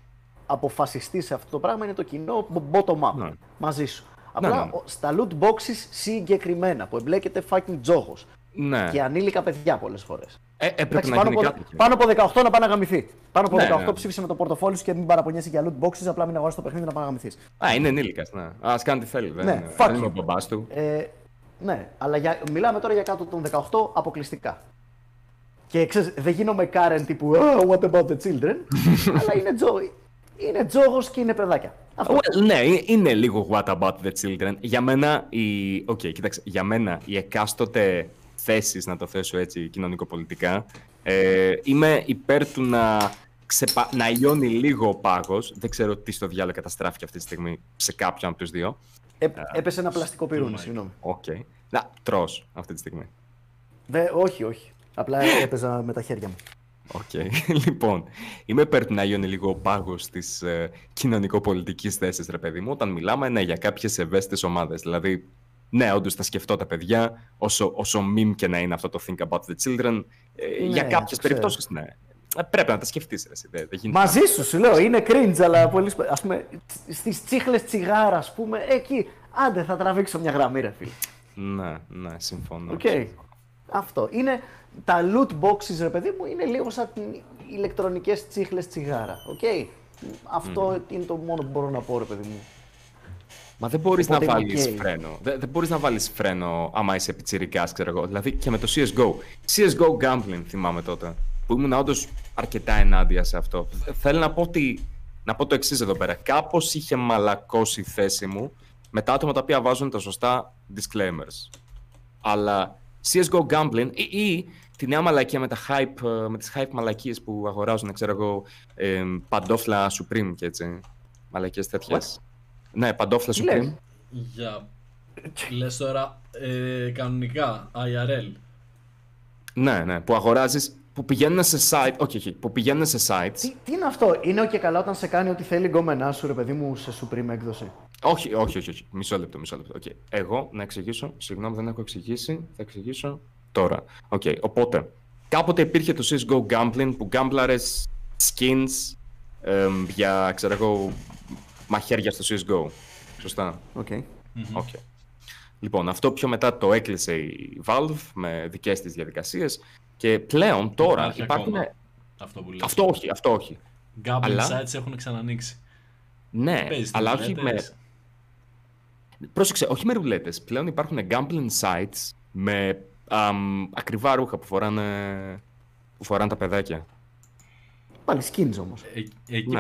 αποφασιστής σε αυτό το πράγμα είναι το κοινό bottom-up. Ναι. Μαζί σου. Απλά ναι. Στα loot boxes συγκεκριμένα που εμπλέκεται fucking τζόγος. Ναι. Και ανήλικα παιδιά πολλές φορές. Έπρεπε να γίνει κάτι. Πάνω από 18 να πάνε να γαμηθεί. Πάνω από 18 ψήφισε με το πορτοφόλι σου και μην παραπονιέσαι για loot boxes. Απλά μην αγοράσεις το παιχνίδι να πάνε να γαμηθείς. Α, είναι ενήλικας. Ναι. Ας κάνει τι θέλει. Δεν είναι ο μπαμπάς του. Ναι, αλλά μιλάμε τώρα για κάτω των 18 αποκλειστικά. Και ξέρεις, δεν γίνομαι Karen τύπου what about the children, αλλά είναι τζόγος και είναι παιδάκια. Ναι, είναι λίγο what about the children. Για μένα οι εκάστοτε θέσεις, να το θέσω έτσι, κοινωνικοπολιτικά, είμαι υπέρ του να λιώνει λίγο ο πάγος. Δεν ξέρω τι στο διάλογο καταστράφηκε αυτή τη στιγμή σε κάποιον από τους δύο. Έπεσε ένα πλαστικό πυρούνι, συγγνώμη. Οκ. Να, τρως αυτή τη στιγμή. Όχι. Απλά έπαιζα με τα χέρια μου. Οκ. Λοιπόν, είμαι υπέρ του να λιώνει λίγο ο πάγος της κοινωνικοπολιτικής θέσης, ρε παιδί μου, όταν μιλάμε για κάποιες ευαίσθητες ομάδες. Δηλαδή, ναι, όντως θα σκεφτώ τα παιδιά, όσο meme και να είναι αυτό το think about the children, για κάποιες περιπτώσεις, ναι. Πρέπει να τα σκεφτείς, ρε. Μαζί σου, σου λέω, είναι cringe, αλλά πολύ. Ας πούμε, στις τσίχλες τσιγάρα, ας πούμε, εκεί, άντε θα τραβήξω μια γραμμή, ρε φίλε. Ναι, συμφωνώ. Αυτό. Είναι τα loot boxes, ρε παιδί μου, είναι λίγο σαν ηλεκτρονικές τσίχλες τσιγάρα. Okay? Αυτό είναι το μόνο που μπορώ να πω, ρε παιδί μου. Μα δεν μπορείς να βάλεις φρένο. Δεν μπορείς να βάλεις φρένο άμα είσαι πιτσιρικάς, ξέρω εγώ. Δηλαδή και με το CSGO. CSGO gambling, θυμάμαι τότε. Που ήμουν όντως αρκετά ενάντια σε αυτό. Θέλω να πω, το εξής εδώ πέρα. Κάπως είχε μαλακώσει η θέση μου με τα άτομα τα οποία βάζουν τα σωστά disclaimers. Αλλά CSGO gambling ή τη νέα μαλακία με τις hype μαλακίες που αγοράζουν, ξέρω εγώ, παντόφλα Supreme και έτσι. Μαλακίες τέτοιες. Ναι, παντόφλα Supreme. Για λες τώρα κανονικά, IRL. Ναι, που αγοράζεις. Που πηγαίνουν σε site. Που πηγαίνουν σε sites. Τι είναι αυτό, είναι και καλά όταν σε κάνει ό,τι θέλει γκόμενά σου, ρε παιδί μου, σε Supreme έκδοση. Όχι. Μισό λεπτό. Okay. Εγώ να εξηγήσω. Συγγνώμη, δεν έχω εξηγήσει. Θα εξηγήσω τώρα. Οπότε, κάποτε υπήρχε το CSGO gambling που γκάμπλαρες skins για, ξέρω εγώ, μαχαίρια στο CSGO. Σωστά. Okay. Λοιπόν, αυτό πιο μετά το έκλεισε η Valve με δικές της διαδικασίες. Και πλέον τώρα υπάρχουν. Αυτό όχι. Gambling sites έχουν ξανανοίξει. Ναι, αλλά όχι με. Πρόσεξε, όχι με ρουλέτες. Πλέον υπάρχουν gambling sites με ακριβά ρούχα που φοράνε τα παιδάκια. Πάλι skins όμως. Εκεί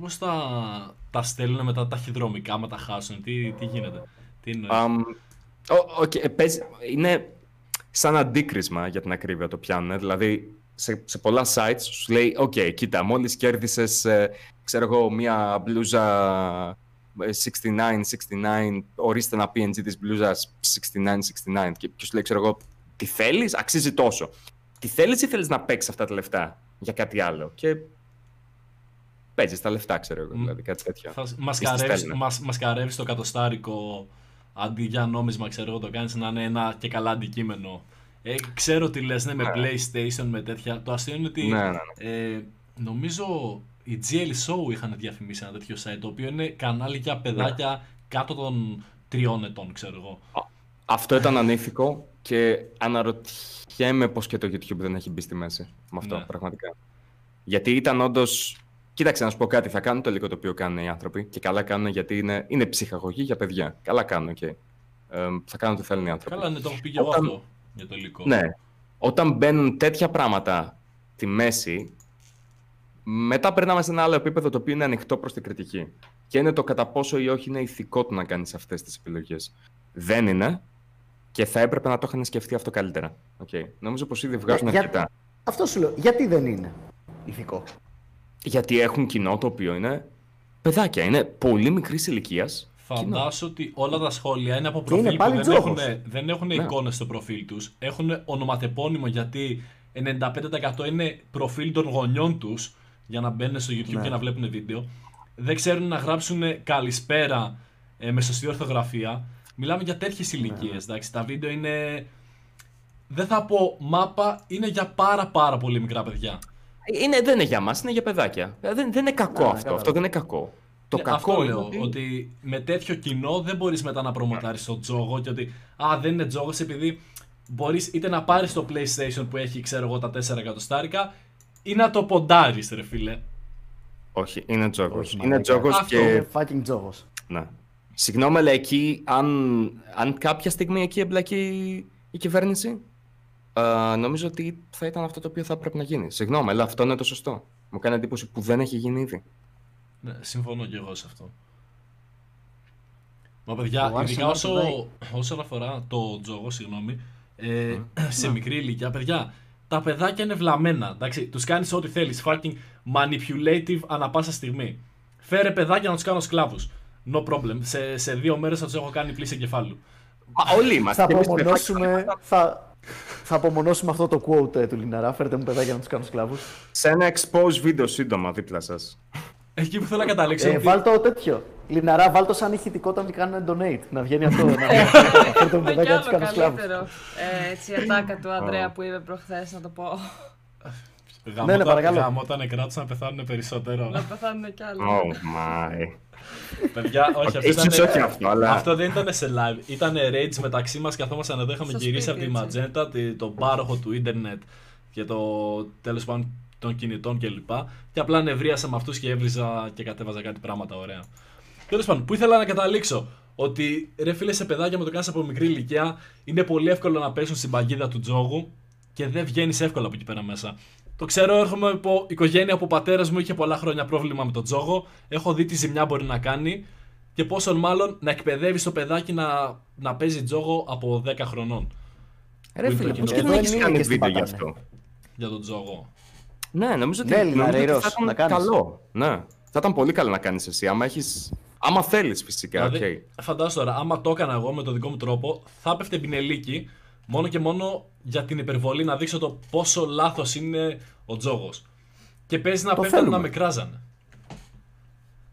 πώς τα στέλνουν μετά τα ταχυδρομικά, άμα τα χάσουν, τι γίνεται. Είναι σαν αντίκρισμα, για την ακρίβεια, το πιάνουν. Δηλαδή, σε πολλά sites σου λέει, κοίτα, μόλις κέρδισες, ξέρω εγώ, μία μπλούζα 69-69, ορίστε ένα PNG της μπλούζας 69-69. Και ποιος λέει, ξέρω εγώ, τι θέλεις, αξίζει τόσο. Τι θέλεις ή θέλεις να παίξεις αυτά τα λεφτά για κάτι άλλο. Και παίζεις τα λεφτά, ξέρω εγώ, δηλαδή κάτι τέτοιο. Μασκαρεύεις το κατοστάρικο. Αντί για νόμισμα, ξέρω εγώ, το κάνεις να είναι ένα και καλά αντικείμενο. Ξέρω τι λες, με PlayStation, με τέτοια. Το αστείο είναι ότι νομίζω η GL Show είχαν διαφημίσει ένα τέτοιο site, το οποίο είναι κανάλι για παιδάκια κάτω των 3 ετών, ξέρω εγώ. Αυτό ήταν ανήθικο και αναρωτιέμαι πως και το YouTube δεν έχει μπει στη μέση με αυτό, πραγματικά. Γιατί ήταν όντως. Κοίταξε, να σου πω κάτι. Θα κάνουν το υλικό το οποίο κάνουν οι άνθρωποι. Και καλά κάνουν, γιατί είναι ψυχαγωγή για παιδιά. Καλά κάνουν, θα κάνουν τι θέλουν οι άνθρωποι. Καλά, το έχω πει και εγώ αυτό για το υλικό. Ναι. Όταν μπαίνουν τέτοια πράγματα στη μέση, μετά περνάμε σε ένα άλλο επίπεδο το οποίο είναι ανοιχτό προς την κριτική. Και είναι το κατά πόσο ή όχι είναι ηθικό το να κάνεις αυτές τις επιλογές. Δεν είναι. Και θα έπρεπε να το είχαν σκεφτεί αυτό καλύτερα. Νομίζω πως ήδη βγάζουν αρκετά. Αυτό σου λέω. Γιατί δεν είναι ηθικό. Γιατί έχουν κοινό το οποίο είναι παιδάκια, είναι πολύ μικρής ηλικίας. Φαντάσου ότι όλα τα σχόλια είναι από προφίλ που δεν έχουν εικόνες στο προφίλ τους. Έχουν ονοματεπώνυμο, γιατί 95% είναι προφίλ των γονιών τους για να μπαίνουν στο YouTube και να βλέπουν βίντεο. Δεν ξέρουν να γράψουν καλησπέρα με σωστή ορθογραφία. Μιλάμε για τέτοιες ηλικίες, εντάξει. Τα βίντεο είναι... δεν θα πω μάπα, είναι για πάρα πολύ μικρά παιδιά. Είναι, δεν είναι για μας, είναι για παιδάκια. Δεν είναι κακό αυτό, αυτό δεν είναι κακό. Το ναι, κακό αυτό λέω, ότι με τέτοιο κοινό δεν μπορείς μετά να προμοτάρεις τον τζόγο και ότι α, δεν είναι τζόγος επειδή μπορείς είτε να πάρεις το PlayStation που έχει, ξέρω εγώ, τα 4 εκατοστάρικα ή να το ποντάρεις, ρε φίλε. Όχι, είναι τζόγος. Είναι τζόγος και... είναι fucking τζόγος. Ναι. Συγγνώμη, αλλά εκεί, αν κάποια στιγμή εκεί εμπλακεί η κυβέρνηση, νομίζω ότι θα ήταν αυτό το οποίο θα πρέπει να γίνει. Συγγνώμη, αλλά αυτό είναι το σωστό. Μου κάνει εντύπωση που δεν έχει γίνει ήδη. Ναι, συμφωνώ και εγώ σε αυτό. Μα παιδιά, ειδικά όσον αφορά το τζόγο, συγγνώμη, σε μικρή ηλικία, παιδιά, τα παιδάκια είναι βλαμμένα, εντάξει, τους κάνεις ό,τι θέλεις, fucking manipulative ανά πάσα στιγμή. Φέρε παιδάκια να τους κάνω σκλάβους. No problem, σε 2 μέρες θα τους έχω κάνει πλήση εγκεφάλου. Όλοι είμαστε. Θα απομονώσουμε αυτό το quote του Λιναρά, φέρτε μου παιδάκια να τους κάνω σκλάβους. Σε ένα expose βίντεο σύντομα δίπλα σας. Εκεί που θέλω να καταλήξω. Βάλ το τέτοιο. Λιναρά, βάλ το σαν ηχητικό όταν κάνουν donate. Να βγαίνει αυτό. Αυτό είναι το καλύτερο. Έτσι, η ατάκα του Ανδρέα που είπε προχθές, να το πω. Ναι, παρακαλώ. Γαμώτα νεκρά τους να πεθάνουν περισσότερο. Να πεθάνουν κι άλλοι. Oh my. Παιδιά, όχι, αυτό δεν ήταν σε live. Ήταν rage μεταξύ μας. Καθόμασταν εδώ. Είχαμε γυρίσει από τη Ματζέντα, τον πάροχο του ίντερνετ και το τέλος πάντων των κινητών κλπ. Και απλά νευρίασα με αυτούς και έβριζα και κατέβαζα κάτι πράγματα ωραία. Τέλος πάντων, που ήθελα να καταλήξω, ότι ρε φίλε, σε παιδάκια με το κάνεις από μικρή ηλικία, είναι πολύ εύκολο να πέσουν στην παγίδα του τζόγου και δεν βγαίνεις εύκολα από εκεί πέρα μέσα. Το ξέρω, έρχομαι από οικογένεια που ο πατέρας μου είχε πολλά χρόνια πρόβλημα με τον τζόγο, έχω δει τι ζημιά μπορεί να κάνει και πόσον μάλλον να εκπαιδεύεις το παιδάκι να παίζει τζόγο από 10 χρονών. Ρε φίλε, πώς και δεν έχεις κάνει βίντεο γι' αυτό. Για τον τζόγο. Ναι, νομίζω ότι θα ήταν καλό. Ναι, θα ήταν πολύ καλό να κάνεις εσύ, άμα θέλεις φυσικά. Δηλαδή, okay. Φαντάσου τώρα, άμα το έκανα εγώ με τον δικό μου τρόπο, θα έπεφτε πινελίκι μόνο και μόνο για την υπερβολή, να δείξω το πόσο λάθος είναι ο τζόγος. Και παίζει να πέφτουν να με κράζανε.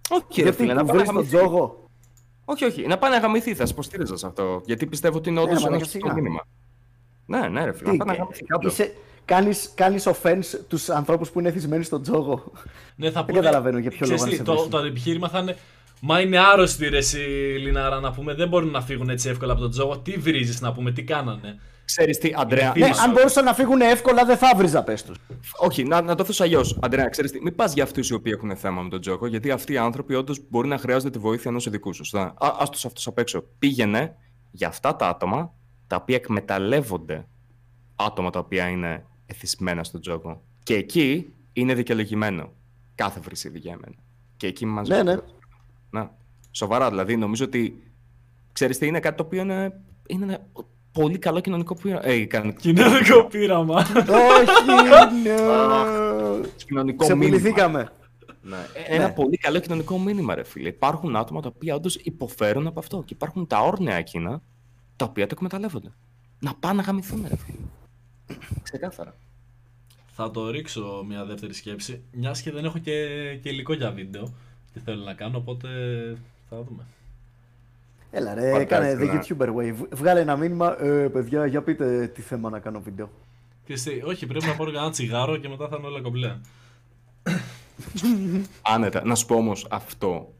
Όχι, ρε φίλε, να βρεις τον τζόγο. Όχι, να πάνε να γαμηθεί, θα σας υποστήριζα σε αυτό. Γιατί πιστεύω ότι είναι όντως ένα μήνυμα. Ναι, ρε φίλε, να πάνε να γαμηθεί κάτω. Κάνεις offense τους ανθρώπους που είναι εθισμένοι στον τζόγο. Ναι, θα πω. Δεν καταλαβαίνω για ποιο λόγο να σε βρίσουν. Το επιχείρημα θα είναι. Μα είναι άρρωστοι ρε εσύ, Λινάρα, να πούμε, δεν μπορούν να φύγουν έτσι εύκολα από τον τζόγο. Τι βρίζεις, να πούμε, τι κάνανε. Ξέρεις τι, Αντρέα. Ναι, αν μπορούσαν να φύγουν εύκολα, δεν θα βρίζα, πες τους. Όχι, να το θες αλλιώς. Αντρέα, ξέρεις τι, μην πας για αυτούς οι οποίοι έχουν θέμα με τον τζόγο, γιατί αυτοί οι άνθρωποι όντως μπορεί να χρειάζονται τη βοήθεια ενός ειδικού. Σωστά. Ας τους αυτούς απ' έξω. Πήγαινε για αυτά τα άτομα τα οποία εκμεταλλεύονται άτομα τα οποία είναι εθισμένα στον τζόγο. Και εκεί είναι δικαιολογημένο κάθε βρυσίδι για εμένα. Και εκεί μας βρίσκεται. Ναι. Να, σοβαρά δηλαδή, νομίζω ότι ξέρεις τι είναι κάτι το οποίο είναι ένα πολύ καλό κοινωνικό πείραμα. Κοινωνικό πείραμα. Όχι, ξεπουληθήκαμε. Ένα πολύ καλό κοινωνικό μήνυμα, ρε φίλε. Υπάρχουν άτομα τα οποία όντως υποφέρουν από αυτό και υπάρχουν τα όρνεα εκείνα τα οποία το εκμεταλλεύονται. Να πάνε να γαμηθούν, ρε φίλε. Ξεκάθαρα. Θα το ρίξω μια δεύτερη σκέψη, μιας και δεν έχω και υλικό για βίντεο. Τι θέλω να κάνω, οπότε θα δούμε. Έλα ρε, κάνε the YouTuber way. Βγάλε ένα μήνυμα, παιδιά, για πείτε τι θέμα να κάνω βίντεο. Όχι, πρέπει να πάρω κανένα τσιγάρο και μετά θα είναι όλα κομπλέ. Άνετα. Να σου πω όμως αυτό.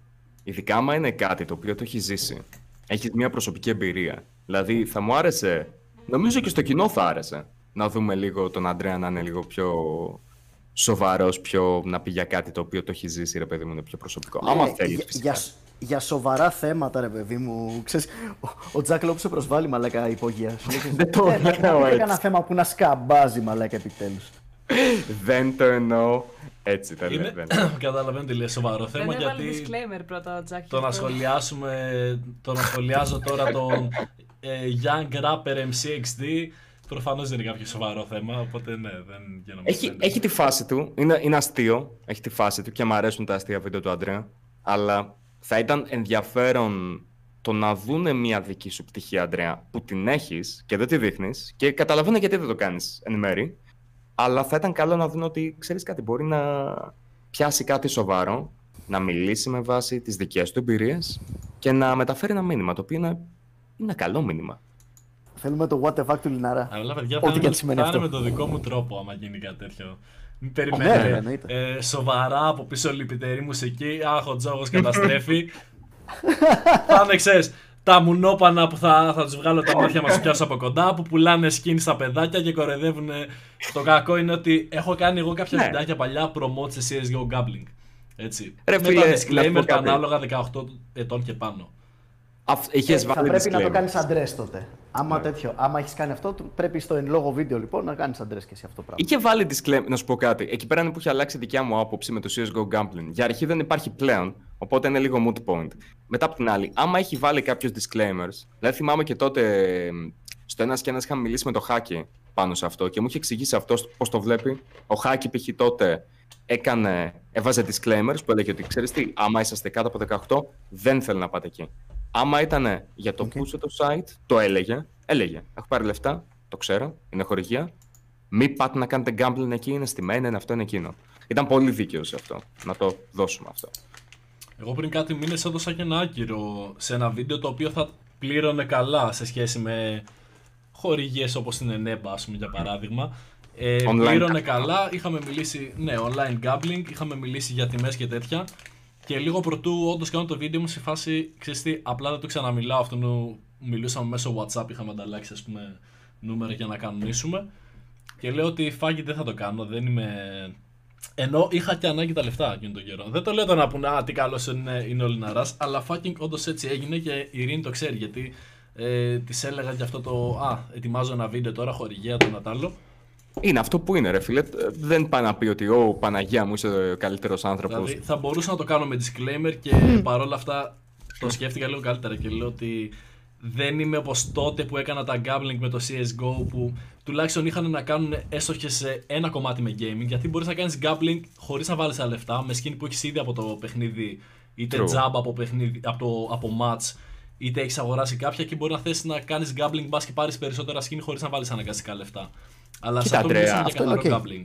Ειδικά άμα είναι κάτι το οποίο το έχεις ζήσει. Έχεις μια προσωπική εμπειρία. Δηλαδή θα μου άρεσε, νομίζω και στο κοινό θα άρεσε, να δούμε λίγο τον Αντρέα να είναι λίγο πιο... σοβαρός, πιο να πει για κάτι το οποίο το έχει ζήσει, ρε παιδί μου, είναι πιο προσωπικό. Άμα θέλεις, φυσικά. Για σοβαρά θέματα, ρε παιδί μου, ξέρεις, ο Jack Lowe σε προσβάλλει, μαλάκα, υπόγεια. Δεν το εννοώ έτσι. Ένα θέμα που να σκαμπάζει, μαλάκα, επιτέλους. Δεν το εννοώ έτσι, δεν είναι. Καταλαβαίνω τι λέει, σοβαρό θέμα, γιατί το να σχολιάσουμε, το να σχολιάζω τώρα τον Young Rapper MCXD, προφανώς δεν είναι κάποιο σοβαρό θέμα, οπότε ναι, δεν γίνομαι. Έχει τη φάση του, είναι αστείο, έχει τη φάση του και μου αρέσουν τα αστεία βίντεο του Αντρέα, αλλά θα ήταν ενδιαφέρον το να δούνε μια δική σου πτυχή, Αντρέα, που την έχεις και δεν τη δείχνεις και καταλαβαίνω γιατί δεν το κάνεις εν μέρη, αλλά θα ήταν καλό να δουν ότι ξέρεις κάτι, μπορεί να πιάσει κάτι σοβαρό, να μιλήσει με βάση τις δικές του εμπειρίες και να μεταφέρει ένα μήνυμα, το οποίο είναι ένα καλό μήνυμα. Θέλουμε το what the fuck του Λινάρα. Αλλά παιδιά, φάνε με το δικό μου τρόπο άμα γίνει κάτι τέτοιο. Μην περιμένετε. Σοβαρά από πίσω λυπητερή μουσική, αχ ο τζόγος καταστρέφει. Πάμε ξέρεις, τα μουνόπανα που θα τους βγάλω τα μάτια μας πιάσω από κοντά, που πουλάνε skin στα παιδάκια και κορεδεύουν. Το κακό είναι ότι έχω κάνει εγώ κάποια βιντεάκια παλιά promote σε CSGO gambling. Έτσι. Ρε, με το disclaimer τα ανάλογα 18 ετών και πάνω. Θα πρέπει να το κάνεις address τότε. Άμα τέτοιο, άμα έχεις κάνει αυτό, πρέπει στο εν λόγω βίντεο λοιπόν να κάνεις address και εσύ αυτό το πράγμα. Είχε βάλει disclaimer, να σου πω κάτι. Εκεί πέρα είναι που έχει αλλάξει η δικιά μου άποψη με το CSGO gambling. Για αρχή δεν υπάρχει πλέον, οπότε είναι λίγο moot point. Μετά από την άλλη, άμα έχει βάλει κάποιους disclaimers, δηλαδή θυμάμαι και τότε στο ένας και ένας είχαμε μιλήσει με το Χάκι πάνω σε αυτό και μου είχε εξηγήσει αυτό πώς το βλέπει. Ο Χάκι π.χ. τότε έβαζε disclaimers που έλεγε ότι ξέρεις τι, άμα είσαστε κάτω από 18, δεν θέλω να πάτε εκεί. Άμα ήταν για το πούσε το site, το έλεγε. Έχω πάρει λεφτά, το ξέρω, είναι χορηγία. Μη πάτε να κάνετε gambling εκεί, είναι στημένα, είναι αυτό, είναι εκείνο. Ήταν πολύ δίκαιο σε αυτό, να το δώσουμε αυτό. Εγώ πριν κάτι μήνες έδωσα και ένα άκυρο σε ένα βίντεο το οποίο θα πλήρωνε καλά σε σχέση με χορηγίες όπως την ΕΝΕΜΠΑ, ας πούμε, για παράδειγμα. Πλήρωνε καλά, είχαμε μιλήσει, ναι, online gambling, είχαμε μιλήσει για τιμές και τέτοια. Και λίγο πρωτού, όντως κάνω το βίντεο μου σε φάση, ξέρεις τι, απλά δεν το ξαναμιλάω αυτόν. Μιλούσαμε μέσω WhatsApp, είχαμε ανταλλάξει ας πούμε νούμερα για να κανονίσουμε. Και λέω ότι φάγει δεν θα το κάνω, δεν είμαι. Ενώ είχα και ανάγκη τα λεφτά εκείνο τον καιρό. Δεν το λέω τώρα να πούνε, τι καλό είναι ο Λιναράς, αλλά fucking όντως έτσι έγινε και η Ειρήνη το ξέρει. Γιατί της έλεγα και αυτό το. Ετοιμάζω ένα βίντεο τώρα, χορηγία, το να τ' άλλο. Είναι αυτό που είναι ρε φίλε, δεν πάει να πει ότι «Ω Παναγία μου, είσαι ο καλύτερος άνθρωπος». Δηλαδή θα μπορούσα να το κάνω με disclaimer και παρόλα αυτά το σκέφτηκα λίγο καλύτερα και λέω ότι δεν είμαι όπως τότε που έκανα τα gambling με το CSGO που τουλάχιστον είχαν να κάνουν έστω και σε ένα κομμάτι με gaming, γιατί μπορείς να κάνεις gambling χωρίς να βάλεις τα λεφτά με skin που έχεις ήδη από το παιχνίδι, είτε τζάμπα από match, είτε έχεις αγοράσει κάποια και μπορεί να θες να κάνεις gambling μπας και πάρεις περισσότερα skin χωρίς να βάλεις αναγκαστικά λεφτά. Αλλά κοίτα, Αντρέα, αυτό είναι καθαρό gambling.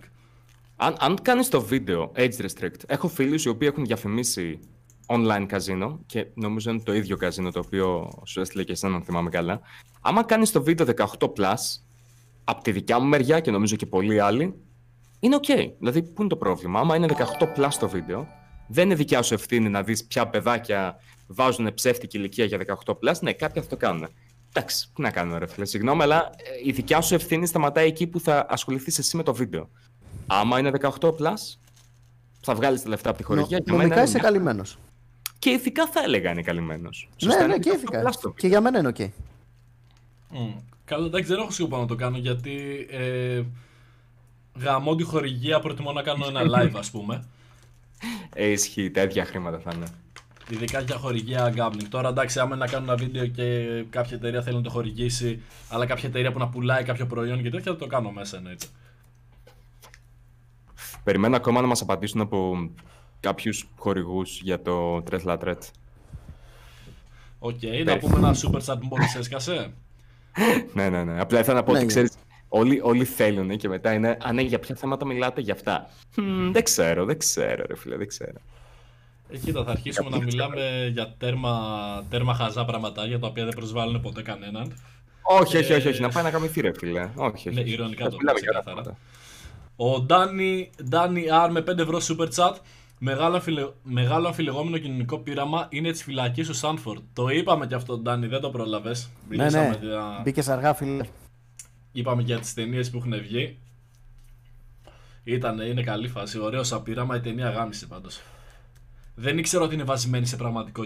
Αν κάνεις το βίντεο age restrict, έχω φίλους οι οποίοι έχουν διαφημίσει online καζίνο και νομίζω είναι το ίδιο καζίνο το οποίο σου έστειλε και εσένα να θυμάμαι καλά. Άμα κάνεις το βίντεο 18+, από τη δικιά μου μεριά και νομίζω και πολλοί άλλοι, είναι ok. Δηλαδή, πού είναι το πρόβλημα? Άμα είναι 18+ το βίντεο, δεν είναι δικιά σου ευθύνη να δεις ποια παιδάκια βάζουν ψεύτικη ηλικία για 18+. Ναι, κάποια θα το κάνουν. Εντάξει, τι να κάνω ρε φίλε, συγγνώμη, αλλά η δικιά σου ευθύνη σταματάει εκεί που θα ασχοληθείς εσύ με το βίντεο. Άμα είναι 18+, θα βγάλεις τα λεφτά από τη χορηγία. Νομικά είσαι καλυμμένος. Και ηθικά θα έλεγα είναι καλυμμένος. Ναι, και ηθικά. Και για μένα είναι ok. Καλά, εντάξει, δεν έχω σκοπό να το κάνω γιατί γαμώ τη χορηγία, προτιμώ να κάνω ένα live ας πούμε. Ισχύει, τέτοια χρήματα θα είναι. Ειδικά για χορηγία gambling. Τώρα εντάξει, άμα να κάνω ένα βίντεο και κάποια εταιρεία θέλει να το χορηγήσει, αλλά κάποια εταιρεία που να πουλάει κάποιο προϊόν και τέτοια, θα το κάνω μέσα εννοείται. Περιμένω ακόμα να μας απαντήσουν από κάποιους χορηγούς για το Τρεσλατρέτ. Οκ, να πούμε ένα super chat που μόλις έσκασε. Ναι. Απλά ήθελα να πω ότι ξέρεις, όλοι θέλουν και μετά είναι. Α, ναι, για ποια θέματα μιλάτε, για αυτά. Δεν ξέρω, ρε φίλε, δεν ξέρω. Κοίτα, θα αρχίσουμε να μιλάμε για τέρμα χαζά πραγματάκια τα οποία δεν προσβάλλουν ποτέ κανέναν. Όχι, να πάει να καμηθεί ρε φίλε. Ναι, ηρωνικά το μιλάμε καθαρά. Ο Ντάνι Αρ με 5 ευρώ super chat. Μεγάλο αμφιλεγόμενο κοινωνικό πείραμα είναι τη φυλακή του Σάνφορντ. Το είπαμε κι αυτό, Ντάνι, δεν το πρόλαβες. Ναι, μπήκες αργά φίλε. Είπαμε για τις ταινίες που έχουν βγει. Είναι καλή φάση, ωραίο σαν πείραμα, η ταινία γάμισε πάντως. Δεν ήξερα ότι είναι βασισμένη σε πραγματικό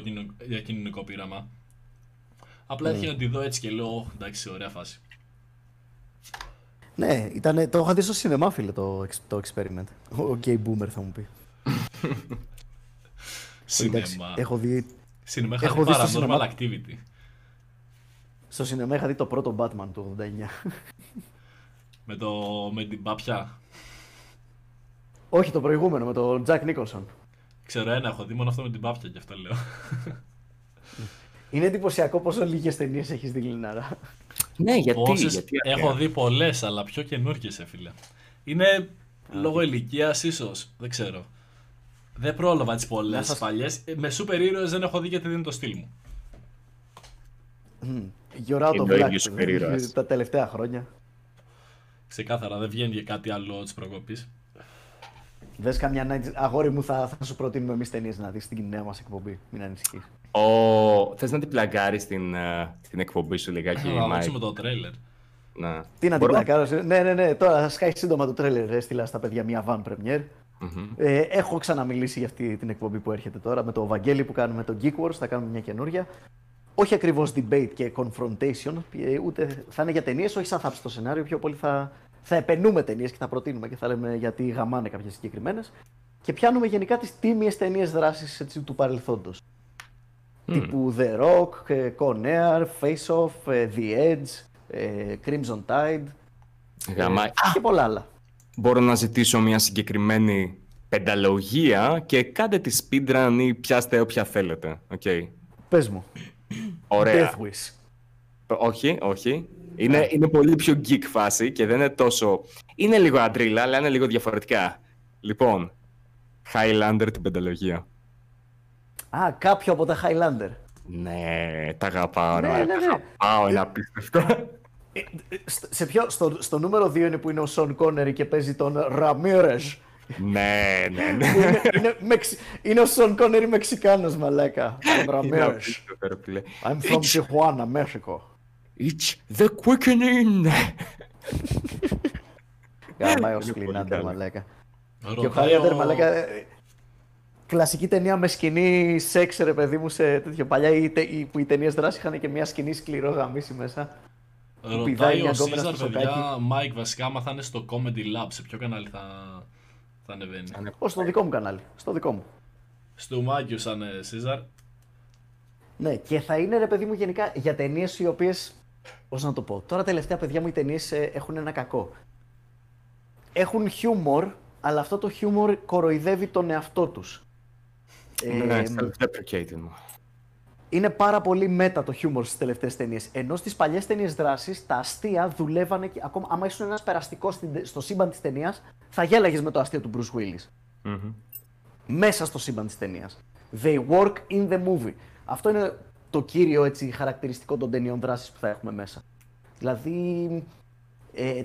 κοινωνικό πείραμα. Απλά έτυχε να τη δω έτσι και λέω, εντάξει, ωραία φάση. Ναι, το είχα δει στο σινεμά, φίλε, το experiment. Ο gay boomer θα μου πει. Σινεμά. Σινεμά είχα δει paranormal activity. Στο σινεμά είχα δει το πρώτο Batman του 89. Με την πάπια. Όχι, το προηγούμενο, με τον Jack Nicholson. Ξέρω ένα, έχω δει μόνο αυτό με την πάπια και αυτό λέω. Είναι εντυπωσιακό πόσο λίγες ταινίες έχεις δει, Λινάρα. Ναι, γιατί έχω δει πολλές, αλλά πιο καινούργιες, φίλε. Είναι λόγω ηλικίας, ίσως, δεν ξέρω. Δεν πρόλαβα τις πολλές παλιές. Με σούπερ ήρωες δεν έχω δει γιατί δεν είναι το στυλ μου. Γιωρά το Black τα τελευταία χρόνια. Ξεκάθαρα, δεν βγαίνει και κάτι άλλο της προκοπής. Δες καμιά ανάγκη. Αγόρι μου, θα σου προτείνουμε εμείς ταινίες να δεις την νέα μας εκπομπή. Μην ανησυχείς. Θες να την πλαγκάρεις την εκπομπή σου λιγάκι, Μάικ? Να δείξουμε το τρέλερ. Τι να την πλαγκάρεις? Ναι, τώρα θα σκάει σύντομα το τρέλερ. Έστειλα στα παιδιά μια van premiere. Έχω ξαναμιλήσει για αυτή την εκπομπή που έρχεται τώρα με το Βαγγέλη που κάνουμε το Geek Wars. Θα κάνουμε μια καινούρια. Όχι ακριβώς debate και confrontation, ούτε θα είναι για ταινίες, όχι σαν θα ψει το σενάριο, πιο πολύ θα επενούμε ταινίες και θα προτείνουμε και θα λέμε γιατί γαμάνε κάποιες συγκεκριμένες. Και πιάνουμε γενικά τις τίμιες ταινίες δράσης έτσι, του παρελθόντος. Τύπου The Rock, Conair, Face Off, The Edge, Crimson Tide και πολλά άλλα. Μπορώ να ζητήσω μια συγκεκριμένη πενταλογία και κάντε τη speedrun ή πιάστε όποια θέλετε. Okay. Πες μου. Ωραία. Death Wish. Όχι. Είναι πολύ πιο geek φάση και δεν είναι τόσο... Είναι λίγο αντρίλα, αλλά είναι λίγο διαφορετικά. Λοιπόν, Highlander την πενταλογία. Α, κάποιο από τα Highlander. Ναι, τα αγαπάω. Ναι. Είναι απίστευτο. Στο νούμερο 2 είναι που είναι ο Sean Connery και παίζει τον Ramírez. Ναι. Είναι ο Sean Connery Μεξικάνος, μαλάκα. Ramírez. I'm from Tijuana, Mexico. It's the quickening. Γαμάει ο Σκλινάντερ, μαλάκα. Και ο Highlander, μαλάκα. Κλασική ταινία με σκηνή σεξ, ρε παιδί μου, σε τέτοιο παλιά που οι ταινίες δράση είχαν και μια σκηνή σκληρό γαμίση μέσα. Ρωτάει ο Σίζαρ, παιδιά, Mike, βασικά, άμα θα είναι στο Comedy Lab, σε ποιο κανάλι θα ανεβαίνει? Στο δικό μου κανάλι, στο δικό μου. Στο Μάγκιου σαν Σίζαρ. Ναι, και θα είναι, ρε παιδί μου, γενικά για ταινίες οι οποίες, πώς να το πω, τώρα τελευταία, παιδιά μου, οι ταινίες έχουν ένα κακό. Έχουν χιούμορ, αλλά αυτό το χιούμορ κοροϊδεύει τον εαυτό τους. Ναι, self-deprecating. Είναι πάρα πολύ μέτα το χιούμορ στις τελευταίες ταινίες. Ενώ στις παλιές ταινίες δράσης τα αστεία δουλεύανε και ακόμα. Άμα ήσουν ένας περαστικός στο σύμπαν της ταινίας, θα γέλαγες με το αστείο του Bruce Willis. Μέσα στο σύμπαν της ταινίας. They work in the movie. Αυτό είναι το κύριο έτσι, χαρακτηριστικό των ταινιών δράσης που θα έχουμε μέσα. Δηλαδή,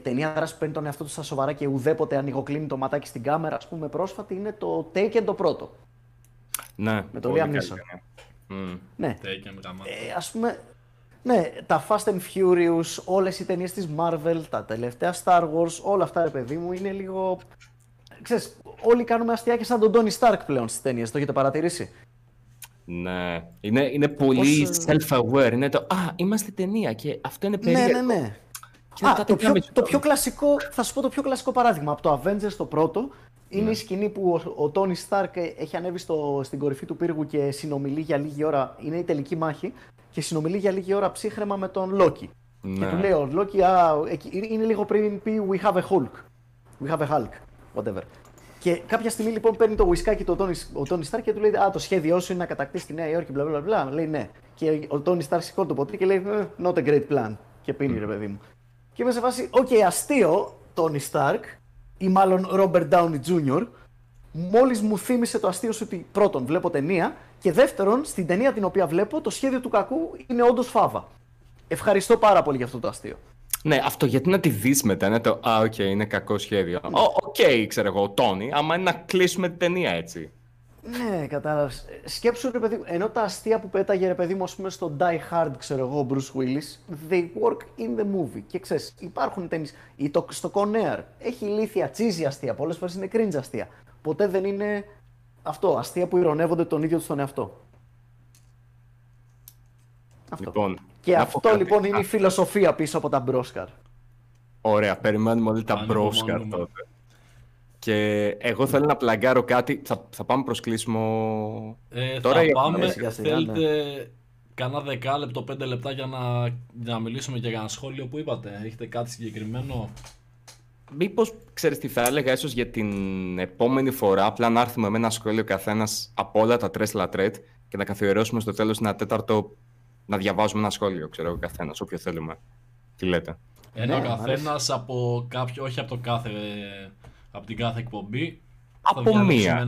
ταινία δράσης που παίρνει τον εαυτό του στα σοβαρά και ουδέποτε ανοιγοκλίνει το ματάκι στην κάμερα, ας πούμε, πρόσφατη είναι το Taken το πρώτο. Ναι, με το Liam Neeson. Ναι, ας πούμε, ναι, τα Fast and Furious, όλες οι ταινίες της Marvel, τα τελευταία Star Wars, όλα αυτά, ρε παιδί μου, είναι λίγο... Ξέρεις, όλοι κάνουμε αστεία και σαν τον Tony Stark πλέον στις ταινίες, το έχετε παρατηρήσει? Ναι, είναι πολύ self-aware, είναι το «Α, είμαστε ταινία και αυτό είναι περίεργο». Ναι. Α, το πιο κλασικό παράδειγμα από το Avengers το πρώτο, είναι η σκηνή που ο Τόνι Σταρκ έχει ανέβει στην κορυφή του πύργου και συνομιλεί για λίγη ώρα. Είναι η τελική μάχη και συνομιλεί για λίγη ώρα ψύχρεμα με τον Λόκι. Ναι. Και του λέει ο Λόκι, είναι λίγο πριν πει We have a Hulk. We have a Hulk. Whatever. Και κάποια στιγμή λοιπόν παίρνει το ουισκάκι ο Τόνι Σταρκ και του λέει Α, το σχέδιό σου είναι να κατακτήσει τη Νέα Υόρκη. Μπλα. Λέει ναι. Και ο Τόνι Σταρκ σηκώνει το ποτήρι και λέει Not a great plan. Και πίνει ρε παιδί μου. Και είμαι σε φάση, αστείο Τόνι Σταρκ. Ή μάλλον Robert Downey Jr. Μόλις μου θύμισε το αστείο σου ότι πρώτον βλέπω ταινία και δεύτερον στην ταινία την οποία βλέπω το σχέδιο του κακού είναι όντως φάβα. Ευχαριστώ πάρα πολύ για αυτό το αστείο. Ναι, αυτό γιατί να τη δεις μετά, είναι το «Α, οκ, είναι κακό σχέδιο». «Οκ, ξέρω εγώ, Τόνι, άμα είναι να κλείσουμε την ταινία έτσι». Ναι, κατάλαβες. Σκέψου, ρε παιδί μου, ενώ τα αστεία που πέταγε, ρε παιδί μου, ας πούμε, στο Die Hard, ξέρω εγώ, ο Bruce Willis, they work in the movie. Και ξέρεις, υπάρχουν ταινίες. Στο Conair έχει ηλίθια, cheesy αστεία, πολλές φορές είναι cringe αστεία. Ποτέ δεν είναι αυτό, αστεία που ηρωνεύονται τον ίδιο τους τον εαυτό. Αυτό. Λοιπόν, και αυτό λοιπόν είναι η φιλοσοφία πίσω από τα μπρόσκαρ. Ωραία, περιμένουμε όλοι τα μπρόσκαρ τότε. Και εγώ θέλω να πλαγκάρω κάτι. Θα πάμε προς κλείσιμο. Τώρα θα πάμε. Θέλετε κανένα 10 λεπτό, 5 λεπτά για να μιλήσουμε για ένα σχόλιο που είπατε? Έχετε κάτι συγκεκριμένο? Μήπως ξέρεις τι θα έλεγα, ίσως για την επόμενη φορά, απλά να έρθουμε με ένα σχόλιο καθένας από όλα τα τρες λατρέτ και να καθιερώσουμε στο τέλος ένα τέταρτο να διαβάζουμε ένα σχόλιο, ξέρω εγώ, καθένας, όποιο θέλουμε. Τι λέτε? Ένα καθένας από κάποιο, όχι από την κάθε εκπομπή. Από μία.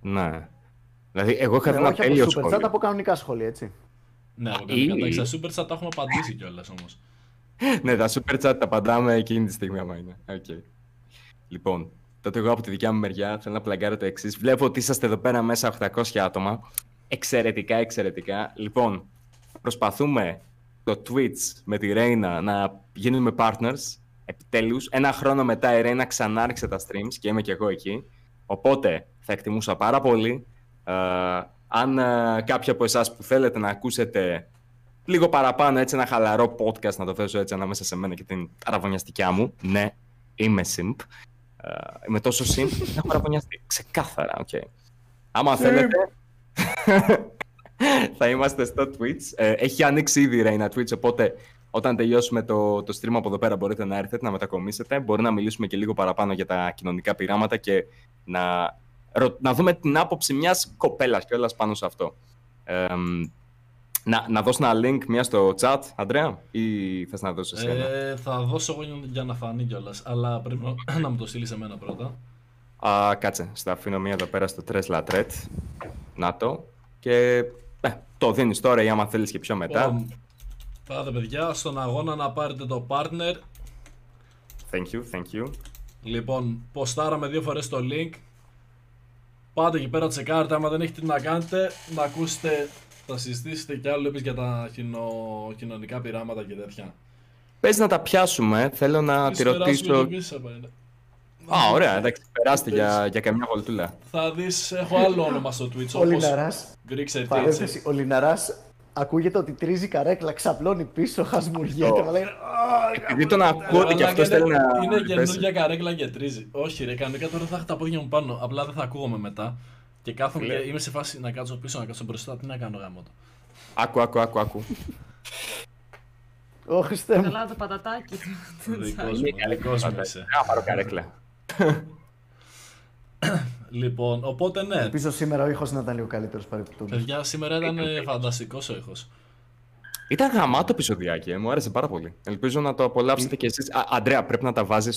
Ναι. Δηλαδή, εγώ είχα δει ένα τέλειο σχόλιο. Superchat από κανονικά σχόλια, έτσι. Ναι, από κανονικά. Στα Superchat τα έχουμε απαντήσει κιόλας όμως. Ναι, τα Superchat τα απαντάμε εκείνη τη στιγμή, άμα είναι. Okay. Λοιπόν, τότε εγώ από τη δικιά μου μεριά θέλω να πλαγκάρω το εξής. Βλέπω ότι είσαστε εδώ πέρα μέσα 800 άτομα. Εξαιρετικά, εξαιρετικά. Λοιπόν, προσπαθούμε το Twitch με τη Ρέινα να γίνουμε partners. Επιτέλους, 1 χρόνο μετά η Ρέινα ξανάρχισε τα streams και είμαι κι εγώ εκεί. Οπότε θα εκτιμούσα πάρα πολύ αν κάποιοι από εσάς που θέλετε να ακούσετε λίγο παραπάνω, έτσι ένα χαλαρό podcast, να το θέσω έτσι ανάμεσα σε μένα και την αραβωνιαστικιά μου. Ναι, είμαι simp. Είμαι τόσο simp, έχω αραβωνιαστεί ξεκάθαρα. Okay. Άμα θέλετε, θα είμαστε στο Twitch. Έχει ανοίξει ήδη η Ρέινα Twitch, οπότε όταν τελειώσουμε το stream από εδώ πέρα μπορείτε να έρθετε, να μετακομίσετε. Μπορεί να μιλήσουμε και λίγο παραπάνω για τα κοινωνικά πειράματα και να δούμε την άποψη μιας κοπέλας κιόλας πάνω σε αυτό. Να δώσω ένα link μία στο chat, Αντρέα, ή θες να δώσεις εσένα? Θα δώσω εγώ για να φανεί κιόλας, αλλά πρέπει να μου το στείλεις εμένα πρώτα. Κάτσε, στα αφήνω μία εδώ πέρα στο Tres La Tret. Να το. Και το δίνεις τώρα ή άμα θέλεις και πιο μετά. Πάτε παιδιά, στον αγώνα να πάρετε το partner. Thank you, thank you. Λοιπόν, ποστάραμε 2 φορές το link. Πάτε εκεί πέρα, τσεκάρετε, άμα δεν έχετε τι να κάνετε, να ακούσετε, θα συζητήσετε και άλλο για τα κοινωνικά πειράματα και τέτοια. Πες να τα πιάσουμε, θέλω να τη ρωτήσω... ωραία, εντάξει, περάστε για καμιά βολτούλα. Θα δεις, έχω άλλο όνομα στο Twitch, όπως Greek Sertitz. Ο Λινάρας ακούγεται ότι τρίζει καρέκλα, ξαπλώνει πίσω, χασμουργέται, μα λέει... Επειδή τον ακούω και αυτός θέλει να... Είναι καινούργια καρέκλα και τρίζει. Όχι ρε, κανονικά τώρα θα έχω τα πόδια μου πάνω, απλά δεν θα ακούγομαι μετά. Και κάθομαι και είμαι σε φάση να κάτσω πίσω, να κάτσω μπροστά, τι να κάνω γαμώτο. Άκου. Ω Χριστέ μου. Καλά το πατατάκι. Δικός μου είσαι. Πάρω καρέκλα. Λοιπόν, οπότε ναι. Ελπίζω σήμερα ο ήχος να ήταν λίγο καλύτερος παρεπιπτόντως. Παιδιά, σήμερα ήταν φανταστικός ο ήχος. Ήταν γαμάτο επεισοδιάκι, μου άρεσε πάρα πολύ. Ελπίζω να το απολαύσετε κι εσείς. Αντρέα, πρέπει να τα βάζεις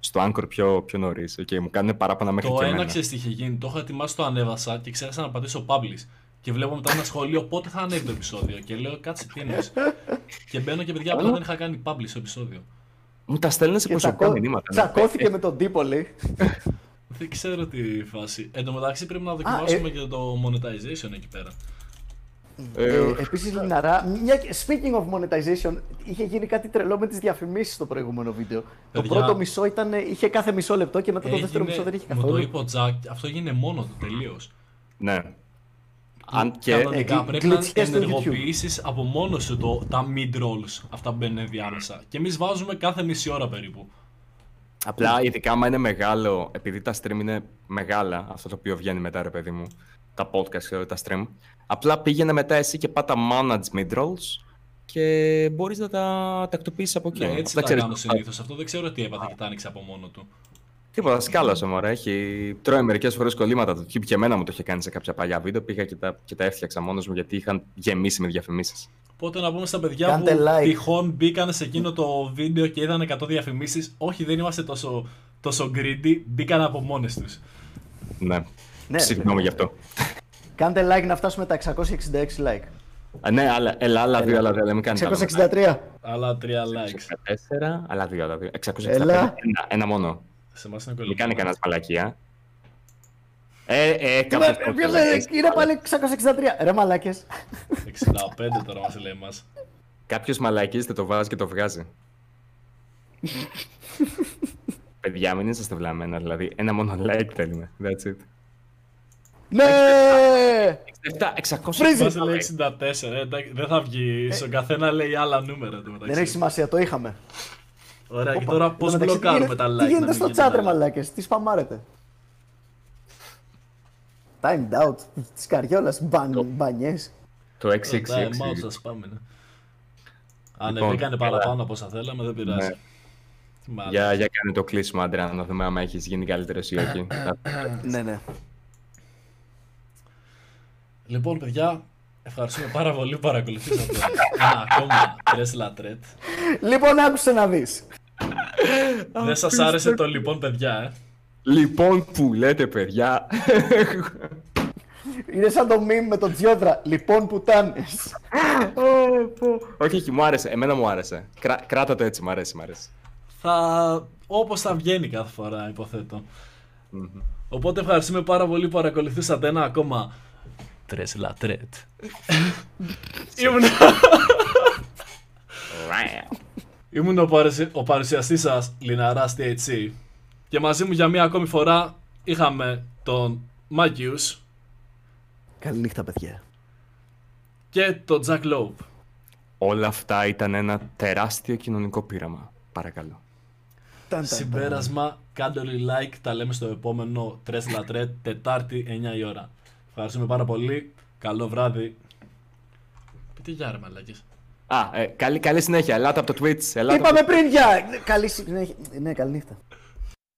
στο Anchor πιο νωρίς. Okay, μου κάνουνε παράπονα μέχρι και εμένα. Το ένα ξέρεις τι είχε γίνει. Το είχα ετοιμάσει, το ανέβασα και ξέχασα να πατήσω publish. Και βλέπω μετά ένα σχολείο πότε θα ανέβει το επεισόδιο. Και λέω κάτσε τι είναι. Και μπαίνω και παιδιά απλά δεν είχα κάνει publish το επεισόδιο. Μου τα στέλνε σε προσωπικά μηνύματα. Τσακώθηκε με τον τύπο, λέει. Δεν ξέρω τι φάση. Εν τω μεταξύ πρέπει να δοκιμάσουμε και το monetization εκεί πέρα. Επίσης, Λιναρά, speaking of monetization, είχε γίνει κάτι τρελό με τις διαφημίσεις στο προηγούμενο βίντεο. Παιδιά, το πρώτο μισό είχε κάθε μισό λεπτό και μετά το δεύτερο μισό δεν είχε καθόλου. Μου το είπε ο Jack, αυτό έγινε μόνο του τελείως. Ναι. Αν και πρέπει να ενεργοποιήσεις από μόνο σου τα mid-rolls. Αυτά μπαίνουν διάμεσα. Και εμείς βάζουμε κάθε μισή ώρα περίπου. Απλά ειδικά άμα είναι μεγάλο, επειδή τα stream είναι μεγάλα, αυτό το οποίο βγαίνει μετά ρε παιδί μου, τα podcast, τα stream. Απλά πήγαινε μετά εσύ και πάτα manage mid-rolls και μπορείς να τα τακτοποιήσεις από εκεί. Ναι, έτσι τα κάνω συνήθως. Αυτό δεν ξέρω τι έπαθε και τα άνοιξε από μόνο του. Τίποτα, σκάλασε μωρέ. Τρώει μερικές φορές κολλήματα του. Και εμένα μου το είχε κάνει σε κάποια παλιά βίντεο. Πήγα και τα έφτιαξα μόνος μου γιατί είχαν γεμίσει με διαφημίσεις. Οπότε να πούμε στα παιδιά κάντε που like. Τυχόν μπήκαν σε εκείνο το βίντεο και είδαν 100 διαφημίσεις. Όχι, δεν είμαστε τόσο greedy. Μπήκαν από μόνες τους. Ναι. Συγγνώμη γι' αυτό. Κάντε like να φτάσουμε τα 666 like. Ναι, άλλα 2, άλλα 2, μην κάνεις 663. Άλλα 3 likes. 4, άλλα 2, άλλα 2. 665, ένα μόνο. Μην κάνει κανένας μαλακία. Είναι πάλι 663, ρε μαλάκες. 65 τώρα μας λέει εμάς. Κάποιος μαλακίζεται, το βάζει και το βγάζει. Παιδιά, μην είσαστε βλαμμένα, δηλαδή ένα μόνο like θέλουμε, that's it. Ναι! 664, δεν θα βγει, στον καθένα λέει άλλα νούμερα. Δεν έχει σημασία, το είχαμε. Ωραία, και τώρα πώς μπλοκάρουμε τα like. Τι γίνεται στο chat ρε μαλάκες, τι σπαμάρετε. Timed out, της καριόλας, μπανιές. Το 666. Αν έκανε παραπάνω από όσα θέλαμε, δεν πειράζει. Για κάνε το κλείσιμο, Αντρέα, να δούμε άμα έχεις γίνει καλύτερος ή όχι. Ναι. Λοιπόν, παιδιά, ευχαριστούμε πάρα πολύ που παρακολουθήσατε ένα ακόμα Tres La Tret. Λοιπόν, άκουσε να δεις. Δεν σας άρεσε το λοιπόν, παιδιά, Λοιπόν, που λέτε, παιδιά. Είναι σαν το μιμ με τον Τζιόδρα. Λοιπόν, που τάνες. Όχι, όχι, μου άρεσε. Εμένα μου άρεσε. Κράτα το έτσι, μου αρέσει, μου αρέσει. Θα... όπως θα βγαίνει κάθε φορά, υποθέτω. Mm-hmm. Οπότε ευχαριστούμε πάρα πολύ που παρακολουθήσατε ένα ακόμα... Τρες λατρέτ. Ήμουν ο παρουσιαστής σας, Λιναράς THC. Και μαζί μου για μία ακόμη φορά είχαμε τον Μάγκιους. Καληνύχτα, παιδιά. Και τον Jack Lowe. Όλα αυτά ήταν ένα τεράστιο κοινωνικό πείραμα. Παρακαλώ. Συμπέρασμα, κάντε όλοι like, τα λέμε στο επόμενο Τρες Λατρέτ, Τετάρτη, 9 η ώρα. Ευχαριστούμε πάρα πολύ, καλό βράδυ. Πείτε γεια ρε μαλάκες. Καλή συνέχεια, ελάτε από το Twitch. Είπαμε πριν γεια, καλή συνέχεια, ναι, καλή νύχτα.